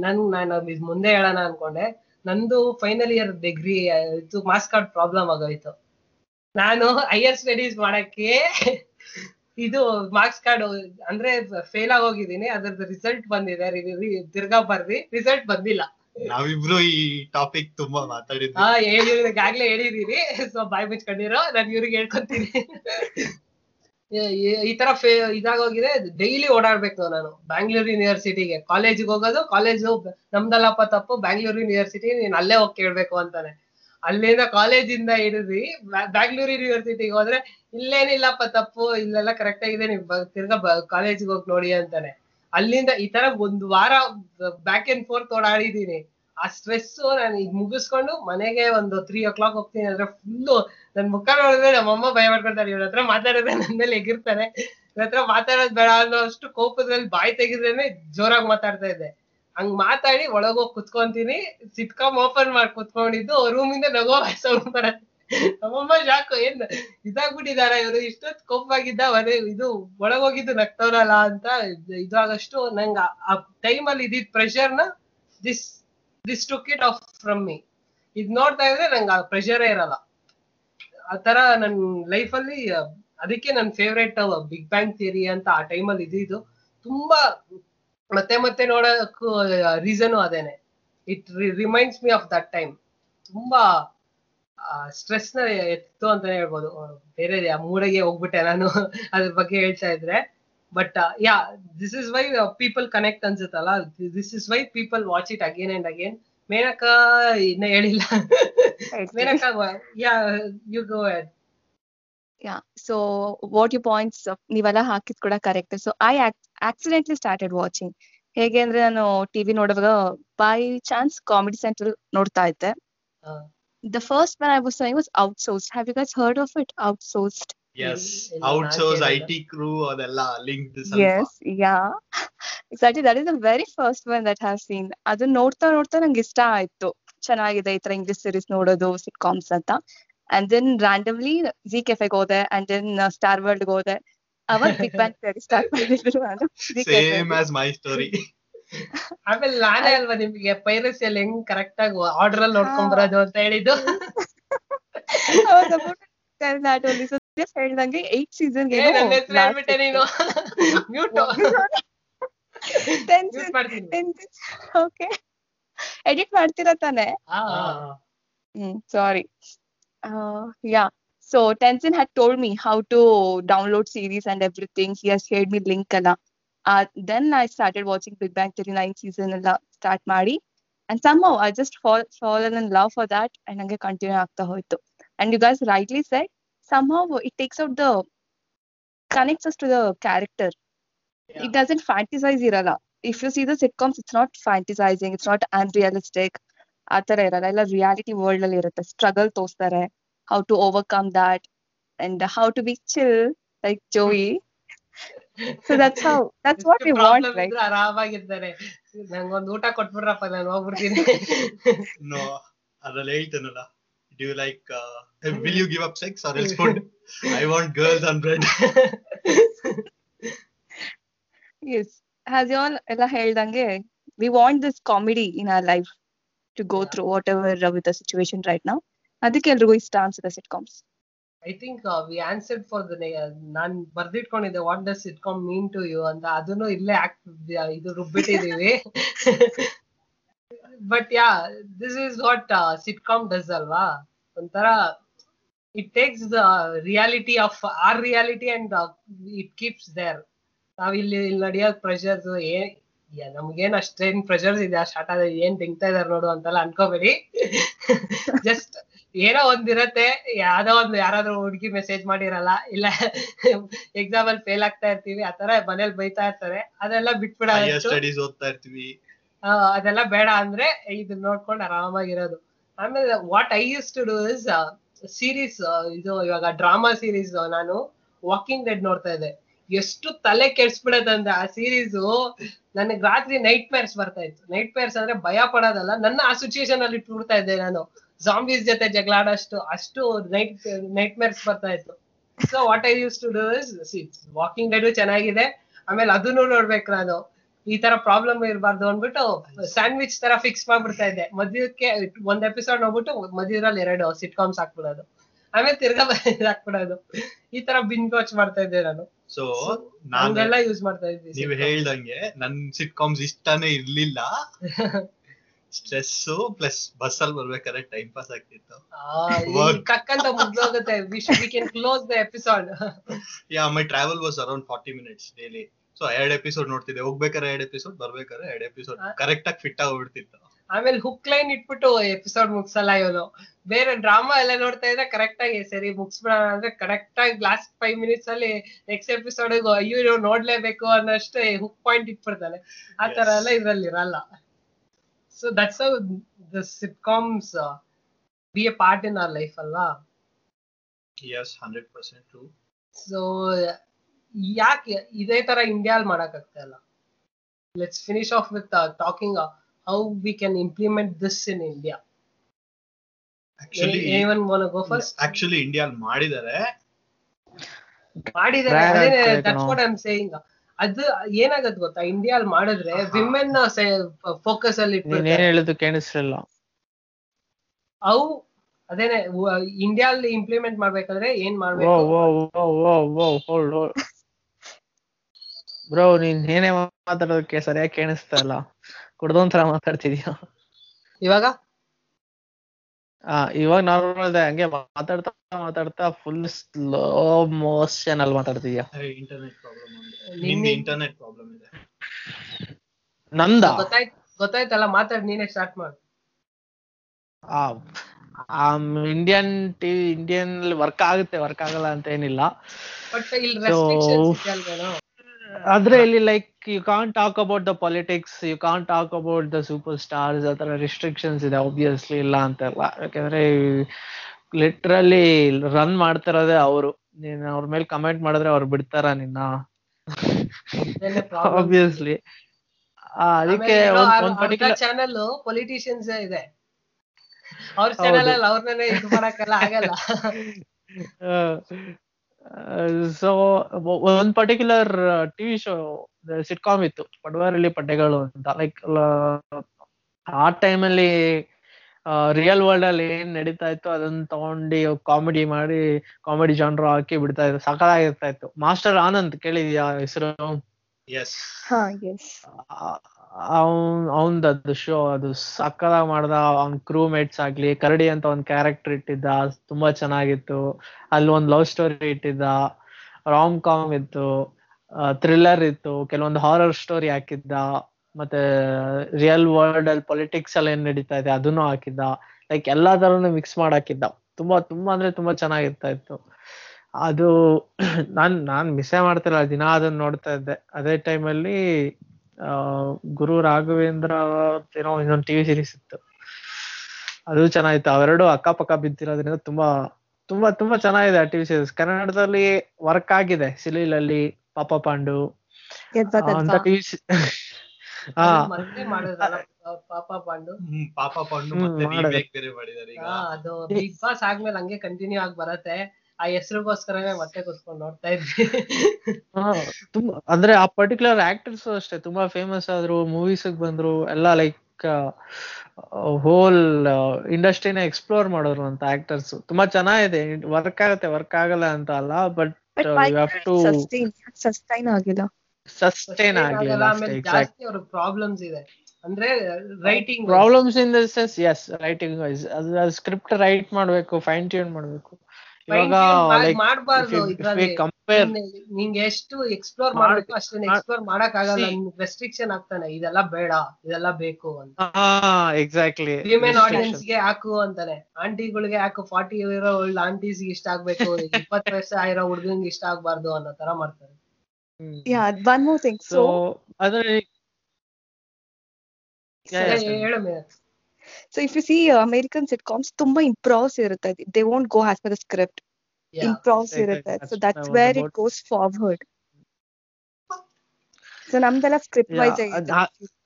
ನನ್ ನಾನು ಮುಂದೆ ಹೇಳೋಣ ಅನ್ಕೊಂಡೆ. ನಂದು ಫೈನಲ್ ಇಯರ್ ಡಿಗ್ರಿ ಇದು ಮಾರ್ಕ್ಸ್ ಕಾರ್ಡ್ ಪ್ರಾಬ್ಲಮ್ ಆಗೋಯ್ತು. ನಾನು ಹೈಯರ್ ಸ್ಟಡೀಸ್ ಮಾಡಕ್ಕೆ ಇದು ಮಾರ್ಕ್ಸ್ ಕಾರ್ಡ್ ಅಂದ್ರೆ ಫೇಲ್ ಆಗೋಗಿದ್ದೀನಿ. ಅದರದ್ದು ರಿಸಲ್ಟ್ ಬಂದಿದೆ, ತಿರ್ಗಾ ಬರ್ದಿ ರಿಸಲ್ಟ್ ಬಂದಿಲ್ಲ. ನಾವಿಬ್ರು ಈ ಟಾಪಿಕ್ ತುಂಬಾ ಮಾತಾಡಿದ್ವಿ, ಆಗ್ಲೇ ಹೇಳಿದೀನಿ, ಸೊ ಬಾಯ್ ಮುಚ್ಕೊಂಡಿರೋ ನಾನು ಇವ್ರಿಗೆ ಹೇಳ್ಕೊತೀನಿ. ಈ ತರ ಫೇ ಇದಾಗೋಗಿದೆ. ಡೈಲಿ ಓಡಾಡ್ಬೇಕು ನಾನು ಬ್ಯಾಂಗ್ಳೂರ್ ಯೂನಿವರ್ಸಿಟಿಗೆ. ಕಾಲೇಜ್ಗೆ ಹೋಗೋದು, ಕಾಲೇಜು ನಮ್ದಲ್ಲಪ್ಪ ತಪ್ಪು, ಬ್ಯಾಂಗ್ಳೂರ್ ಯೂನಿವರ್ಸಿಟಿ ನೀನ್ ಅಲ್ಲೇ ಹೋಗಿ ಕೇಳ್ಬೇಕು ಅಂತಾನೆ. ಅಲ್ಲಿಂದ ಕಾಲೇಜಿಂದ ಹಿಡಿದು ಬ್ಯಾಂಗ್ಳೂರ್ ಯೂನಿವರ್ಸಿಟಿಗೆ ಹೋದ್ರೆ ಇಲ್ಲೇನಿಲ್ಲಪ್ಪ ತಪ್ಪು, ಇಲ್ಲೆಲ್ಲ ಕರೆಕ್ಟ್ ಆಗಿದೆ, ನೀವ್ ತಿರ್ಗಾ ಕಾಲೇಜ್ಗೆ ಹೋಗಿ ನೋಡಿ ಅಂತಾನೆ. ಅಲ್ಲಿಂದ ಈ ತರ ಒಂದು ವಾರ ಬ್ಯಾಕ್ ಅಂಡ್ ಫೋರ್ತ್ ಓಡಾಡಿದೀನಿ. ಆ ಸ್ಟ್ರೆಸ್ಸು ನಾನು ಈಗ ಮುಗಿಸ್ಕೊಂಡು ಮನೆಗೆ ಒಂದು ತ್ರೀ ಓ ಕ್ಲಾಕ್ ಹೋಗ್ತೀನಿ ಅಂದ್ರೆ ಫುಲ್ಲು ನನ್ ಮುಖ ನೋಡಿದ್ರೆ ನಮ್ಮಮ್ಮ ಭಯ ಮಾಡ್ಕೊಳ್ತಾರೆ. ಇವ್ರ ಹತ್ರ ಮಾತಾಡಿದ್ರೆ ನನ್ನ ಮೇಲೆ ಎಗಿರ್ತಾನೆ, ಇವ್ರ ಹತ್ರ ಮಾತಾಡೋದ್ ಬೇಡ ಅನ್ನೋ ಅಷ್ಟು ಕೋಪದಲ್ಲಿ ಬಾಯಿ ತೆಗಿದ್ರೇನೆ ಜೋರಾಗಿ ಮಾತಾಡ್ತಾ ಇದ್ದೆ. ಹಂಗ್ ಮಾತಾಡಿ ಒಳಗೋಗಿ ಕುತ್ಕೊಂತೀನಿ. ಸಿಟ್ಕಾಮ್ ಓಪನ್ ಮಾಡಿ ಕುತ್ಕೊಂಡಿದ್ದು ರೂಮಿಂದ ನಗೋ ಸೌಂಡ್ ಬರತ್ತೆ. ನಮ್ಮಮ್ಮ ಶಾಕು, ಏನ್ ಇದಾಗ್ಬಿಟ್ಟಿದಾರ ಇವ್ರು, ಇಷ್ಟೊತ್ ಕೋಪವಾಗಿದ್ದ ಮನೆ ಇದು ಒಳಗೋಗಿದ್ದು ನಗ್ತವ್ರಲ್ಲ ಅಂತ ಇದಾಗಷ್ಟು ನಂಗ ಆ ಟೈಮ್ ಅಲ್ಲಿ ಇದಿದ್ ಪ್ರೆಷರ್ನ this this took it off from me. ಇದ್ ನೋಡ್ತಾ ಇದ್ರೆ ನಂಗೆ ಆ ಪ್ರೆಷರೇ ಇರಲ್ಲ. ಆತರ ನನ್ ಲೈಫ್ ಅಲ್ಲಿ ಅದಕ್ಕೆ ನನ್ ಫೇವ್ರೇಟ್ ಬಿಗ್ ಬ್ಯಾಂಗ್ ಥಿಯರಿ ಅಂತ ಆ ಟೈಮ್ ಅಲ್ಲಿ ಇದಿದ್ದು ತುಂಬಾ ಮತ್ತೆ ಮತ್ತೆ ನೋಡೋಕ್ಕೂ ರೀಸನು ಅದೇನೆ. It reminds me of that time. ತುಂಬಾ ಸ್ಟ್ರೆಸ್ ನ ಎತ್ತು ಅಂತಾನೆ ಹೇಳ್ಬೋದು. ಬೇರೆ ಮೂಡೆಗೆ ಹೋಗ್ಬಿಟ್ಟೆ ನಾನು ಅದ್ರ ಬಗ್ಗೆ ಹೇಳ್ತಾ ಇದ್ರೆ. But yeah this is why people connect ಅನ್ಸುತ್ತಲ್ಲ, this is why people watch it again and again. Menaka ಇನ್ನ ಹೇಳಿಲ್ಲ. ಮೇನಕ ಯಾ you go ahead. Yeah. So what your points ನೀವೆಲ್ಲ ಹಾಕಿದ್ ಕೂಡ correct. So I accidentally started watching. ಹೇಗೆ ಅಂದ್ರೆ ನಾನು ಟಿವಿ ನೋಡುವಾಗ ಬೈ ಚಾನ್ಸ್ ಕಾಮಿಡಿ ಸೆಂಟರ್ ನೋಡ್ತಾ ಇದ್ದೆ. The first one I was saying was Outsourced. Have you guys heard of it? Outsourced. Yes, Outsourced I T crew or the la linked. Yes, yeah. Exactly, that is the very first one that I have seen. Adu ನೋಡ್ತಾ ನೋಡ್ತಾ ನಂಗೆ ಇಷ್ಟ ಆಯ್ತು. ಚೆನ್ನಾಗಿದೆ ಈ ತರ English series ನೋಡೋದು, sitcoms ಅಂತ. And then randomly Zee Cafe ಹೋದೆ, and then uh, Star World ಹೋದೆ. Our Big Bang Theory start ಮಾಡಿದ್ರು ನಾನು. Same as my story. ಆಮೇಲೆ ನಾನೇ ಅಲ್ವಾ ನಿಮ್ಗೆ ಪೈರಸಿ ಅಲ್ಲಿ ಹೆಂಗ್ ಕರೆಕ್ಟ್ ಆಗಿ ಆರ್ಡರ್ ಅಲ್ಲಿ ನೋಡ್ಕೊಂಡ್ ಬರೋದು ಅಂತ ಹೇಳಿದ್ದು. ಹೇಳ್ದಂಗೆ ಏಟ್ ಸೀಸನ್ ಎಡಿಟ್ ಮಾಡ್ತೀರಾ ತಾನೆ? Hmm sorry yeah so tension had told me how to download series and everything. He has shared me link ಅಲ್ಲ. Uh, then I started watching Big Bang Theory nine season and start madi, and somehow I just fall fallen in love for that and ange continue aagta hoytu. And you guys rightly said, somehow it takes out the connects us to the character. Yeah. It doesn't fantasize irala. If you see the sitcoms, it's not fantasizing, it's not unrealistic. Athara irala illa reality world alli irutte, struggle tostare, how to overcome that and how to be chill like Joey. So that's how, that's what we want, right? ಆರಾಮಾಗಿದ್ದಾರೆ. ನಂಗೊಂದು ಊಟ ಕೊಟ್ಬಿಡ್ರಪ್ಪ ನಾನು ಹೋಗ್ಬಿಡ್ತೀನಿ. No ಅದ್ರಲ್ಲಿ ಹೇಳ್ತೇನಲ್ಲ, do you like uh, will you give up sex or else food? I want girls on bread. Yes, as you all ella ಹೇಳ್ದಂಗೆ we want this comedy in our life to go yeah. through whatever uh, with the situation right now. ಅದಕ್ಕೆ ಎಲ್ಲರಿಗೂ ಇಷ್ಟ ಅನ್ಸುತ್ತೆ sitcoms. I think uh, we answered for the nan barditkondide what does sitcom mean to you and aduno ille idu rubbitidive but yeah, this is what uh, sitcom does alva ontara. It takes the reality of our reality and uh, it keeps there. Nav illi nadiya pressures ಏ ನಮ್ಗೆ ಏನ್ ಅಷ್ಟೇನ್ pressures ಇದೆ ಆ short ಆದ್ರೆ ಏನ್ ತೆಗ್ತಾ ಇದಾರೆ ನೋಡು ಅಂತೆಲ್ಲ ಅನ್ಕೋಬೇಡಿ. ಜಸ್ಟ್ ಏನೋ ಒಂದಿರತ್ತೆ, ಯಾವ್ದೋ ಒಂದು ಯಾರಾದ್ರೂ ಹುಡುಗಿ ಮೆಸೇಜ್ ಮಾಡಿರಲ್ಲ, ಇಲ್ಲ ಎಕ್ಸಾಮ್ ಅಲ್ಲಿ ಫೇಲ್ ಆಗ್ತಾ ಇರ್ತೀವಿ, ಆತರ ಮನೇಲಿ ಬೈತಾ ಇರ್ತಾರೆ, ಅದೆಲ್ಲ ಬಿಟ್ಬಿಡೋದು. ಸ್ಟಡೀಸ್ ಓದ್ತಾ ಇರ್ತೀವಿ, ಅದೆಲ್ಲ ಬೇಡ ಅಂದ್ರೆ ಇದನ್ನ ನೋಡ್ಕೊಂಡು ಆರಾಮಾಗಿರೋದು. ಆಮೇಲೆ what I use to do is series. ಇದು ಇವಾಗ ಡ್ರಾಮಾ ಸೀರೀಸ್ ನಾನು ವಾಕಿಂಗ್ ಡೆಡ್ ನೋಡ್ತಾ ಇದ್ದೆ. ಎಷ್ಟು ತಲೆ ಕೆಡ್ಸ್ಬಿಡದಂತ ಆ ಸೀರೀಸು, ನನಗೆ ರಾತ್ರಿ ನೈಟ್ ಮೇರ್ಸ್ ಬರ್ತಾ ಇತ್ತು. ನೈಟ್ ಮೇರ್ಸ್ ಅಂದ್ರೆ ಭಯ ಪಡೋದಲ್ಲ, ನನ್ನ ಆ ಸಿಚುಯೇಷನ್ ಅಲ್ಲಿ ಇಟ್ಬಿಡ್ತಾ ಇದ್ದೆ ನಾನು. ಜಾಂಬೀಸ್ ಜೊತೆ ಜಗಳಾಡೋಷ್ಟು ಅಷ್ಟು ನೈಟ್ ನೈಟ್ ಮೇರ್ಸ್ ಬರ್ತಾ ಇತ್ತು. So what I use to do is walking dead ಚೆನ್ನಾಗಿದೆ, ಆಮೇಲೆ ಅದನ್ನು ನೋಡ್ಬೇಕು ನಾನು. ಈ ತರ ಪ್ರಾಬ್ಲಮ್ ಇರಬಾರ್ದು ಅಂದ್ಬಿಟ್ಟು ಸ್ಯಾಂಡ್ವಿಚ್ ತರ ಫಿಕ್ಸ್ ಮಾಡ್ಬಿಡ್ತಾ ಇದ್ದೆ. ಮಧ್ಯಕ್ಕೆ ಒಂದ್ ಎಪಿಸೋಡ್ ನೋಡ್ಬಿಟ್ಟು ಮಧ್ಯದಲ್ಲಿ ಎರಡು ಸಿಟ್ಕಾಮ್ಸ್ ಹಾಕ್ಬಿಡೋದು, ಆಮೇಲೆ ತಿರ್ಗಾ ಹಾಕ್ಬಿಡೋದು. ಈ ತರ ಬಿನ್ ವಾಚ್ ಮಾಡ್ತಾ ಇದ್ದೆ ನಾನು. ಸೊ ನಾನೆಲ್ಲ ಯೂಸ್ ಮಾಡ್ತಾ ಇದ್ದೀನಿ. ನೀವು ಹೇಳ್ದಂಗೆ ನನ್ ಸಿಟ್ಕಾಮ್ಸ್ ಇಷ್ಟನೇ ಇರ್ಲಿಲ್ಲ. ಸ್ಟ್ರೆಸ್ಸು ಪ್ಲಸ್ ಬಸ್ ಅಲ್ಲಿ ಬರ್ಬೇಕಾದ್ರೆ ಟೈಮ್ ಪಾಸ್ ಆಗ್ತಿತ್ತು. ಕಕ್ಕಂತ ಮುಗ್ದೋಗುತ್ತೆ. We can close the episode. Yeah my travel was around forty minutes daily. So ಎರಡು ಎಪಿಸೋಡ್ ನೋಡ್ತಿದ್ದೆ, ಹೋಗ್ಬೇಕಾದ್ರೆ ಎರಡು ಎಪಿಸೋಡ್, ಬರ್ಬೇಕಾದ್ರೆ ಎರಡು ಎಪಿಸೋಡ್, ಕರೆಕ್ಟ್ ಆಗಿ ಫಿಟ್ ಆಗ್ಬಿಡ್ತಿತ್ತು. ಆಮೇಲೆ ಹುಕ್ ಲೈನ್ ಇಟ್ಬಿಟ್ಟು ಎಪಿಸೋಡ್ ಮುಗಿಸಲ್ಲ ಇವನು. ಬೇರೆ ಡ್ರಾಮಾ ಎಲ್ಲ ನೋಡ್ತಾ ಇದ್ರೆ ಕರೆಕ್ಟ್ ಆಗಿ ಸರಿ ಮುಗಿಸ್ಬಿಡೋಣ ಅಂದ್ರೆ ಕರೆಕ್ಟ್ ಆಗಿ ಲಾಸ್ಟ್ ಫೈವ್ ಮಿನಿಟ್ಸ್ ಅಲ್ಲಿ ನೆಕ್ಸ್ಟ್ ಎಪಿಸೋಡ್ ಇವ್ರು ನೋಡ್ಲೇಬೇಕು ಅನ್ನೋಷ್ಟೇ ಹುಕ್ ಪಾಯಿಂಟ್ ಇಟ್ಬಿಡ್ತಾನೆ. ಆ ತರ ಎಲ್ಲ ಇದ್ರಲ್ಲಿ ಇರಲ್ಲ. So that's how the sitcoms uh, be a part in our life, Allah. Yes, one hundred percent true. So, yeah, idhe tara India al madakaagtalla. Let's finish off with uh, talking uh, how we can implement this in India. Actually, anyone want to go first? Actually, India al madidare. Madidare, that's what I'm saying. ಅದು ಏನಾಗತ್ ಗೊತ್ತಾ, India ಅಲ್ಲಿ ಮಾಡಿದ್ರೆ women focus ಅಲ್ಲಿ ಇಟ್ಟು ಕೇಳಿಸ್ಲಿಲ್ಲ. ಅವು ಅದೇನೆ India ಅಲ್ಲಿ implement ಮಾಡ್ಬೇಕಾದ್ರೆ ಏನ್ ಮಾಡ್ಬೇಕು? ಬ್ರೋ ನೀನ್ ಏನೇ ಮಾತಾಡೋದಕ್ಕೆ ಸರಿಯಾಗಿ ಕೇಳಿಸ್ತಾ ಇಲ್ಲ, ಕುಡ್ದೊಂತರ ಮಾತಾಡ್ತಿದ್ಯಾ ಇವಾಗ? ಆ ಇವಾಗ ನಾರ್ಮಲ್ ಹಂಗೆ ಮಾತಾಡ್ತಾ ಮಾತಾಡ್ತಾ ಫುಲ್ ಸ್ಲೋ ಮೋಷನ್ ಅಲ್ಲಿ ಮಾತಾಡ್ತಿದ್ಯಾ. ಇಂಟರ್ನೆಟ್ ಪ್ರಾಬ್ಲಮ್ ಇದೆ, ನಿನ್ನ ಇಂಟರ್ನೆಟ್ ಪ್ರಾಬ್ಲಮ್ ಇದೆ. ನಂದಾ ಗೊತ್ತಾಯ್ತಲ್ಲ, ಮಾತಾಡ್ ನೀನೇ ಸ್ಟಾರ್ಟ್ ಮಾಡು. ಆ ಇಂಡಿಯನ್ ಟಿವಿ ಇಂಡಿಯನ್ ವರ್ಕ್ ಆಗುತ್ತೆ, ವರ್ಕ್ ಆಗಲ್ಲ ಅಂತ ಏನಿಲ್ಲ. ಆದ್ರೆ ಇಲ್ಲಿ like you can't talk about the politics, you can't talk about the super stars, ಆ ತರ ರಿಸ್ಟ್ರಿಕ್ಷನ್ಸ್ ಇದೆ ಆಬ್ವಿಯಸ್ಲಿ, ಇಲ್ಲ ಅಂತಲ್ಲ. ಯಾಕೆಂದ್ರೆ ಲಿಟ್ರಲಿ ರನ್ ಮಾಡ್ತಿರೋದೇ ಅವರು, ನೀನ್ ಅವ್ರ ಮೇಲೆ ಕಮೆಂಟ್ ಮಾಡಿದ್ರೆ ಅವ್ರು ಬಿಡ್ತಾರ ನಿನ್ನ ಆಬ್ವಿಯಸ್ಲಿ. ಅದಕ್ಕೆ ಒಂದ್ ಪರ್ಟಿಕ್ಯುಲರ್ ಚಾನೆಲ್ ಪೊಲಿಟಿಷಿಯನ್ಸ್ ಇದೆ, ಅವ್ರ ಚಾನೆಲ್ ಅಲ್ಲಿ ಅವ್ರನ್ನೇ ಇದು ಮಾಡಕ್ಕೆಲ್ಲ ಆಗಲ್ಲ. ಸೊ ಒಂದ್ ಪರ್ಟಿಕ್ಯುಲರ್ ಟಿವಿ ಶೋ ಸಿಟ್ಕಾಮ್ ಇತ್ತು, ಪಡ್ವಾರಲ್ಲಿ ಪಡ್ಡೆಗಳು ಅಂತ. ಲೈಕ್ ಆ ಟೈಮಲ್ಲಿ ರಿಯಲ್ ವರ್ಲ್ಡ್ ಅಲ್ಲಿ ಏನ್ ನಡೀತಾ ಇತ್ತು ಅದನ್ನ ತಗೊಂಡು ಕಾಮಿಡಿ ಮಾಡಿ ಕಾಮಿಡಿ ಜಾನ್ರ ಹಾಕಿ ಬಿಡ್ತಾ ಇತ್ತು, ಸಖತ್ತಾಗಿರ್ತಾ ಇತ್ತು. ಮಾಸ್ಟರ್ ಆನಂದ್ ಕೇಳಿದ್ಯಾ ಹೆಸರು? ಅವನ್ ಅವನ್ದು ಅದು ಶೋ, ಅದು ಸಕ್ಕದಾಗಿ ಮಾಡ್ದ. ಅವ್ನ್ ಕ್ರೂ ಮೇಟ್ಸ್ ಆಗ್ಲಿ, ಕರಡಿ ಅಂತ ಒಂದ್ ಕ್ಯಾರೆಕ್ಟರ್ ಇಟ್ಟಿದ್ದ, ತುಂಬಾ ಚೆನ್ನಾಗಿತ್ತು. ಅಲ್ಲಿ ಒಂದ್ ಲವ್ ಸ್ಟೋರಿ ಇಟ್ಟಿದ್ದ, ರಾಮ್ ಕಾಮ್ ಇತ್ತು, ಥ್ರಿಲ್ಲರ್ ಇತ್ತು, ಕೆಲವೊಂದು ಹಾರರ್ ಸ್ಟೋರಿ ಹಾಕಿದ್ದ, ಮತ್ತೆ ರಿಯಲ್ ವರ್ಲ್ಡ್ ಅಲ್ಲಿ ಪೊಲಿಟಿಕ್ಸ್ ಅಲ್ಲಿ ಏನ್ ನಡೀತಾ ಇದೆ ಅದನ್ನು ಹಾಕಿದ್ದ. ಲೈಕ್ ಎಲ್ಲಾ ತರನು ಮಿಕ್ಸ್ ಮಾಡಾಕಿದ್ದ. ತುಂಬಾ ತುಂಬಾ ಅಂದ್ರೆ ತುಂಬಾ ಚೆನ್ನಾಗಿರ್ತಾ ಇತ್ತು ಅದು. ನಾನ್ ನಾನ್ ಮಿಸ್ಸೇ ಮಾಡ್ತಿಲ್ಲ, ದಿನ ಅದನ್ನ ನೋಡ್ತಾ ಇದ್ದೆ. ಅದೇ ಟೈಮಲ್ಲಿ ಗುರು ರಾಘವೇಂದ್ರ ಏನೋ ಇನ್ನೊಂದು ಟಿವಿ ಸೀರೀಸ್ ಇತ್ತು, ಅದು ಚೆನ್ನಾಗಿತ್ತು. ಅವೆರಡು ಅಕ್ಕಪಕ್ಕ ಬಿದ್ದಿರೋದ್ರಿಂದ ತುಂಬಾ ತುಂಬಾ ತುಂಬಾ ಚೆನ್ನಾಗಿದೆ ಆ ಟಿವಿ ಸೀರೀಸ್. ಕನ್ನಡದಲ್ಲಿ ವರ್ಕ್ ಆಗಿದೆ, ಸಿಲೀಲಲ್ಲಿ, ಪಾಪ ಪಾಂಡು ಅಂತ ಟಿವಿ ಬಿಗ್ ಬಾಸ್ ಆದ್ಮೇಲೆ ಹಂಗೆ ಕಂಟಿನ್ಯೂ ಆಗಿ ಬರತ್ತೆ. ಆ ಹೆಸರಿಗೋಸ್ಕರನೇ ಮತ್ತೆ ಕೂತ್ಕೊಂಡು ನೋಡ್ತಾ ಇದ್ವಿ. ತುಂಬಾ ಅಂದ್ರೆ ಆ ಪರ್ಟಿಕ್ಯುಲರ್ ಆಕ್ಟರ್ಸ್ ಅಷ್ಟೇ ತುಂಬಾ ಫೇಮಸ್ ಆದ್ರು, ಮೂವೀಸ್ ಬಂದ್ರು ಎಲ್ಲ. ಲೈಕ್ ಹೋಲ್ ಇಂಡಸ್ಟ್ರಿನ ಎಕ್ಸ್ಪ್ಲೋರ್ ಮಾಡೋರು ಅಂತ ಆಕ್ಟರ್ಸ್. ತುಂಬಾ ಚೆನ್ನಾಗಿದೆ, ವರ್ಕ್ ಆಗುತ್ತೆ, ವರ್ಕ್ ಆಗಲ್ಲ ಅಂತ ಅಲ್ಲ, but you have to sustain ಆಗಿಲ್ಲ ಸಸ್ಟೈನ್ ಆಗಿಲ್ಲ ಪ್ರಾಬ್ಲಮ್ಸ್ ಇದೆ. ಅಂದ್ರೆ writing problems in the sense, S writing wise ಅದು ಸ್ಕ್ರಿಪ್ಟ್ ರೈಟ್ ಮಾಡ್ಬೇಕು, ಫೈನ್ ಟ್ಯೂನ್ ಮಾಡ್ಬೇಕು. ನಿಂಗೆ ಎಷ್ಟು ಎಕ್ಸ್ಪ್ಲೋರ್ ಮಾಡ್ಬೇಕು ಅಷ್ಟೇ ಎಕ್ಸ್ಪ್ಲೋರ್ ಮಾಡಕ್ ಆಗಲ್ಲ, ರೆಸ್ಟ್ರಿಕ್ಷನ್ ಆಗ್ತಾನೆ, ಇದೆಲ್ಲ ಬೇಡ ಇದೆಲ್ಲ ಬೇಕು ಅಂತ. ಎಕ್ಸಾಕ್ಟ್ಲಿ ವಿಮೆನ್ ಆಡಿಯನ್ಸ್ ಗೆ ಹಾಕು ಅಂತಾನೆ, ಆಂಟಿಗಳಿಗೆ ಹಾಕು, ಫಾರ್ಟಿ ಇಯರ್ ಓಲ್ಡ್ ಆಂಟೀಸ್ ಇಷ್ಟ ಆಗ್ಬೇಕು, ಇಪ್ಪತ್ತು ವರ್ಷ ಇರೋ ಹುಡುಗನ್ಗೆ ಇಷ್ಟ ಆಗ್ಬಾರ್ದು ಅನ್ನೋ ತರ ಮಾಡ್ತಾರೆ. So if you see uh, American sitcoms, ತುಂಬಾ improv ಇರುತ್ತೆ. They won't go as per the script. Yeah, improv ಇರುತ್ತೆ. So that's where it goes forward. So ನಮ್ದೆಲ್ಲ script wise ಇರುತ್ತೆ.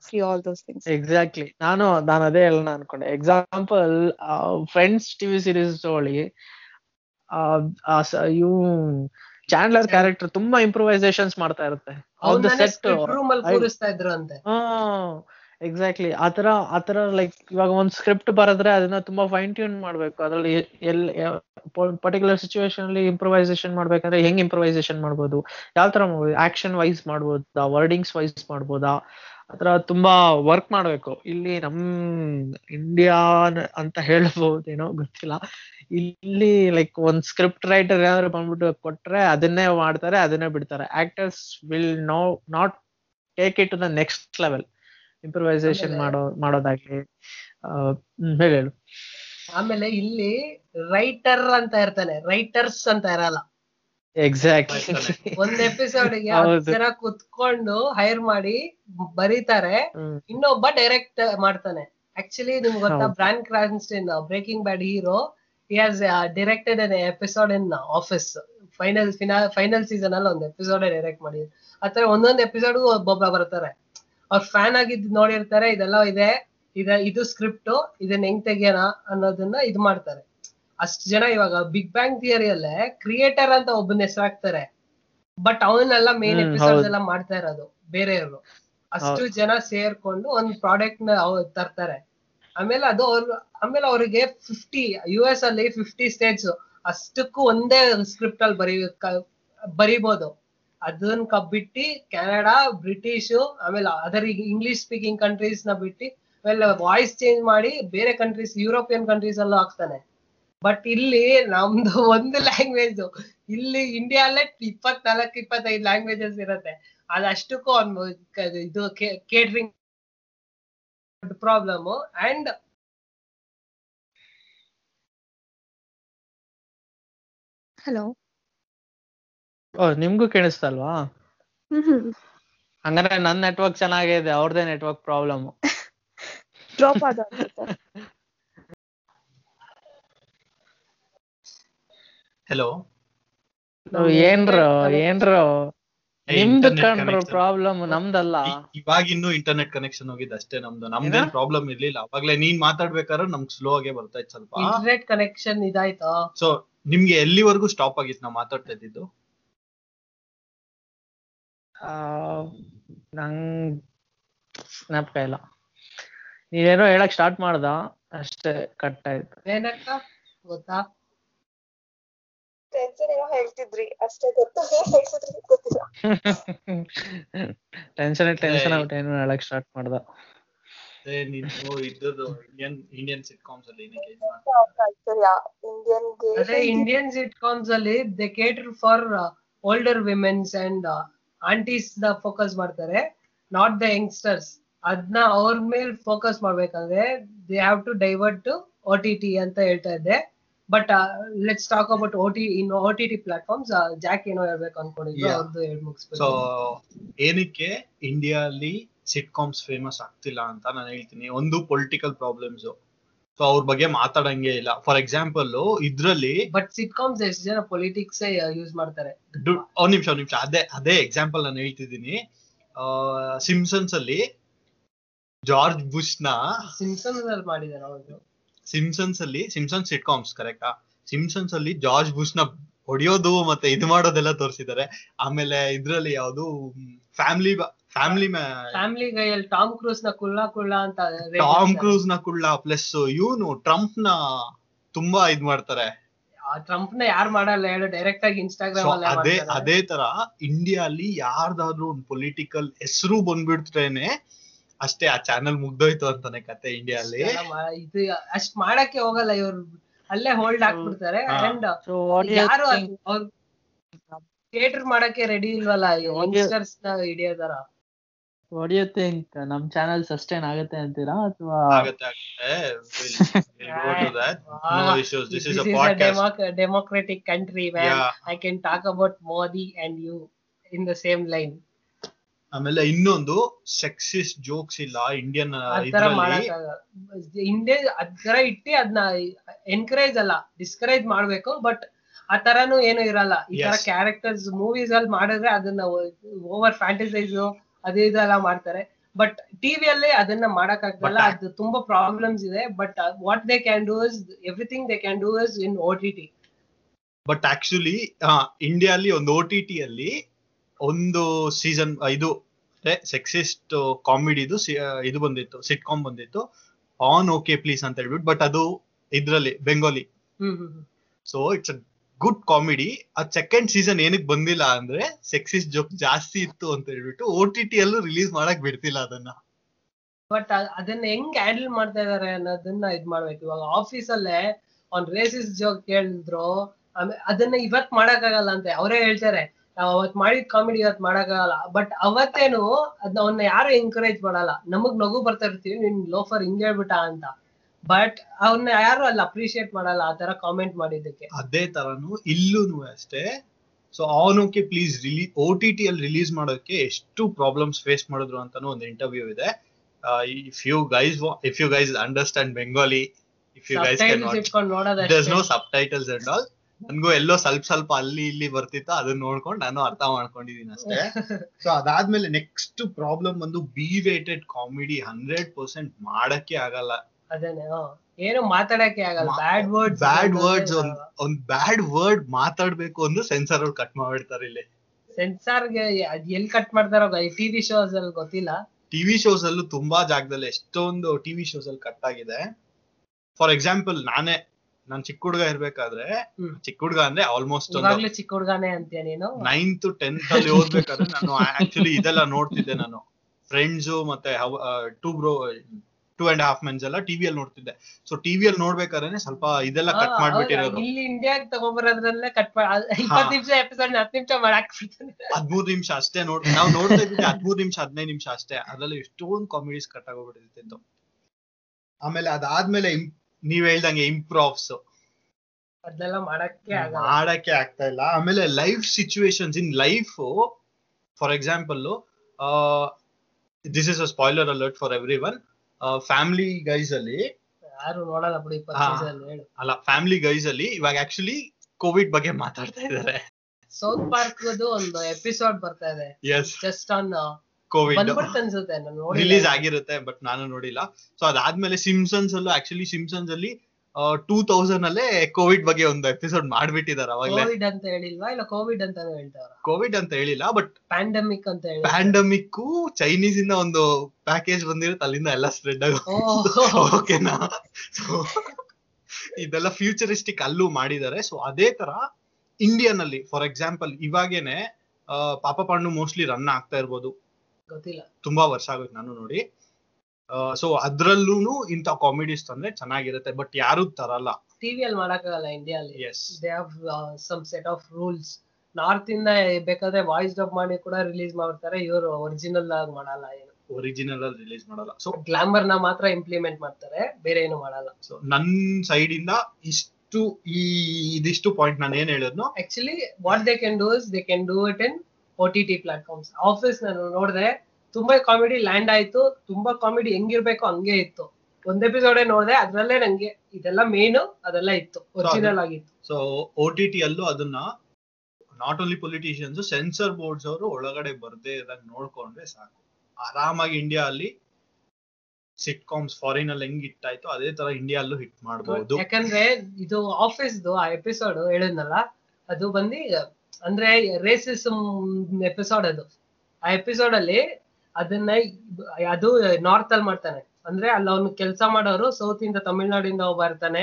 See all those things. Exactly. ನಾನು ನಾನು ಅದೇ ಹೇಳೋಣ ಅನ್ಕೊಂಡೆ. Example, Friends ಟಿವಿ ಸೀರೀಸ್ ಒಳಗೆ ಯು ಚಾಂಡ್ಲರ್ ಕ್ಯಾರೆಕ್ಟರ್ ತುಂಬಾ ಇಂಪ್ರೂವೈಸೇಷನ್ಸ್ ಮಾಡ್ತಾ ಇರುತ್ತೆ. ಆನ್ ದ ಸೆಟ್ ರೂಮ್ ಅಲ್ಲಿ ಕೂರಿಸ್ತಾ ಇದ್ರು ಅಂತೆ. ಹಾ ಎಕ್ಸಾಕ್ಟ್ಲಿ ಆತರ ಆತರ. ಲೈಕ್ ಇವಾಗ ಒಂದ್ ಸ್ಕ್ರಿಪ್ಟ್ ಬರದ್ರೆ ಅದನ್ನ ತುಂಬಾ ಫೈನ್ ಟ್ಯೂನ್ ಮಾಡ್ಬೇಕು, ಅದ್ರಲ್ಲಿ ಎಲ್ಲಿ ಪರ್ಟಿಕ್ಯುಲರ್ ಸಿಚುವೇಶನ್ ಅಲ್ಲಿ ಇಂಪ್ರೊವೈಸೇಷನ್ ಮಾಡ್ಬೇಕಂದ್ರೆ ಹೆಂಗ್ ಇಂಪ್ರೊವೈಸೇಷನ್ ಮಾಡ್ಬೋದು, ಯಾವ ತರ ಮಾಡ್ಬೋದು, ಆಕ್ಷನ್ ವೈಸ್ ಮಾಡ್ಬೋದಾ, ವರ್ಡಿಂಗ್ಸ್ ವೈಸ್ ಮಾಡ್ಬೋದಾ, ಆತರ ತುಂಬಾ ವರ್ಕ್ ಮಾಡ್ಬೇಕು. ಇಲ್ಲಿ ನಮ್ ಇಂಡಿಯಾ ಅಂತ ಹೇಳ್ಬೋದೇನೋ ಗೊತ್ತಿಲ್ಲ, ಇಲ್ಲಿ ಲೈಕ್ ಒಂದ್ ಸ್ಕ್ರಿಪ್ಟ್ ರೈಟರ್ ಏನಾದ್ರು ಬಂದ್ಬಿಟ್ಟು ಕೊಟ್ರೆ ಅದನ್ನೇ ಮಾಡ್ತಾರೆ, ಅದನ್ನೇ ಬಿಡ್ತಾರೆ. Actors will no not take it to the next level. Improvisation ಮಾಡೋ ಮಾಡೋದಾಗ್ಲಿ ಹೇಳು. ಆಮೇಲೆ ಇಲ್ಲಿ ರೈಟರ್ ಅಂತ ಇರ್ತಾನೆ, ರೈಟರ್ಸ್ ಅಂತ ಇರಲ್ಲ. ಎಕ್ಸಾಕ್ಟ್ಲಿ ಒಂದ್ ಎಪಿಸೋಡ್ ಗೆ ಜನ ಕುತ್ಕೊಂಡು ಹೈರ್ ಮಾಡಿ ಬರೀತಾರೆ, ಇನ್ನೊಬ್ಬ ಡೈರೆಕ್ಟ್ ಮಾಡ್ತಾನೆ. ಆಕ್ಚುಲಿ ನಿಮ್ಗೆ ಗೊತ್ತಾ, Bryan Cranston Breaking Bad hero, he has uh, directed an episode in uh, Office final final, final season all one episode direct madi atare onond episode obba bartare avu fan agid nodirtare idella ide ida idu script idann heng tegena annodanna idu martare ashtu jana ivaga Big Bang Theory alle creator anta obban hesaragtare but avanella main episodes ella martta iradu bere iru ashtu jana serkondu on product na tartare. ಆಮೇಲೆ ಅದು ಅವ್ರು ಆಮೇಲೆ ಅವ್ರಿಗೆ fifty U S ಅಲ್ಲಿ fifty states ಅಷ್ಟಕ್ಕೂ ಒಂದೇ script ಅಲ್ಲಿ ಬರೀ ಬರೀಬಹುದು. ಅದನ್ನ ಬಿಟ್ಟು ಕೆನಡಾ, ಬ್ರಿಟಿಷು, ಆಮೇಲೆ ಅದರ್ ಇಂಗ್ಲಿಷ್ ಸ್ಪೀಕಿಂಗ್ ಕಂಟ್ರೀಸ್ ನ ಬಿಟ್ಟು ಆಮೇಲೆ ವಾಯ್ಸ್ ಚೇಂಜ್ ಮಾಡಿ ಬೇರೆ ಕಂಟ್ರೀಸ್, ಯುರೋಪಿಯನ್ ಕಂಟ್ರೀಸ್ ಅಲ್ಲೂ ಹಾಕ್ತಾನೆ. ಬಟ್ ಇಲ್ಲಿ ನಮ್ದು ಒಂದು ಲ್ಯಾಂಗ್ವೇಜ್, ಇಲ್ಲಿ ಇಂಡಿಯಾ ಅಲ್ಲೇ ಇಪ್ಪತ್ನಾಲ್ಕು ಇಪ್ಪತ್ತೈದು ಲ್ಯಾಂಗ್ವೇಜಸ್ ಇರತ್ತೆ. ಅದು ಅಷ್ಟಕ್ಕೂ ಅವ್ನು ಇದು ಕೇಟರಿಂಗ್ ಪ್ರಾಬ್ಲಮ್ ಅಂಡ್ ಹಲೋ. ಓ, ನಿಮ್ಗೂ ಕೇಳಿಸ್ತಾ ಅಲ್ವಾ? ಹಂಗಂದ್ರೆ ನನ್ ನೆಟ್ವರ್ಕ್ ಚೆನ್ನಾಗಿದೆ, ಅವ್ರದೇ ನೆಟ್ವರ್ಕ್ ಪ್ರಾಬ್ಲಮ್. ಡ್ರಾಪ್ ಆದ. ಹಲೋ, ಏನ್ರ ಏನ್ರ ನಿಮ್ದು ಕಂಡ್ರ ಪ್ರಾಬ್ಲಮ್, ನಮ್ದಲ್ಲ. ಇವಾಗ ಇನ್ನು ಇಂಟರ್ನೆಟ್ ಕನೆಕ್ಷನ್ ಹೋಗಿದ್ ಅಷ್ಟೇ, ನಮ್ದು ನಮ್ದೇನ್ ಪ್ರಾಬ್ಲಮ್ ಇರ್ಲಿಲ್ಲ. ಅವಾಗ್ಲೇ ನೀನ್ ಮಾತಾಡ್ಬೇಕಾದ್ರೆ ನಮ್ಗ್ ಸ್ಲೋ ಆಗೇ ಬರ್ತಾ ಇತ್ತು ಸ್ವಲ್ಪ. Internet connection ಇದಾಯ್ತಾ? ಸೊ ನಿಮ್ಗೆ ಎಲ್ಲಿವರೆಗೂ ಸ್ಟಾಪ್ ಆಗಿತ್ತು ನಾವು ಮಾತಾಡ್ತಾ ಇದ್ದಿದ್ದು? ನಂಗ್ ಜ್ಞಾಪಕ ಇಲ್ಲ. ನೀನೇನೋ ಹೇಳಕ್ ಸ್ಟಾರ್ಟ್ ಮಾಡ್ದ ಅಷ್ಟೇ, ಕಟ್ ಆಯ್ತು. ಏನಕ್ಕ ಗೊತ್ತಾ? ಟೆನ್ಷನ್ ಏನೋ ಹೇಳ್ತಿದ್ರಿ ಅಷ್ಟೇ, ಗೊತ್ತಾ? ಗೊತ್ತಿಲ್ಲ. ಟೆನ್ಷನ್ ಟೆನ್ಷನ್ ಔಟ್ ಏನೋ ಹೇಳಕ್ ಸ್ಟಾರ್ಟ್ ಮಾಡ್ದ. ಇಂಡಿಯನ್ ಸಿಟ್ಕಾಮ್ಸ್ ಅಲ್ಲಿ ಅದೇ ಇಂಡಿಯನ್ ಸಿಟ್ಕಾಮ್ಸ್ ಅಲ್ಲಿ they cater for older womens and aunties ನ ಫೋಕಸ್ ಮಾಡ್ತಾರೆ, ನಾಟ್ ದ ಯಂಗ್ಸ್ಟರ್ಸ್. ಅದನ್ನ ಅವ್ರ ಮೇಲೆ ಫೋಕಸ್ ಮಾಡ್ಬೇಕಂದ್ರೆ they have to divert to O T T ಅಂತ ಹೇಳ್ತಾ ಇದ್ದೆ. But let's talk about O T in O T T platforms. Jack ಏನೋ ಹೇಳ್ಬೇಕು ಅನ್ಕೊಂಡಿದ್ರು, ಅವ್ರದ್ದು ಹೇಳಿ ಮುಗಿಸ್ಬೇಕು. ಏನಕ್ಕೆ ಇಂಡಿಯಾ ಅಲ್ಲಿ ಸಿಟ್ಕಾಮ್ಸ್ ಫೇಮಸ್ ಆಗ್ತಿಲ್ಲ ಅಂತ ನಾನು ಹೇಳ್ತೀನಿ. ಒಂದು ಪೊಲಿಟಿಕಲ್ ಪ್ರಾಬ್ಲಮ್ಸ್, ಸೊ ಅವ್ರ ಬಗ್ಗೆ ಮಾತಾಡಂಗೆ ಇಲ್ಲ. ಫಾರ್ ಎಕ್ಸಾಂಪಲ್ ಇದ್ರಲ್ಲಿ ಬಟ್ ಸಿಟ್ಕಾಮ್ಸ್ ಎಷ್ಟು ಜನ ಪೊಲಿಟಿಕ್ಸ್ ಯೂಸ್ ಮಾಡ್ತಾರೆ. ಒಂದ್ ನಿಮಿಷ ಒಂದ್ ನಿಮಿಷ ಅದೇ ಅದೇ ಎಕ್ಸಾಂಪಲ್ ನಾನು ಹೇಳ್ತಿದ್ದೀನಿ. ಸಿಮ್ಸನ್ಸ್ ಅಲ್ಲಿ ಜಾರ್ಜ್ ಬುಷ್ ನ ಸಿಮ್ಸನ್ಸ್ ಅಲ್ಲಿ ಮಾಡಿದ್ದಾರೆ. ಸಿಮ್ಸನ್ಸ್ ಅಲ್ಲಿ ಸಿಮ್ಸನ್ಸ್ ಸಿಟ್ಕಾಮ್ಸ್ ಕರೆಕ್ಟಾ? ಸಿಮ್ಸನ್ಸ್ ಅಲ್ಲಿ ಜಾರ್ಜ್ ಬುಷ್ ನ ಹೊಡಿಯೋದು ಮತ್ತೆ ಇದು ಮಾಡೋದೆಲ್ಲ ತೋರಿಸಿದ್ದಾರೆ. ಆಮೇಲೆ ಇದ್ರಲ್ಲಿ ಯಾವ್ದು ಫ್ಯಾಮಿಲಿ ಫ್ಯಾಮಿಲಿ ಫ್ಯಾಮಿಲಿ ಗೈಯಲ್ಲಿ ಟಾಮ್ ಕ್ರೂಸ್ ನ ಕುಳ್ಳ ಕುಳ್ಳ ಅಂತ, ಟಾಮ್ ಕ್ರೂಸ್ ನ ಕುಳ್ಳ ಪ್ಲಸ್ ಇವನು ಟ್ರಂಪ್ ನ ತುಂಬಾ ಇದ್ ಮಾಡ್ತಾರೆ. ಟ್ರಂಪ್ ನ ಯಾರು ಮಾಡಲ್ಲ ಹೇಳು, ಡೈರೆಕ್ಟ್ ಆಗಿ ಇನ್ಸ್ಟಾಗ್ರಾಮ್. ಅದೇ ಅದೇ ತರ ಇಂಡಿಯಾ ಅಲ್ಲಿ ಯಾರ್ದಾದ್ರೂ ಒಂದು ಪೊಲಿಟಿಕಲ್ ಹೆಸರು ಬಂದ್ಬಿಡ್ತೇನೆ ಅಷ್ಟೇ, ಆ ಚಾನೆಲ್ ಮುಗ್ದೋಯ್ತು ಅಂತಾನೆ ಕತೆ. ಇಂಡಿಯಾ ಅಲ್ಲಿ ಇದು ಅಷ್ಟ್ ಮಾಡಕ್ಕೆ ಹೋಗಲ್ಲ ಇವ್ರು, ಅಲ್ಲೇ ಹೋಲ್ಡ್ ಹಾಕ್ಬಿಡ್ತಾರೆ. ಅಂಡ್ ಯಾರು ಅವ್ರು ಥಿಯೇಟರ್ ಮಾಡಕ್ಕೆ ರೆಡಿ ಇಲ್ವಲ್ಲ ಯಂಗ್ಸ್ಟರ್ಸ್ ನ ಹಿಡಿಯೋದಾರ. What do you think? ನಮ್ ಚಾನೆಲ್ ಸಸ್ಟೈನ್ ಆಗುತ್ತೆ ಅಂತೀರಾ ಅಥವಾ ಆಗುತ್ತೆ? ಆಗುತ್ತೆ. Democratic country man, I can talk about Modi and you in the same line. ಆಮೇಲೆ ಇನ್ನೊಂದು ಸೆಕ್ಸಿಸ್ ಜೋಕ್ಸ್ ಇಲ್ಲ ಇಂಡಿಯನ್ ಇಂಡಿಯಾ ಅದರ ಇಟ್ಟಿ ಅದನ್ನ ಎನ್ಕರೇಜ್ ಅಲ್ಲ ಡಿಸ್ಕರೇಜ್ ಮಾಡ್ಬೇಕು. ಬಟ್ ಆ ತರಾನು ಏನು ಇರಲ್ಲ. ಈ ತರ ಕ್ಯಾರೆಕ್ಟರ್ಸ್ ಮೂವೀಸ್ ಅಲ್ಲಿ ಮಾಡಿದ್ರೆ ಅದನ್ನ ಓವರ್ ಫ್ಯಾಂಟಸೈಸ್ ಅದೇ ಇದೆಲ್ಲ ಮಾಡ್ತಾರೆ. ಬಟ್ ಟಿವಿಯಲ್ಲಿ ಅದನ್ನ ಮಾಡಕ್ ಆಗಲ್ಲ, ಅದು ತುಂಬಾ ಪ್ರಾಬ್ಲಮ್ಸ್ ಇದೆ. But what they can do is everything they can do is in O T T. But actually India ಅಲ್ಲಿ ಒಂದು ಓ ಟಿ ಟಿ ಅಲ್ಲಿ ಒಂದು ಸೀಸನ್ ಇದು ಸೆಕ್ಸಿಸ್ಟ್ ಕಾಮಿಡಿದು ಇದು ಬಂದಿತ್ತು, ಸಿಟ್ಕಾಮ್ ಬಂದಿತ್ತು ಆನ್ ಓಕೆ ಪ್ಲೀಸ್ ಅಂತ ಹೇಳ್ಬಿಟ್ಟು. ಬಟ್ ಅದು ಇದ್ರಲ್ಲಿ Bengali, so it's a good comedy. ಆ ಸೆಕೆಂಡ್ ಸೀಸನ್ ಏನಕ್ಕೆ ಬಂದಿಲ್ಲ ಅಂದ್ರೆ ಸೆಕ್ಸಿಸ್ ಜೋಕ್ ಜಾಸ್ತಿ ಇತ್ತು ಅಂತ ಹೇಳ್ಬಿಟ್ಟು ಓ ಟಿ ಟಿ ಅಲ್ಲೂ ರಿಲೀಸ್ ಮಾಡಕ್ ಬಿಡ್ತಿಲ್ಲ ಅದನ್ನ. ಬಟ್ ಅದನ್ನ ಹೆಂಗ್ ಹ್ಯಾಂಡಲ್ ಮಾಡ್ತಾ ಇದಾರೆ ಅನ್ನೋದನ್ನ ಇದ್ ಮಾಡ್ಬೇಕು. ಇವಾಗ ಆಫೀಸ್ ಅಲ್ಲೇ ಒಂದ್ ರೇಸಿಸ್ ಜೋಕ್ ಹೇಳಿದ್ರು, ಅದನ್ನ ಇವತ್ ಮಾಡಕ್ ಆಗಲ್ಲ ಅಂತ ಅವರೇ ಹೇಳ್ತಾರೆ. ನಾವ್ ಅವತ್ ಮಾಡಿದ ಕಾಮಿಡಿ ಇವತ್ ಮಾಡಕ್ ಆಗಲ್ಲ. ಬಟ್ ಅವತ್ತೇನು ಅದನ್ನ ಅವನ್ನ ಯಾರು ಎನ್ಕರೇಜ್ ಮಾಡಲ್ಲ. ನಮಗ್ ನಗು ಬರ್ತಾ ಇರ್ತೀವಿ, ನಿನ್ ಲೋಫರ್ ಹಿಂಗ್ ಹೇಳ್ಬಿಟ್ಟ ಅಂತ. ಬಟ್ ಅವನ್ನ ಯಾರು ಅಲ್ಲಿ ಅಪ್ರಿಶಿಯೇಟ್ ಮಾಡಲ್ಲ ಆ ತರ ಕಾಮೆಂಟ್ ಮಾಡಿದ್ದಕ್ಕೆ. ಅದೇ ತರನು ಇಲ್ಲೂ ಅಷ್ಟೇ. ಸೊ ಅವನಕ್ಕೆ ಪ್ಲೀಸ್ ರಿಲೀ ಓ ಟಿ ಟಿ ಅಲ್ಲಿ ರಿಲೀಸ್ ಮಾಡೋಕೆ ಎಷ್ಟು ಪ್ರಾಬ್ಲಮ್ಸ್ ಫೇಸ್ ಮಾಡಿದ್ರು ಅಂತಾನು ಒಂದು ಇಂಟರ್ವ್ಯೂ ಇದೆ. If you guys if you guys understand Bengali, if you guys can not, there is no subtitles and all. ನನ್ಗೂ ಎಲ್ಲೋ ಸ್ವಲ್ಪ ಸ್ವಲ್ಪ ಅಲ್ಲಿ ಇಲ್ಲಿ ಬರ್ತಿತ್ತು, ಅದನ್ನ ನೋಡ್ಕೊಂಡು ನಾನು ಅರ್ಥ ಮಾಡ್ಕೊಂಡಿದೀನಿ ಅಷ್ಟೇ. ಸೊ ಅದಾದ್ಮೇಲೆ ನೆಕ್ಸ್ಟ್ ಪ್ರಾಬ್ಲಮ್ ಬಂದು B weighted comedy hundred percent ಮಾಡಕ್ಕೆ ಆಗಲ್ಲ. ಅದೇನೇ ಏನು ಮಾತಾಡಕ್ಕೆ ಆಗಲ್ಲ. ಬ್ಯಾಡ್ ವರ್ಡ್ ಬ್ಯಾಡ್ ವರ್ಡ್ಸ್ ಒಂದ್ ಬ್ಯಾಡ್ ವರ್ಡ್ ಮಾತಾಡ್ಬೇಕು ಅಂದ್ರೆ ಸೆನ್ಸಾರ್ ಅವ್ರು ಕಟ್ ಮಾಡ್ಬಿಡ್ತಾರೆ. ಇಲ್ಲಿ ಸೆನ್ಸಾರ್ಗೆ ಅದ್ ಎಲ್ಲಿ ಕಟ್ ಮಾಡ್ತಾರೋ ಟಿವಿ ಶೋಸ್ ಅಲ್ಲಿ ಗೊತ್ತಿಲ್ಲ. ಟಿವಿ ಶೋಸ್ ಅಲ್ಲೂ ತುಂಬಾ ಜಾಗದಲ್ಲಿ ಎಷ್ಟೊಂದು ಟಿವಿ ಶೋಸ್ ಅಲ್ಲಿ ಕಟ್ ಆಗಿದೆ. ಫಾರ್ ಎಕ್ಸಾಂಪಲ್ ನಾನೇ ನಾನ್ ಚಿಕ್ಕ ಹುಡ್ಗ ಇರ್ಬೇಕಾದ್ರೆ, ಚಿಕ್ಕ ಹುಡ್ಗ ಅಂದ್ರೆ ಆಲ್ಮೋಸ್ಟ್ ಚಿಕ್ಕ ಹುಡ್ಗಾನೆ ಅಂತೀಯ ನೀನು, ನೈನ್ತ್ ಟೆಂತ್ ಅಲ್ಲಿ ಓದ್ಬೇಕಾದ್ರೆ ನಾನು ಆಕ್ಚುಲಿ ಇದೆಲ್ಲ ನೋಡ್ತಿದ್ದೆ. ನಾನು ಫ್ರೆಂಡ್ಸ್ ಮತ್ತೆ two bro two and half months ಎಲ್ಲ ಟಿವಿಯಲ್ಲಿ ನೋಡ್ತಿದ್ದೆ. ಸೊ ಟಿವಿಯಲ್ಲಿ ನೋಡ್ಬೇಕಾದ್ರೆ ಸ್ವಲ್ಪ ಇದೆಲ್ಲ ಕಟ್ ಮಾಡ್ಬಿಟ್ಟಿರೋದು. ಇಲ್ಲಿ ಇಂಡಿಯಾಗೆ ತಗೊಂಡ್ಬರೋದ್ರಲ್ಲೇ ಕಟ್ ಇಪ್ಪತ್ತು ನಿಮಿಷ ಎಪಿಸೋಡ್ ಹತ್ತು ನಿಮಿಷ ಮಾಡಾಕ್ಬಿಡ್ತಾರೆ. ಹದಿಮೂರು ನಿಮಿಷ ಅಷ್ಟೇ ನೋಡಿ ನಾವು ನೋಡ್ತಾ ಇದ್ವಿ, ಹದಿಮೂರು ನಿಮಿಷ ಹದಿನೈದು ನಿಮಿಷ ಅಷ್ಟೇ. ಅದ್ರಲ್ಲಿ ಎಷ್ಟೊಂದು ಕಾಮಿಡೀಸ್ ಕಟ್ ಆಗೋಗ್ಬಿಟ್ಟಿರ್ತಿತ್ತು. ಆಮೇಲೆ ಅದಾದ್ಮೇಲೆ ನೀವ್ ಹೇಳ್ದಂಗೆ ಇಂಪ್ರೋವ್ಸ್ ಅದೆಲ್ಲ ಮಾಡಕ್ಕೆ ಮಾಡಕ್ಕೆ ಆಗ್ತಾ ಇಲ್ಲ. ಆಮೇಲೆ life situations in life, for example, this is a spoiler alert for everyone, family guys ಅಲ್ಲಿ ಯಾರು ನೋಡಲ್ಲ ಬಿಡಿ, ಅಲ್ಲ ಫ್ಯಾಮಿಲಿ ಗೈಸ್ ಅಲ್ಲಿ ಇವಾಗ ಆಕ್ಚುಲಿ ಕೋವಿಡ್ ಬಗ್ಗೆ ಮಾತಾಡ್ತಾ ಇದ್ದಾರೆ. ಸೌತ್ ಪಾರ್ಕ್ ಒಂದು ಎಪಿಸೋಡ್ ಬರ್ತಾ ಇದೆ ಜಸ್ಟ್ ಆನ್ ಕೋವಿಡ್ ಅನ್ಸುತ್ತೆ, ರಿಲೀಸ್ ಆಗಿರುತ್ತೆ ಬಟ್ ನಾನು ನೋಡಿಲ್ಲ. ಸೊ ಅದಾದ್ಮೇಲೆ ಸಿಂಪ್ಸನ್ಸ್ ಅಲ್ಲೂ ಆಕ್ಚುಲಿ ಸಿಂಪ್ಸನ್ಸ್ ಅಲ್ಲಿ ಟೂ ತೌಸಂಡ್ ಅಲ್ಲೇ ಕೋವಿಡ್ ಬಗ್ಗೆ ಒಂದು ಎಪಿಸೋಡ್ ಮಾಡ್ಬಿಟ್ಟಿದ್ದಾರೆ. ಅವಾಗಲೇ ಕೋವಿಡ್ ಅಂತ ಹೇಳಿಲ್ವಾ? ಇಲ್ಲ ಕೋವಿಡ್ ಅಂತ ಹೇಳ್ತಾರ, ಕೋವಿಡ್ ಅಂತ ಹೇಳಿಲ್ಲ ಬಟ್ ಪ್ಯಾಂಡಮಿಕ್ ಅಂತ ಹೇಳಿ, ಪ್ಯಾಂಡಮಿಕ್ ಚೈನೀಸ್ ಇಂದ ಒಂದು ಪ್ಯಾಕೇಜ್ ಬಂದಿರುತ್ತೆ, ಅಲ್ಲಿಂದ ಎಲ್ಲ ಸ್ಪ್ರೆಡ್ ಆಗೋಕೆನಾ. ಸೊ ಇದೆಲ್ಲ ಫ್ಯೂಚರಿಸ್ಟಿಕ್ ಅಲ್ಲೂ ಮಾಡಿದ್ದಾರೆ. ಸೊ ಅದೇ ತರ ಇಂಡಿಯನ್ ಅಲ್ಲಿ ಫಾರ್ ಎಕ್ಸಾಂಪಲ್ ಇವಾಗೇನೆ ಪಾಪ ಪಾಂಡು ಮೋಸ್ಟ್ಲಿ ರನ್ ಆಗ್ತಾ ಇರ್ಬೋದು, ಗೊತ್ತಿಲ್ಲ, ತುಂಬಾ ವರ್ಷ ಆಗುತ್ತೆ ನಾನು ನೋಡಿ. ಸೊ ಅದ್ರಲ್ಲೂ ಇಂತ ಕಾಮಿಡೀಸ್ ತಂದ್ರೆ ಚೆನ್ನಾಗಿರುತ್ತೆ ಬಟ್ ಯಾರು ತರಲ್ಲ, ಟಿವಿಯಲ್ಲಿ ಮಾಡಕ್ಕಾಗಲ್ಲ ಇಂಡಿಯಾ ರೂಲ್ಸ್. ನಾರ್ತ್ ಇಂದ ಬೇಕಾದ್ರೆ ವಾಯ್ಸ್ ಡಬ್ ಮಾಡಿ ಕೂಡ ರಿಲೀಸ್ ಮಾಡ್ತಾರೆ, ಇವರು ಒರಿಜಿನಲ್ ಆಗಿ ಮಾಡಲ್ಲ, ಒರಿಜಿನಲ್ ಆಗಿ ರಿಲೀಸ್ ಮಾಡಲ್ಲ. ಸೊ ಗ್ಲಾಮರ್ ನ ಮಾತ್ರ ಇಂಪ್ಲಿಮೆಂಟ್ ಮಾಡ್ತಾರೆ, ಬೇರೆ ಏನು ಮಾಡಲ್ಲ. ಸೊ ನನ್ ಸೈಡ್ ಇಂದ ಇಷ್ಟು ಈ ಇದಿಷ್ಟು ಪಾಯಿಂಟ್ ನಾನು ಏನ್ ಹೇಳೋದು, actually what they can do is they can do it in O T T platforms. Office ನಾನು ನೋಡಿದೆ, ತುಂಬಾ ಕಾಮಿಡಿ ಲ್ಯಾಂಡ್ ಆಯ್ತು, ತುಂಬಾ ಕಾಮಿಡಿ ಹೆಂಗಿರ್ಬೇಕು ಹಂಗೆ ಇತ್ತು. ಒಂದ್ ಎಪಿಸೋಡ್ ನೋಡಿದೆ, ಅದ್ರಲ್ಲೇ ನಂಗೆ ಇದೆಲ್ಲ ಮೇನ್ ಅದೆಲ್ಲ ಇತ್ತು, ಒರಿಜಿನಲ್ ಆಗಿತ್ತು. ಸೊ ಓಟಿಟಿ ಅಲ್ಲೂ ಅದನ್ನ not only politicians, censor boards ಅವರು ಒಳಗಡೆ ಬರ್ದೇ ಇದಾಗ ನೋಡ್ಕೊಂಡ್ರೆ ಸಾಕು, ಆರಾಮಾಗಿ ಇಂಡಿಯಾ ಅಲ್ಲಿ ಸಿಟ್ ಕಾಮ್ಸ್ ಫಾರಿನ್ ಅಲ್ಲಿ ಹೆಂಗ್ ಹಿಟ್ ಆಯ್ತು ಅದೇ ತರ ಇಂಡಿಯಾ ಅಲ್ಲೂ ಹಿಟ್ ಮಾಡಬಹುದು. ಯಾಕಂದ್ರೆ ಇದು ಆಫೀಸ್ದು ಆ ಎಪಿಸೋಡ್ ಹೇಳಿದ್ನಲ್ಲ, ಅದು ಬಂದು ಅಂದ್ರೆ ರೇಸಿಸಮ್ ಎಪಿಸೋಡ್. ಅದು ಆ ಎಪಿಸೋಡ್ ಅಲ್ಲಿ ಅದನ್ನ ಅದು ನಾರ್ತ್ ಅಲ್ಲಿ ಮಾಡ್ತಾನೆ, ಅಂದ್ರೆ ಅಲ್ಲಿ ಅವ್ನು ಕೆಲಸ ಮಾಡೋರು ಸೌತ್ ಇಂದ ತಮಿಳ್ನಾಡಿಂದ ಹೋಗ್ ಬರ್ತಾನೆ,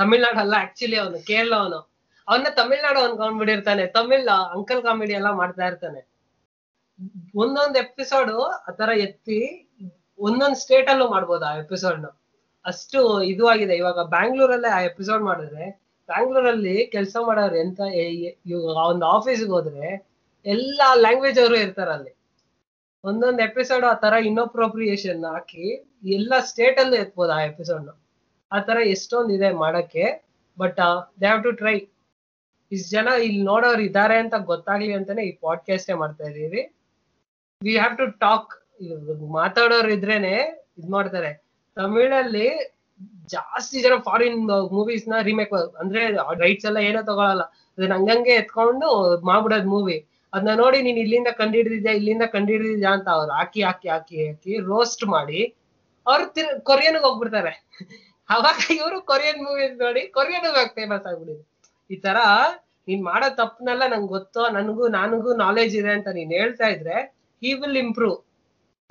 ತಮಿಳ್ನಾಡು ಅಲ್ಲ ಆಕ್ಚುಲಿ ಅವನು ಕೇರಳ, ಅವನು ಅವನ್ನ ತಮಿಳ್ನಾಡು ಅನ್ಕೊಂಡ್ಬಿಟ್ಟಿರ್ತಾನೆ, ತಮಿಳ್ ಅಂಕಲ್ ಕಾಮಿಡಿ ಎಲ್ಲ ಮಾಡ್ತಾ ಇರ್ತಾನೆ. ಒಂದೊಂದ್ ಎಪಿಸೋಡು ಆತರ ಎತ್ತಿ ಒಂದೊಂದ್ ಸ್ಟೇಟ್ ಅಲ್ಲೂ ಮಾಡ್ಬೋದು ಆ ಎಪಿಸೋಡ್ ನ, ಅಷ್ಟು ಇದು ಆಗಿದೆ. ಇವಾಗ ಬ್ಯಾಂಗ್ಳೂರಲ್ಲೇ ಆ ಎಪಿಸೋಡ್ ಮಾಡಿದ್ರೆ, ಬ್ಯಾಂಗ್ಳೂರಲ್ಲಿ ಕೆಲಸ ಮಾಡೋರು ಎಂತ ಒಂದು ಆಫೀಸ್ಗೆ ಹೋದ್ರೆ ಎಲ್ಲಾ ಲ್ಯಾಂಗ್ವೇಜ್ ಅವರು ಇರ್ತಾರ ಅಲ್ಲಿ. ಒಂದೊಂದ್ ಎಪಿಸೋಡ್ ಆ ತರ ಇನ್ಅಪ್ರೋಪ್ರಿಯೇಷನ್ ಹಾಕಿ ಎಲ್ಲಾ ಸ್ಟೇಟ್ ಅಲ್ಲೂ ಎತ್ಬೋದು ಆ ಎಪಿಸೋಡ್ ನ. ಆ ತರ ಎಷ್ಟೊಂದಿದೆ ಮಾಡಕ್ಕೆ, but they have to try. ಇಷ್ಟು ಜನ ಇಲ್ಲಿ ನೋಡೋರು ಇದಾರೆ ಅಂತ ಗೊತ್ತಾಗ್ಲಿ ಅಂತಾನೆ ಈ ಪಾಡ್ಕಾಸ್ಟೇ ಮಾಡ್ತಾ ಇದೀವಿ. ವಿ ಹ್ಯಾವ್ ಟು ಟಾಕ್, ಮಾತಾಡೋರು ಇದ್ರೇನೆ ಇದ್ ಮಾಡ್ತಾರೆ. ತಮಿಳಲ್ಲಿ ಜಾಸ್ತಿ ಜನ ಫಾರಿನ್ ಮೂವೀಸ್ ನ ರಿಮೇಕ್ ಅಂದ್ರೆ ರೈಟ್ಸ್ ಎಲ್ಲ ಏನೋ ತಗೊಳಲ್ಲ, ಅದನ್ನ ಹಂಗಂಗೆ ಎತ್ಕೊಂಡು ಮಾಡ್ಬಿಡೋದ್ ಮೂವಿ. ಅದನ್ನ ನೋಡಿ ನೀನ್ ಇಲ್ಲಿಂದ ಕಂಡು ಹಿಡಿದಿದ್ಯಾ ಇಲ್ಲಿಂದ ಕಂಡು ಹಿಡಿದಿದ್ಯಾ ಅಂತ ಅವ್ರು ಹಾಕಿ ಹಾಕಿ ಹಾಕಿ ಹಾಕಿ ರೋಸ್ಟ್ ಮಾಡಿ ಅವ್ರು ಕೊರಿಯನ್ಗೆ ಹೋಗ್ಬಿಡ್ತಾರೆ. ಅವಾಗ ಇವರು ಕೊರಿಯನ್ ಮೂವಿ ನೋಡಿ ಕೊರಿಯನ್ಗೆ ಹೋಗಿ ಫೇಮಸ್ ಆಗ್ಬಿಡಿದ್ರು. ಈ ತರ ನೀನ್ ಮಾಡೋ ತಪ್ಪನೆಲ್ಲ ನಂಗೆ ಗೊತ್ತು, ನನ್ಗೂ ನನಗೂ ನಾಲೆಜ್ ಇದೆ ಅಂತ ನೀನ್ ಹೇಳ್ತಾ ಇದ್ರೆ ಹಿ ವಿಲ್ ಇಂಪ್ರೂವ್.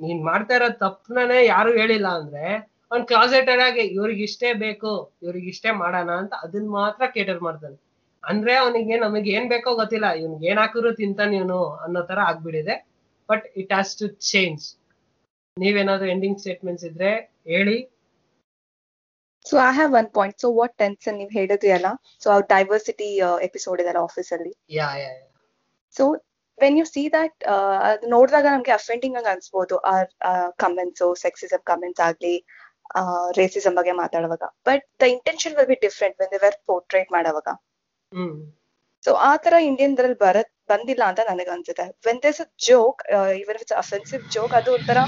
ನೀನ್ ಮಾಡ್ತಾ ಇರೋ ತಪ್ಪನೇ ಯಾರು ಹೇಳಿಲ್ಲ ಅಂದ್ರೆ ಅವ್ನ್ ಕ್ಲಾಸೆಟೆಡ್ ಆಗಿ ಇವ್ರಿಗಿಷ್ಟೇ ಬೇಕು ಇವ್ರಿಗಿಷ್ಟೇ ಮಾಡೋಣ ಅಂತ ಅದನ್ನ ಮಾತ್ರ ಕೇಟರ್ ಮಾಡ್ತಾನೆ. ಅಂದ್ರೆ ಅವನಿಗೆ ನಮಗೆ ಏನ್ ಬೇಕೋ ಗೊತ್ತಿಲ್ಲ, ಇವ್ನಿಗೆ ಏನ್ ಹಾಕಿದ್ರು ತಿಂತಾನೆ ಇವನು ಅನ್ನೋ ತರ ಆಗ್ಬಿಟ್ಟಿದೆ. But it has to change. ನೀವೇನಾದ್ರು ಎಂಡಿಂಗ್ ಸ್ಟೇಟ್ಮೆಂಟ್ಸ್ ಇದ್ರೆ ಹೇಳಿ. So I have one point. So what tension ನೀವು ಹೇಳಿದ್ರಲ್ಲ, ಸೊ ಅವ್ರ ಡೈವರ್ಸಿಟಿ ಎಪಿಸೋಡ್ ಇದೆಲ್ಲ ಆಫೀಸ್ ಅಲ್ಲಿ. ಯಾ ಯಾ ಯಾ so when you see that, ಅದು ನೋಡಿದಾಗ ನಮ್ಗೆ ಅಫೆಂಡಿಂಗ್ ಹಂಗ ಅನ್ಸ್ಬೋದು, ಆರ್ ಕಮೆಂಟ್ಸ್, ಸೆಕ್ಸಿಸಮ್ ಕಮೆಂಟ್ಸ್ ಆಗ್ಲಿ, ರೇಸಿಸಮ್ ಬಗ್ಗೆ ಮಾತಾಡುವಾಗ. But the intention will be different when they were portrait ಮಾಡುವಾಗ. ಸೊ ಆ ತರ ಇಂಡಿಯನ್ ದ್ರಲ್ಲಿ ಬರತ್ ಬಂದಿಲ್ಲ ಅಂತ ನನಗೆ ಅನ್ಸುತ್ತೆ. When there's a joke, even it's offensive joke, ಅದು ಒಂಥರ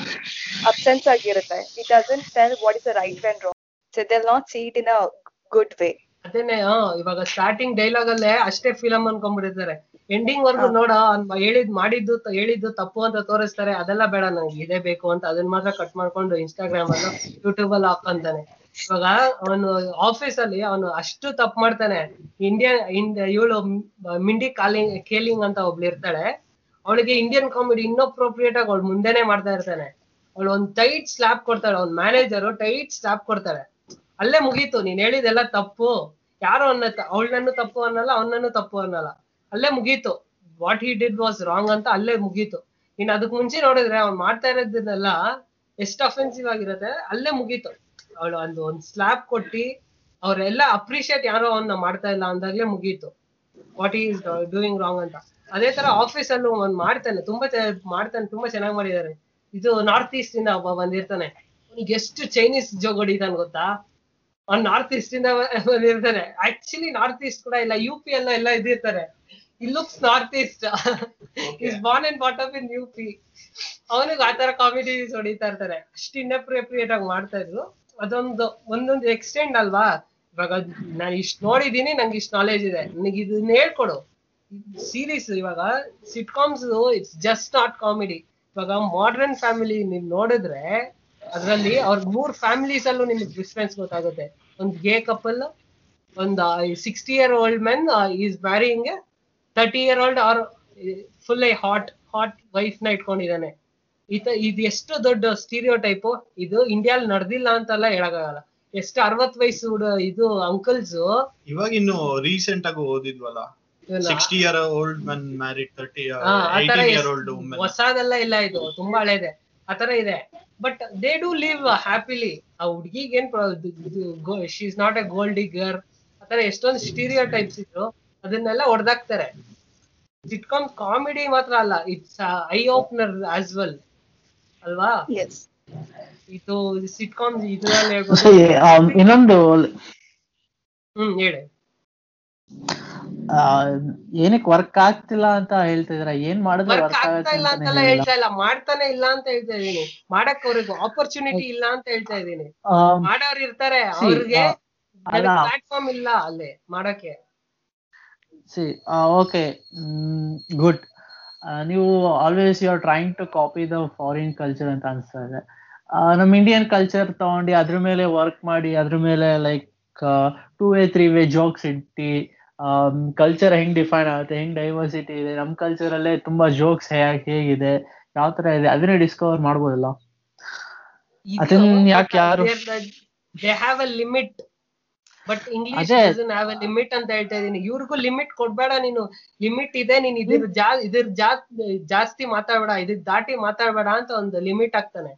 ಅಬ್ಸೆನ್ಸ್ ಆಗಿರುತ್ತೆ. It doesn't tell what is the right and wrong. So they will not see it in a good way. ಅದೇನೆ ಇವಾಗ ಸ್ಟಾರ್ಟಿಂಗ್ ಡೈಲಾಗ್ ಅಲ್ಲೇ ಅಷ್ಟೇ ಫಿಲಂ ಅನ್ಕೊಂಡ್ಬಿಟ್ಟಿರ್ತಾರೆ, ಎಂಡಿಂಗ್ ವರ್ಗು ನೋಡ ಹೇಳಿದ್ ಮಾಡಿದ್ದು ಹೇಳಿದ್ದು ತಪ್ಪು ಅಂತ ತೋರಿಸ್ತಾರೆ. ಅದೆಲ್ಲ ಬೇಡ ನಂಗೆ ಇದೇ ಬೇಕು ಅಂತ ಅದನ್ನ ಮಾತ್ರ ಕಟ್ ಮಾಡ್ಕೊಂಡು ಇನ್ಸ್ಟಾಗ್ರಾಮ್ ಅಲ್ಲೂ ಯೂಟ್ಯೂಬ್ ಅಲ್ಲಿ ಹಾಕೊಂತಾನೆ. ಇವಾಗ ಅವನು ಆಫೀಸ್ ಅಲ್ಲಿ ಅವನು ಅಷ್ಟು ತಪ್ಪು ಮಾಡ್ತಾನೆ. ಇಂಡಿಯನ್ ಇವಳು ಮಿಂಡಿ ಕಾಲಿಂಗ್ ಕೇಲಿಂಗ್ ಅಂತ ಒಬ್ಳು ಇರ್ತಾಳೆ, ಅವಳಿಗೆ ಇಂಡಿಯನ್ ಕಾಮಿಡಿ ಇನ್ಅಪ್ರೋಪ್ರಿಯೇಟ್ ಆಗಿ ಅವಳು ಮುಂದೆನೆ ಮಾಡ್ತಾ ಇರ್ತಾನೆ. ಅವಳು ಒಂದ್ ಟೈಟ್ ಸ್ಲಾಪ್ ಕೊಡ್ತಾಳೆ, ಅವ್ನ ಮ್ಯಾನೇಜರು ಟೈಟ್ ಸ್ಲಾಪ್ ಕೊಡ್ತಾಳೆ, ಅಲ್ಲೇ ಮುಗೀತು. ನೀನ್ ಹೇಳಿದೆಲ್ಲ ತಪ್ಪು, ಯಾರು ಅನ್ನ ಅವಳನ್ನು ತಪ್ಪು ಅನ್ನಲ್ಲ ಅವನನ್ನು ತಪ್ಪು ಅನ್ನಲ್ಲ, ಅಲ್ಲೇ ಮುಗೀತು. What he did was wrong ಅಂತ ಅಲ್ಲೇ ಮುಗೀತು. ಇನ್ನು ಅದಕ್ ಮುಂಚೆ ನೋಡಿದ್ರೆ ಅವ್ನು ಮಾಡ್ತಾ ಇರೋದನ್ನೆಲ್ಲ ಎಷ್ಟು ಅಫೆನ್ಸಿವ್ ಆಗಿರತ್ತೆ, ಅಲ್ಲೇ ಮುಗೀತು. ಅವಳು ಒಂದು ಒಂದ್ ಸ್ಲಾಪ್ ಕೊಟ್ಟಿ ಅವರೆಲ್ಲ ಅಪ್ರಿಶಿಯೇಟ್, ಯಾರೋ ಅವನ್ನ ಮಾಡ್ತಾ ಇಲ್ಲ ಅಂದಾಗ್ಲೇ ಮುಗೀತು ವಾಟ್ ಈಸ್ ಡೂಯಿಂಗ್ ರಾಂಗ್ ಅಂತ. ಅದೇ ತರ ಆಫೀಸ್ ಅಲ್ಲೂ ಅವ್ನು ಮಾಡ್ತಾನೆ, ತುಂಬಾ ಮಾಡ್ತಾನೆ, ತುಂಬಾ ಚೆನ್ನಾಗಿ ಮಾಡಿದ್ದಾರೆ. ಇದು ನಾರ್ತ್ ಈಸ್ಟ್ ಇಂದ ಒಬ್ಬ ಬಂದಿರ್ತಾನೆ, ಅವ್ನಿಗೆ ಎಷ್ಟು ಚೈನೀಸ್ ಜೋಗ್ ಹೊಡಿತಾನೆ ಗೊತ್ತಾ, ಅವ್ನು ನಾರ್ತ್ ಈಸ್ಟ್ ಇಂದ ಬಂದಿರ್ತಾನೆ. ಆಕ್ಚುಲಿ ನಾರ್ತ್ ಈಸ್ಟ್ ಕೂಡ ಇಲ್ಲ, ಯು ಪಿ ಎಲ್ಲ ಎಲ್ಲ ಇದಿರ್ತಾರೆ. He looks north east, is born and bot up in U P. ಅವನಿಗೆ ಆ ತರ ಕಾಮಿಡೀಸ್ ಹೊಡಿತಾ ಇರ್ತಾರೆ, ಅಷ್ಟು ಇನ್ಅಪ್ರಿಯೇಟ್ ಆಗಿ ಮಾಡ್ತಾ ಇದ್ರು. ಅದೊಂದು ಒಂದೊಂದು ಎಕ್ಸ್ಟೆಂಡ್ ಅಲ್ವಾ, ಇವಾಗ ನಾನು ಇಷ್ಟು ನೋಡಿದೀನಿ, ನಂಗೆ ಇಷ್ಟು ನಾಲೆಜ್ ಇದೆ, ನನಗೆ ಇದನ್ನ ಹೇಳ್ಕೊಡು. ಸೀರೀಸ್ ಇವಾಗ sitcoms it's just not comedy. ಇವಾಗ ಮಾಡರ್ನ್ ಫ್ಯಾಮಿಲಿ ನೀವು ನೋಡಿದ್ರೆ ಅದ್ರಲ್ಲಿ ಅವ್ರ ಮೂರ್ ಫ್ಯಾಮಿಲೀಸ್ ಅಲ್ಲೂ ನಿಮ್ಗೆ ಡಿಫ್ರೆನ್ಸ್ ಗೊತ್ತಾಗುತ್ತೆ. ಒಂದು ಗೇ ಕಪಲ್, ಒಂದು sixty year old men is marrying a thirty year old or full I hot hot wife ನ ಇಟ್ಕೊಂಡಿದ್ದಾನೆ. ಈತ ಇದು ಎಷ್ಟು ದೊಡ್ಡ ಸ್ಟೀರಿಯೋ ಟೈಪು, ಇದು ಇಂಡಿಯಾಲ್ ನಡೆದಿಲ್ಲ ಅಂತೆಲ್ಲ ಹೇಳಕ್ಕಾಗಲ್ಲ. ಎಷ್ಟು ಅರವತ್ ವಯಸ್ಸು ಇದು ಅಂಕಲ್ಸ್. ಇವಾಗ ಇನ್ನು ರೀಸೆಂಟ್ ಆಗಿ ಓದಿದ್ವಲ್ಲ, sixty year old men married thirty year old women, ಹೊಸದೆಲ್ಲ ಇಲ್ಲ, ಇದು ತುಂಬಾ ಹಳೆದೆ. ಆತರ ಇದೆ. But they do live happily. ಆ ಹುಡ್ಗಿಗೆ ಏನ್, she is not a gold digger, ಆತರ ಎಷ್ಟೊಂದು ಸ್ಟೀರಿಯೋ ಟೈಪ್ಸ್ ಇದ್ರು, ಅದನ್ನೆಲ್ಲ ಹೊಡೆದಾಕ್ತಾರೆ. ಸಿಟ್ಕಾಮ್ ಕಾಮಿಡಿ ಮಾತ್ರ ಅಲ್ಲ, it's eye opener as well ಅಲ್ವಾ. ಇದು ಸಿಟ್ಕಾಮ್ ಇದ್ರಲ್ಲಿ ಹೇಳ್ಬೋದು. ಇನ್ನೊಂದು ಹ್ಮ್ ಹೇಳಿ, ಏನಕ್ಕೆ ವರ್ಕ್ ಆಗ್ತಿಲ್ಲ ಅಂತ ಹೇಳ್ತಾ ಇದ್ರ, ಏನ್ ಮಾಡಿದ್ರೆ ವರ್ಕ್ ಆಗ್ತಾ ಇಲ್ಲ ಅಂತೆಲ್ಲ ಹೇಳ್ತಾ ಇಲ್ಲ, ಮಾಡ್ತಾನೆ ಇಲ್ಲ ಅಂತ ಹೇಳ್ತಾ ಇದೀನಿ. ಮಾಡಕ್ ಅವ್ರಿಗೆ ಆಪರ್ಚುನಿಟಿ ಇಲ್ಲ ಅಂತ ಹೇಳ್ತಾ ಇದೀನಿ. ಮಾಡೋರು ಇರ್ತಾರೆ, ಅವ್ರಿಗೆ ಪ್ಲಾಟ್ಫಾರ್ಮ್ ಇಲ್ಲ ಅಲ್ಲೇ ಮಾಡಕ್ಕೆ. ಸಿ ಓಕೆ ಗುಡ್, ನೀವು always you are trying to copy the foreign culture ಅಂತ ಅನ್ಸ್ತಾ ಇದೆ. ನಮ್ ಇಂಡಿಯನ್ ಕಲ್ಚರ್ ತಗೊಂಡು ಅದ್ರ ಮೇಲೆ ವರ್ಕ್ ಮಾಡಿ, ಅದ್ರ ಮೇಲೆ like two way three way jokes ಇಟ್ಟು, ಕಲ್ಚರ್ ಹೆಂಗ್ ಡಿಫೈನ್ ಆಗುತ್ತೆ, ಹೆಂಗ್ ಡೈವರ್ಸಿಟಿ ಇದೆ, ನಮ್ ಕಲ್ಚರ್ ಅಲ್ಲೇ ತುಂಬಾ ಜೋಕ್ಸ್ ಹೇಗಿದೆ, ಯಾವ ತರ ಇದೆ, ಅದನ್ನೇ ಡಿಸ್ಕವರ್ ಮಾಡ್ಬೋದಲ್ಲ. ಅದನ್ನ ಯಾಕೆ ಯಾರು ಲಿಮಿಟ್, ಬಟ್ ಇಂಗ್ಲಿಷ್ ಲಿಮಿಟ್ ಅಂತ ಹೇಳ್ತಾ ಇದೀನಿ. ಇವ್ರಿಗೂ ಲಿಮಿಟ್ ಕೊಡ್ಬೇಡ ನೀನು, ಲಿಮಿಟ್ ಇದೆ, ನೀನ್ ಇದ್ರ ಇದ್ರ ಜಾಸ್ತಿ ಮಾತಾಡ್ಬೇಡ, ಇದ್ರ ದಾಟಿ ಮಾತಾಡ್ಬೇಡ ಅಂತ ಒಂದು ಲಿಮಿಟ್ ಆಗ್ತಾನೆ.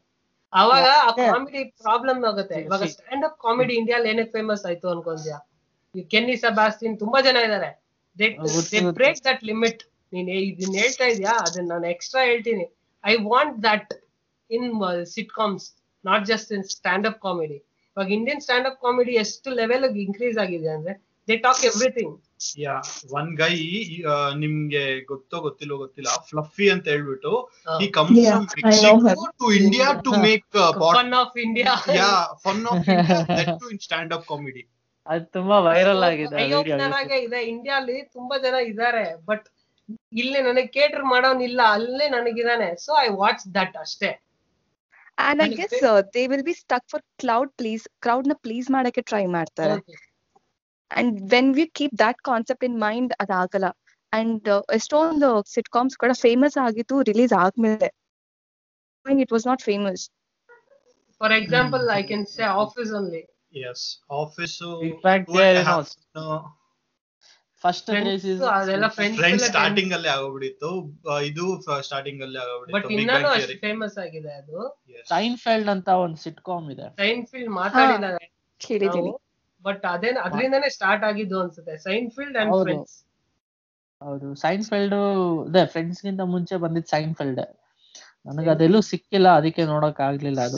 ಅವಾಗ ಆ ಕಾಮಿಡಿ ಪ್ರಾಬ್ಲಮ್ ಆಗುತ್ತೆ. ಇವಾಗ ಸ್ಟ್ಯಾಂಡ್ ಅಪ್ ಕಾಮಿಡಿ ಇಂಡಿಯಾ ಏನಕ್ಕೆ ಫೇಮಸ್ ಆಯ್ತು ಅನ್ಕೊಂಡ್ಯಾ, ಕೆನ್ನಿ ಸಬಾಸ್ಟಿನ್ ತುಂಬಾ ಜನ ಇದಾರೆ. They break that limit. ನೀನ್ ಇದನ್ನ ಹೇಳ್ತಾ ಇದೀಯಾ, ಅದನ್ನ ನಾನು ಎಕ್ಸ್ಟ್ರಾ ಹೇಳ್ತೀನಿ. I want that in sitcoms, not just in stand up comedy. ಇವಾಗ ಇಂಡಿಯನ್ ಸ್ಟ್ಯಾಂಡ್ ಅಪ್ ಕಾಮಿಡಿ ಎಷ್ಟು ಲೆವೆಲ್ ಇನ್ಕ್ರೀಸ್ ಆಗಿದೆ ಅಂದ್ರೆ, they talk everything. Yeah one guy, ನಿಮ್ಗೆ ಗೊತ್ತೋ ಗೊತ್ತಿಲ್ಲ ಗೊತ್ತಿಲ್ಲ, ಫ್ಲಫಿ ಅಂತ ಹೇಳ್ಬಿಟ್ಟು, he comes from Mexico to India to make fun of India. Yeah fun of India, that too in stand up comedy. ಅದು ತುಂಬಾ ವೈರಲ್ ಆಗಿದೆ. ಇಂಡಿಯಾಲಿ ತುಂಬಾ ಜನ ಇದಾರೆ, ಬಟ್ ಇಲ್ಲಿ ನನಗೆ ಕೇಟರ್ ಮಾಡೋನಿಲ್ಲ, ಅಲ್ಲೇ ನನಗಿದಾನೆ. ಸೊ ಐ ವಾಚ್ ದಟ್ ಅಷ್ಟೇ. And I guess uh, they will be stuck for cloud please, crowd na please madake try ಮಾಡ್ತಾರೆ. And when we keep that concept in mind, adagala. And uh, Estone the sitcoms kuda famous agitu release aagmele. I mean, it was not famous. For example, mm. I can say Office only. Yes, Office. So in fact, there is no first release is adella friends starting alle agobidittu, idu starting alle agobidittu, but ಇನ್ನೂ ಅಷ್ಟು famous ಆಗಿದೆ ಅದು. Seinfeld ಅಂತ ಒಂದು sitcom ಇದೆ, Seinfeld ಮಾತಾಡಿದ್ದಾರೆ ಕೇಳಿದೀನಿ, but ಅದೇನ ಅದರಿಂದನೇ ಸ್ಟಾರ್ಟ್ ಆಗಿದ್ದು ಅನ್ಸುತ್ತೆ, ಸೈನ್ಫೆಲ್ಡ್ ಅಂಡ್ ಫ್ರೆಂಡ್ಸ್. ಹೌದು, ಸೈನ್ಫೆಲ್ಡ್ ಇದೆ, ಫ್ರೆಂಡ್ಸ್ ಗಿಂತ ಮುಂಚೆ ಬಂದಿದ್ದು ಸೈನ್ಫೆಲ್ಡ್. ನನಗೆ ಅದೆಲ್ಲೂ ಸಿಕ್ಕಿಲ್ಲ, ಅದಕ್ಕೆ ನೋಡಕ್ ಆಗ್ಲಿಲ್ಲ. ಅದು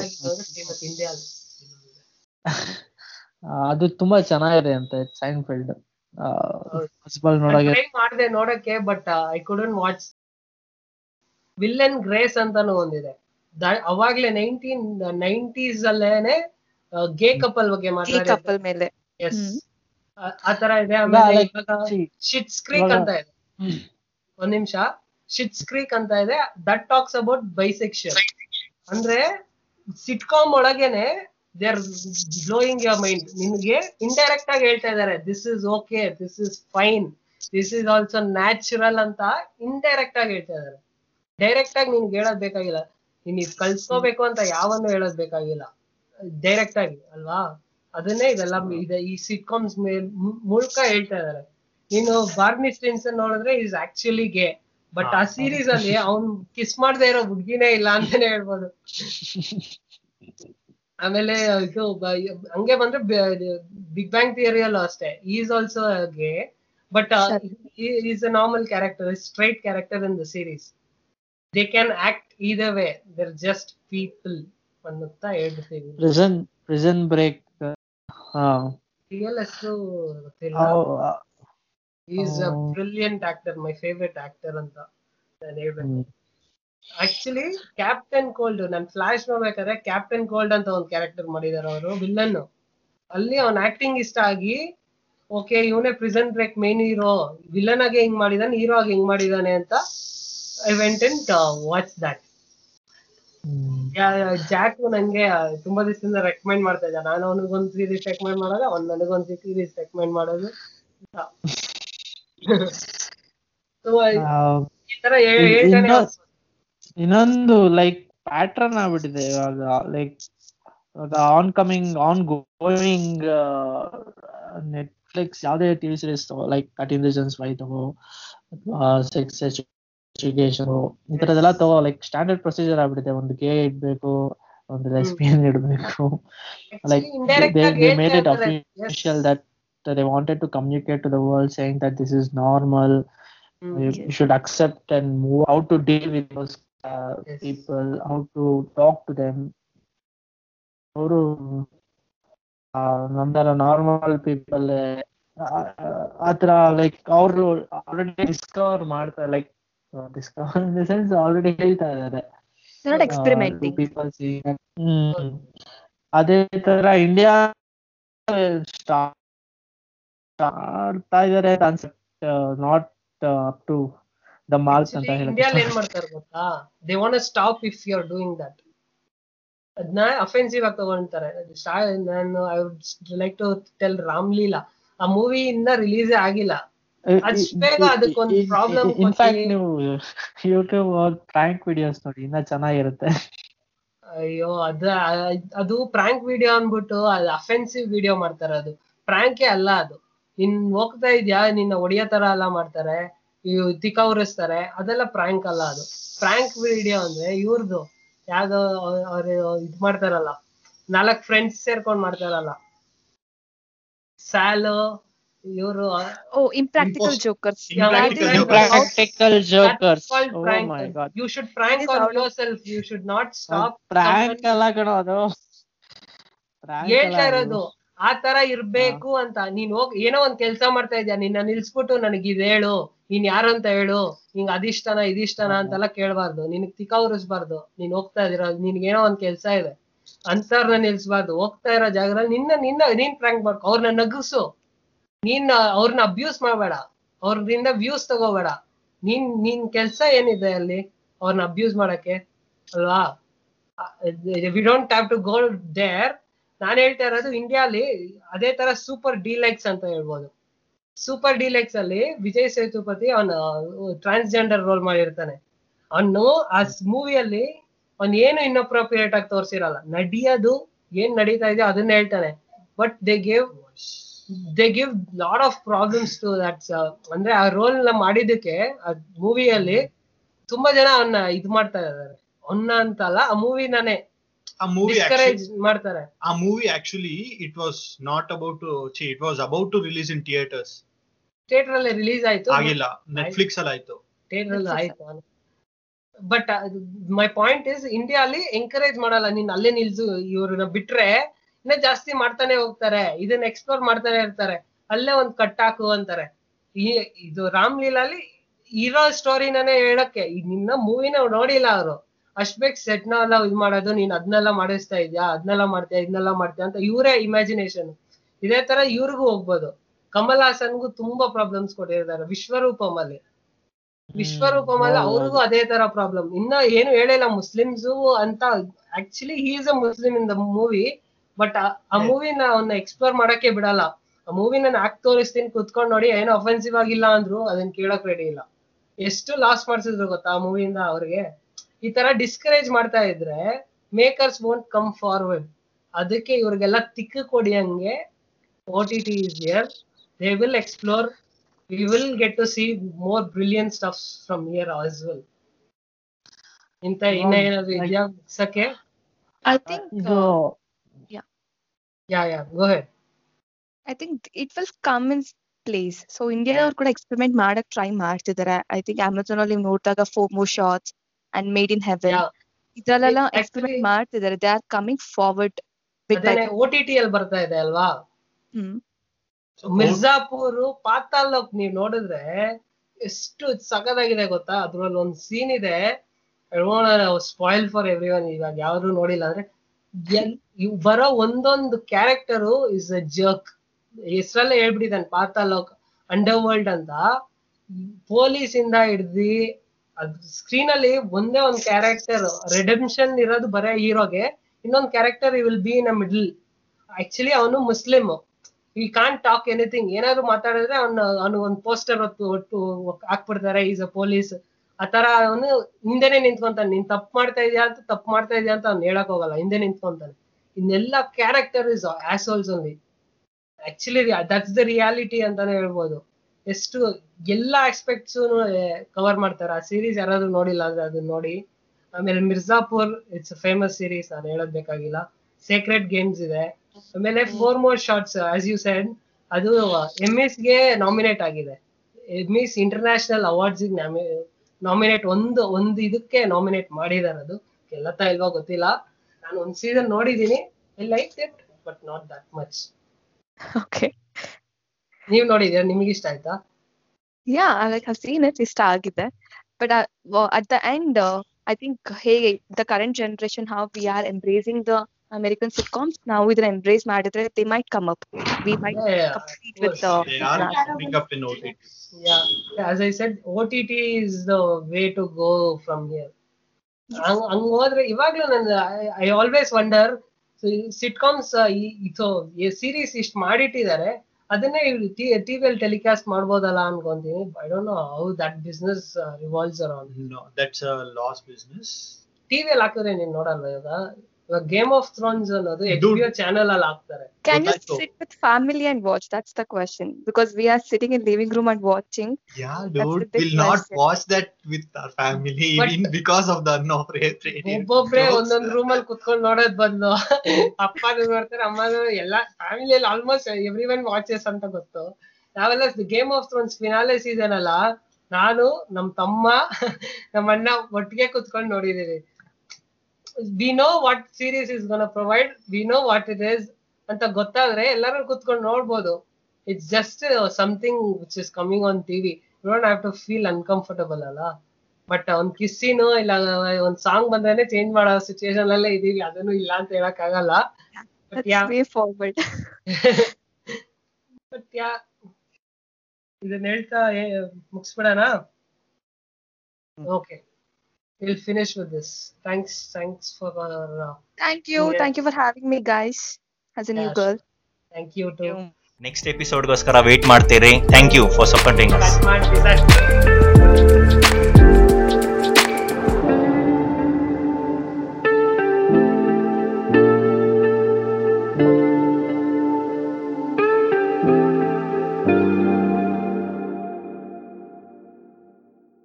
ಅದು ತುಂಬಾ ಚೆನ್ನಾಗಿದೆ ಅಂತ ಸೈನ್ಫೆಲ್ಡ್. ಮಾಡಿದೆ ನೋಡಕ್ಕೆ, but I couldn't watch. Will and Grace ಅಂತಾನು ಒಂದಿದೆ, ಅವಾಗ್ಲೇ ನೈನ್ಟೀನ್ ನೈನ್ಟೀಸ್ ಅಲ್ಲೇನೆ ಗೇ ಕಪಲ್ ಬಗ್ಗೆ ಮಾತಾಡಿದ್ದಾರೆ. ಎಸ್, ಆತರ ಇದೆ. ಆಮೇಲೆ ಶಿಟ್ಸ್ ಕ್ರೀಕ್ ಅಂತ ಇದೆ, ಒಂದ್ ನಿಮಿಷ, ಶಿಟ್ಸ್ ಕ್ರೀಕ್ ಅಂತ ಇದೆ, ದಟ್ ಟಾಕ್ಸ್ ಅಬೌಟ್ ಬೈಸೆಕ್ಷನ್. ಅಂದ್ರೆ ಸಿಟ್ಕಾಮ್ ಒಳಗೇನೆ they are blowing your mind. ನಿಮಗೆ ಇಂಡೈರೆಕ್ಟ್ ಆಗಿ ಹೇಳ್ತಾ ಇದ್ದಾರೆ, this is okay, this is fine, this is also natural ಅಂತ ಇಂಡೈರೆಕ್ಟ್ ಆಗಿ ಹೇಳ್ತಾ ಇದ್ದಾರೆ. ಡೈರೆಕ್ಟ್ ಆಗಿ ನಿಮ್ಗೆ ಹೇಳೋದ್ ಬೇಕಾಗಿಲ್ಲ, ನೀನ್ ಇದು ಕಲ್ಸ್ಕೋಬೇಕು ಅಂತ ಯಾವನ್ನೂ ಹೇಳೋದ್ ಬೇಕಾಗಿಲ್ಲ, ಡೈರೆಕ್ಟ್ ಆಗಿ ಅಲ್ವಾ. ಅದನ್ನೇ ಇದೆಲ್ಲ ಇದೆ ಈ ಸಿಟ್ಕಾಮ್ಸ್ ಮೂಲಕ ಹೇಳ್ತಾ ಇದಾರೆ. ನೀನು ಬಾರ್ನಿ ಸ್ಟಿನ್ಸನ್ ನೋಡಿದ್ರೆ ಈಸ್ ಆಕ್ಚುಲಿ ಗೇ, ಬಟ್ ಆ ಸೀರೀಸ್ ಅಲ್ಲಿ ಅವ್ನ್ ಕಿಸ್ ಮಾಡದೆ ಇರೋ ಹುಡ್ಗಿನೇ ಇಲ್ಲ ಅಂತಾನೆ ಹೇಳ್ಬೋದು. ಆಮೇಲೆ ಇದು ಹಂಗೆ ಬಂದ್ರೆ ಬಿಗ್ ಬ್ಯಾಂಗ್ ಥಿಯರಿಯಲ್ಲೂ ಅಷ್ಟೇ, is also gay, but is a normal character, straight character in the series. They can act either way, they are just people ಅನ್ನುತ್ತಾ ಹೇಳ್ಬಿಡ್ತೀವಿ. Prison break Huh. ರಿಯಲ್ ಎಸ್ರು ಗೊತ್ತಿಲ್ಲ. ಅವ್- ಈಸ್ ಅ ಅವ್- brilliant actor, my favourite actor ಅಂತ ನಾನು ಹೇಳ್ಬೇಕು. ಹ್ಮ್. Actually captain cold, ನಾನು ಫ್ಲಾಶ್ ನೋಡ್ಬೇಕಾದ್ರೆ ಕ್ಯಾಪ್ಟನ್ ಕೋಲ್ಡ್ ಅಂತ ಒಂದು ಕ್ಯಾರೆಕ್ಟರ್ ಮಾಡಿದಾರೆ ಅವರು, ವಿಲ್ಲನ್. ಅಲ್ಲಿ ಅವನ್ ಆಕ್ಟಿಂಗ್ ಇಷ್ಟ ಆಗಿ, ಓಕೆ ಇವನೇ present break main hero, villain ಆಗಿ ಹೆಂಗ್ ಮಾಡಿದಾನೆ, ಹೀರೋ ಆಗಿ ಹೆಂಗ್ ಮಾಡಿದಾನೆ ಅಂತ I went and watch that. Hmm. Jack ನಂಗೆ ತುಂಬಾ ದಿವಸದಿಂದ ರೆಕಮೆಂಡ್ ಮಾಡ್ತಾ ಇದ್ದ, ನಾನು ಅವನಿಗೊಂದು ಸೀರೀಸ್ ರೆಕಮೆಂಡ್ ಮಾಡೋದು, ಅವ್ನು ನನಗೊಂದು ಸೀರೀಸ್ ರೆಕಮೆಂಡ್ ಮಾಡೋದು. So, ಆ, ಈ ತರ ಹೇ- ಇನ್- ಹೇಳ್ತಾನೆ ಇನ್ನೊಂದ್ ಹೋಗ್ಬೋದು. ಇನ್ನೊಂದು ಲೈಕ್ ಪ್ಯಾಟ್ರನ್ ಆಗ್ಬಿಟ್ಟಿದೆ ಇವಾಗ, like on coming on going Netflix ಯಾವುದೇ ಟಿವಿ ಸೀರೀಸ್ ತಗೋ, ಲೈಕ್ ತರ್ಟೀನ್ ರೀಸನ್ಸ್ ವೈ ತಗೋ, ಸೆಕ್ಸ್ ಎಜುಕೇಶನ್, ಈ Yes. ಥರದ್ದೆಲ್ಲ ತಗೋ, ಲೈಕ್ ಸ್ಟ್ಯಾಂಡರ್ಡ್ ಪ್ರೊಸೀಜರ್ ಆಗ್ಬಿಟ್ಟಿದೆ. ಒಂದು ಗೇ ಇಡ್ಬೇಕು, ಒಂದು ಹ್ಮ್ ಲೆಸ್ಬಿಯನ್ ಇಡ್ಬೇಕು, ಲೈಕ್ ಆಕ್ಚುಲಿ indirect ದೇ ಆಗಿ ದೇ ಹೇಳ್ತಾ ಮೇಡ್ ಇಟ್ ಇರ್ತಾರೆ. As official that they wanted to communicate to the world, saying that this is normal, hmm you you Yes. should accept and move, how to deal with those uh, S people, how to talk to them. ಅವರು ನಂತರ normal people ಆತರ like ಅವರು already discover ಮಾಡ್ತಾರೆ, like discover in the sense already ಹೇಳ್ತಾ ಇದ್ದಾರೆ They're not to experimenting. People see. ಹ್ಮ್ ಅದೇ ತರ India start ಮಾಡ್ತಾ ಇದಾರೆ concept, not up to the mark actually ಅಂತ ಹೇಳಕ್ ಇಂಡಿಯಾಲ್ ಏನ್ ಇಷ್ಟಪಡ್ತೀನಿ. ಮಾಡ್ತಾರೆ ಗೊತ್ತಾ, they want stop if you are doing that. ಅದನ್ನ ಅಫೆನ್ಸಿವ್ ಆಗಿ ತಗೊಂತಾರೆ. ಸ್ಟಾ- ನಾನು I would like to tell Ramleela, ಆ ಮೂವಿ ಇನ್ನ ರಿಲೀಸ್ ಆಗಿಲ್ಲ, ಅಷ್ಟ್ ಬೇಗ ಅದಕ್ಕೊಂದು ಪ್ರಾಬ್ಲಮ್ ಕೊಟ್ಟಿ, ಇನ್ಫ್ಯಾಕ್ಟ್ ನೀವು ಯೂಟ್ಯೂಬ್ ಅವ್ರ ಪ್ರ್ಯಾಂಕ್ ವಿಡಿಯೋಸ್ ನೋಡಿ, ಇನ್ನ ಚೆನ್ನಾಗಿರುತ್ತೆ. ಅಯ್ಯೋ ಅದ ಅದು ಪ್ರ್ಯಾಂಕ್ ವಿಡಿಯೋ ಅನ್ಬಿಟ್ಟು ಅದು ಅಫೆನ್ಸಿವ್ ವಿಡಿಯೋ ಮಾಡ್ತಾರೆ. ಅದು ಪ್ರ್ಯಾಂಕೇ ಅಲ್ಲ, ಅದು ನಿನ್ ಹೋಗ್ತಾ ಇದ್ಯಾ ನಿನ್ನ ಒಡೆಯ ತರ ಎಲ್ಲ ಮಾಡ್ತಾರೆ, ಇವ್ ತಿಕವರಿಸ್ತಾರೆ, ಅದೆಲ್ಲ ಪ್ರ್ಯಾಂಕ್ ಅಲ್ಲ. ಅದು ಪ್ರ್ಯಾಂಕ್ ವಿಡಿಯೋ ಅಂದ್ರೆ ಇವ್ರದ್ದು ಯಾವ್ದೋ ಅವ್- ಅವ್ರು ಇದ್ ಮಾಡ್ತಾರಲ್ಲ, ನಾಲ್ಕ್ ಫ್ರೆಂಡ್ಸ್ ಸೇರ್ಕೊಂಡ್ ಮಾಡ್ತಾರಲ್ಲ, ಸ್ಯಾಲು ಇವರು Oh, Impractical Impos- Jokers. That Impractical is Jokers. how Impractical that's Jokers, called oh prank. My god, You should that prank is on how yourself. You should not ಅದು stop someone. ಪ್ರ್ಯಾಂಕ್ ಅಲ್ಲ ಕಣೋ, ಅದು prank ಅಲ್ಲ ಹೇಳ್ತಾ ಅದು. ಇರೋದು ಆ ತರ ಹಾ, ಇರ್ಬೇಕು ಅಂತ. ನೀನ್ ಹೋಗ್ ಏನೋ ಒಂದ್ ಕೆಲ್ಸ ಮಾಡ್ತಾ ಇದ್ಯಾ, ನಿನ್ನ ನಿಲ್ಸ್ಬಿಟ್ಟು ನನಗ್ ಇದ್ ಹೇಳು, ನೀನ್ ಯಾರು ಅಂತ ಹೇಳು, ನಿಂಗ್ ಅದಿಷ್ಟನ ಇದಿಷ್ಟನ ಹೌದು. ಅಂತೆಲ್ಲ ಕೇಳ್ಬಾರ್ದು, ನಿನಗ್ ತಿಕವರಿಸ್ಬಾರ್ದು. ನೀನ್ ಹೋಗ್ತಾ ಇದೀರ, ನಿನ್ಗೇನೋ ಒಂದ್ ಕೆಲ್ಸ ಇದೆ ಅಂತವ್ರನ್ನ ನಿಲ್ಸ್ಬಾರ್ದು. ಹೋಗ್ತಾ ಇರೋ ಜಾಗದಲ್ಲಿ ನಿನ್ನ ನಿನ್ನ ನೀನ್ ಪ್ರ್ಯಾಂಕ್ ಮಾಡ್ಕೊ, ಅವ್ರನ್ನ ನಗಿಸು, ನೀನ್ ಅವ್ರನ್ನ ಅಬ್ಯೂಸ್ ಮಾಡಬೇಡ, ಅವ್ರಿಂದ ವ್ಯೂಸ್ ತಗೋಬೇಡ. ನೀನ್ ನಿನ್ ಕೆಲ್ಸ ಏನಿದೆ ಅಲ್ಲಿ ಅವ್ರನ್ನ ಅಬ್ಯೂಸ್ ಮಾಡಕ್ಕೆ ಅಲ್ವಾ? We don't have to go there. ನಾನು ಹೇಳ್ತಾ ಇರೋದು ಇಂಡಿಯಾಲಿ ಅದೇ ತರ ಸೂಪರ್ ಡಿಲೆಕ್ಸ್ ಅಂತ ಹೇಳ್ಬೋದು. ಸೂಪರ್ ಡಿಲೆಕ್ಸ್ ಅಲ್ಲಿ ವಿಜಯ್ ಸೇತುಪತಿ ಅವನ ಟ್ರಾನ್ಸ್ಜೆಂಡರ್ ರೋಲ್ ಮಾಡಿರ್ತಾನೆ. ಅವನು ಆ ಮೂವಿಯಲ್ಲಿ ಅವ್ನು ಏನು ಇನ್ನಪ್ರೋಪ್ರಿಯೇಟ್ ಆಗಿ ತೋರಿಸಿರಲ್ಲ, ನಡಿಯೋದು ಏನ್ ನಡೀತಾ ಇದೆಯೋ ಅದನ್ನ ಹೇಳ್ತಾನೆ. But they gave they give lot of problems to that. ಅಂದ್ರೆ ಆ ರೋಲ್ ನ ಮಾಡಿದ್ದಕ್ಕೆ ಆ ಮೂವಿಯಲ್ಲಿ ತುಂಬಾ ಜನ ಅವನ್ನ ಇದ್ ಮಾಡ್ತಾ ಇದಾರೆ, ಅವನ್ನ ಅಂತಲ್ಲ ಆ ಮೂವಿ ನಾನೇ A movie actually, ಡಿಸ್ಕರೇಜ್ ಮಾಡ್ತಾರೆ. a movie actually, it was not about to, see, it was about to release in theaters. Theatre ಅಲ್ಲಿ ರಿಲೀಸ್ ಆಯ್ತು, ಬಟ್ ಆಗಿಲ್ಲ, Netflix ಅಲ್ಲಿ ಆಯ್ತು. ಥಿಯೇಟರ್ ಅಲ್ಲಿ Netflix. ಆಯ್ತು. But my point is India ಅಲ್ಲಿ encourage ಮಾಡಲ್ಲ, ನೀನ್ ಅಲ್ಲೇ ನಿಲ್ಸು. ಇವ್ರನ್ನ ಬಿಟ್ರೆ ಇನ್ನ ಜಾಸ್ತಿ ಮಾಡ್ತಾನೆ ಹೋಗ್ತಾರೆ, ಇದನ್ನ ಎಕ್ಸ್ಪ್ಲೋರ್ ಮಾಡ್ತಾನೆ ಇರ್ತಾರೆ, ಅಲ್ಲೇ ಒಂದ್ ಕಟ್ ಹಾಕು ಅಂತಾರೆ. ಈ ಇದು ರಾಮ್ಲೀಲಾಲಿ ಇರೋ ಸ್ಟೋರಿನೇ ಹೇಳಕ್ಕೆ, ಈ ನಿನ್ನ ಮೂವಿನ ನೋಡಿಲ್ಲ ಅವರು, ಅಷ್ಟ್ ಬೇಗ ಸೆಟ್ನ ಎಲ್ಲ ಇದು ಮಾಡೋದು, ನೀನ್ ಅದನ್ನೆಲ್ಲ ಮಾಡಿಸ್ತಾ ಇದ್ಯಾ, ಅದನ್ನೆಲ್ಲ ಮಾಡ್ತೀಯಾ, ಇದನ್ನೆಲ್ಲ ಮಾಡ್ತೀಯಾ ಅಂತ ಇವರೇ ಇಮ್ಯಾಜಿನೇಷನ್. ಇದೇ ತರ ಇವ್ರಿಗೂ ಹೋಗ್ಬೋದು. ಕಮಲ್ ಹಾಸನ್ಗೂ ತುಂಬಾ ಪ್ರಾಬ್ಲಮ್ಸ್ ಕೊಟ್ಟಿರ್ತಾರೆ ವಿಶ್ವರೂಪಂ ಅಲ್ಲಿ. ಹ್ಮ್ ವಿಶ್ವರೂಪಮಲ್ಲ ಹೌದು ಅವ್ರಿಗೂ ಹೌದು ಅದೇ ತರ ಪ್ರಾಬ್ಲಮ್. ಇನ್ನ ಏನು ಹೇಳಿಲ್ಲ ಮುಸ್ಲಿಮ್ಸು ಅಂತ. Actually he is a Muslim in the movie, but ಆ Yes. ಮೂವಿನ ಅವನ್ನ ಎಕ್ಸ್ಪ್ಲೋರ್ ಮಾಡಕ್ಕೆ ಬಿಡಲ್ಲ. ಆ ಮೂವಿನ ನಾನು ಆಕ್ಟ್ ತೋರಿಸ್ತೀನಿ, ಕುತ್ಕೊಂಡ್ ನೋಡಿ, ಏನೋ ಅಫೆನ್ಸಿವ್ ಆಗಿಲ್ಲ ಅಂದ್ರು ಅದನ್ನ ಕೇಳಕ್ ರೆಡಿ ಇಲ್ಲ. ಎಷ್ಟು ಲಾಸ್ ಮಾಡ್ಸಿದ್ರು ಗೊತ್ತಾ ಆ ಮೂವಿಯಿಂದ ಅವ್ರಿಗೆ. ಈ ತರ ಡಿಸ್ಕರೇಜ್ ಮಾಡ್ತಾ ಇದ್ರೆ ಮೇಕರ್ಸ್ ವೋಂಟ್ ಕಮ್ ಫಾರ್ವರ್ಡ್. ಅದಕ್ಕೆ ಇವ್ರಿಗೆಲ್ಲ ತಿಕ್ಕು ಕೊಡಿ, ಹಂಗೆ O T T is here, they will explore, we will get to see more brilliant stuffs from here as well. ಇಂತ ಇನ್ನ ಹೌದು ಏನಾದ್ರು ಲೈಕ್ ಇದೆಯಾ ಮುಗ್ಸಕ್ಕೆ? I think, ಇದು uh, yeah, yeah yeah go ahead. I think it will come in place. So India ಅವ್ರು ಕೂಡ experiment ಮಾಡಕ್ ಟ್ರೈ ಮಾಡ್ತಿದ್ದಾರೆ. ಐ ಥಿಂಕ್ ಅಮೆಝಾನ್ ಅಲ್ಲಿ ನೋಡಿದಾಗ four more shorts and made in yeah heaven ಇದ್ರಲ್ಲೆಲ್ಲ ಎಕ್ಸ್ಪೆರಿಮೆಂಟ್ ಆಕ್ಚುಲಿ ಮಾಡ್ತಿದ್ದಾರೆ. They are coming forward OTT ಅಲ್ಲಿ ಬರ್ತಾ ಇದೆ ಅಲ್ವಾ. ಮಿರ್ಜಾಪುರ್ ಪಾತಾಲ್ ಲೋಕ್ ನೀವ್ ನೋಡಿದ್ರೆ ಎಷ್ಟು ಸಖತ್ತಾಗಿದೆ ಗೊತ್ತಾ. ಅದ್ರಲ್ಲಿ ಒಂದ್ ಸೀನ್ ಇದೆ, ಸ್ಪಾಯಿಲ್ ಫಾರ್ ಎವ್ರಿ ಒನ್, ಇವಾಗ ಯಾರು ನೋಡಿಲ್ಲ ಅಂದ್ರೆ. ಬರೋ ಒಂದೊಂದು ಕ್ಯಾರೆಕ್ಟರು ಇಸ್ ಅ ಜರ್ಕ್. ಹೆಸರಲ್ಲೇ ಹೇಳ್ಬಿಟ್ಟಿದ್ದಾನೆ ಪಾತಾಲ್ ಲೋಕ್ ಅಂಡರ್ ವರ್ಲ್ಡ್ ಅಂತ. ಪೊಲೀಸ್ ಇಂದ ಹಿಡ್ದಿ ಅದ್ ಸ್ಕ್ರೀನ್ ಅಲ್ಲಿ ಒಂದೇ ಒಂದ್ ಕ್ಯಾರೆಕ್ಟರ್ ರೆಡೆಂಪ್ಷನ್ ಇರೋದು ಬರೇ ಹೀರೋಗೆ. ಇನ್ನೊಂದ್ character he will be in a middle. Actually ಅವನು Muslim, he can't talk anything. ಏನಾದ್ರು ಮಾತಾಡಿದ್ರೆ ಅವ್ನು ಅವ್ನು ಒಂದ್ ಪೋಸ್ಟರ್ ಹೊತ್ತು ಒಟ್ಟು ಹಾಕ್ಬಿಡ್ತಾರೆ, ಈಸ್ ಅ ಪೊಲೀಸ್. ಆ ತರ ಅವನು ಹಿಂದೆನೆ ನಿಂತ್ಕೊಂತಾನೆ. ನೀನ್ ತಪ್ಪು ಮಾಡ್ತಾ ಇದೆಯಾ ಅಂತ ತಪ್ಪು ಮಾಡ್ತಾ ಇದೆಯಾ ಅಂತ ಅವ್ನು ಹೇಳಕ್ ಹೋಗಲ್ಲ, ಹಿಂದೆ ನಿಂತ್ಕೊಂತಾನೆ. ಇನ್ನೆಲ್ಲಾ character is assholes only. Actually that's the reality ಅಂತಾನೆ ಹೇಳ್ಬೋದು. ಎಷ್ಟು ಎಲ್ಲಾ ಆಸ್ಪೆಕ್ಟ್ಸ್ ಕವರ್ ಮಾಡ್ತಾರೆ ಆ ಸೀರೀಸ್. ಯಾರಾದ್ರೂ ನೋಡಿಲ್ಲ ಅಂದ್ರೆ ಅದನ್ನ ನೋಡಿ. ಆಮೇಲೆ ಮಿರ್ಜಾಪುರ್ ಇಟ್ಸ್ ಫೇಮಸ್ ಸೀರೀಸ್, ನಾನು ಹೇಳೋದ್ ಬೇಕಾಗಿಲ್ಲ. ಸೀಕ್ರೆಟ್ ಗೇಮ್ಸ್ ಇದೆ. ಆಮೇಲೆ four more shorts as you said, ಅದು ಎಮ್ಮಿಸ್ ಗೆ ನಾಮಿನೇಟ್ ಆಗಿದೆ. ಎಮ್ಮಿಸ್ ಇಂಟರ್ನ್ಯಾಷನಲ್ ಅವಾರ್ಡ್ಸ್ ನಾಮಿನೇಟ್, ಒಂದು ಒಂದು ಇದಕ್ಕೆ ನಾಮಿನೇಟ್ ಮಾಡಿದಾರೆ. ಅದು ಗೆಲ್ಲತ್ತಾ ಇಲ್ವಾ ಗೊತ್ತಿಲ್ಲ. ನಾನು ಒಂದ್ ಸೀಸನ್ ನೋಡಿದೀನಿ, I like it but not that much. Okay, ನೀವ್ ನೋಡಿದೀರಾ, ನಿಮ್ಗೆ ಇಷ್ಟ ಆಯ್ತಾ? Yeah, like have seen it, ಇಷ್ಟ ಆಗಿದೆ. But at the end I think ಹೇಗೆ the current generation how we are embracing the American sitcoms, ನಾವು ಇದನ್ನ ಎಂಬ್ರೇಸ್ ಮಾಡಿದ್ರೆ they might come up, we might complete with the. Yeah, as I said, O T T is the way to go from here. Ang hodre ivaglu nanu I always wonder, so sitcoms itho a series ist maadittidare adanne T V al telecast madbodala ankontini. I don't know how that business uh, revolves around. No, that's a loss business. T V al hakadre nenu nodalva ivaga. The Game of Thrones ಅನ್ನೋದು H B O channel ಅಲ್ಲಿ ಹಾಕ್ತಾರೆ. Can you sit with family and watch? That's the question, because we are sitting in living room and watching. Yeah, dude, we'll not watch that with our family even because of the no rating. ಒಬ್ಬೊಬ್ರೆ ಒಂದೊಂದು room ಅಲ್ಲಿ ಕುತ್ಕೊಂಡು ನೋಡೋದ್ ಬದಲು ಅಪ್ಪನೂ ನೋಡ್ತಾರೆ, ಅಮ್ಮನೂ, ಎಲ್ಲ ಫ್ಯಾಮಿಲಿಯಲ್ಲಿ almost everyone watches ಅಂತ ಗೊತ್ತು. ನಾವೆಲ್ಲ Game of Thrones finale season ಅಲ್ಲ, ನಾನು, ನಮ್ ತಮ್ಮ, ನಮ್ಮ ಅಣ್ಣ ಒಟ್ಟಿಗೆ ಕುತ್ಕೊಂಡು ನೋಡಿದೀವಿ. We know what series is going to provide, we know what it is anta gottadre ellaru kutkondu nodabodu. It's just uh, something which is coming on T V. You don't have to feel uncomfortable alla, but on kissino illa on song bandrene change mado situation alle idivi, adanu illa anta helak agalla. But yeah, way forward. But yeah, idan helta mugisbidana. Okay, we'll finish with this. Thanks, thanks for our... Uh, thank you, yeah. Thank you for having me, guys. As a yes. new girl. Thank you too. Next episode goskara wait ಮಾಡ್ತೀರಿ. Thank you for supporting us.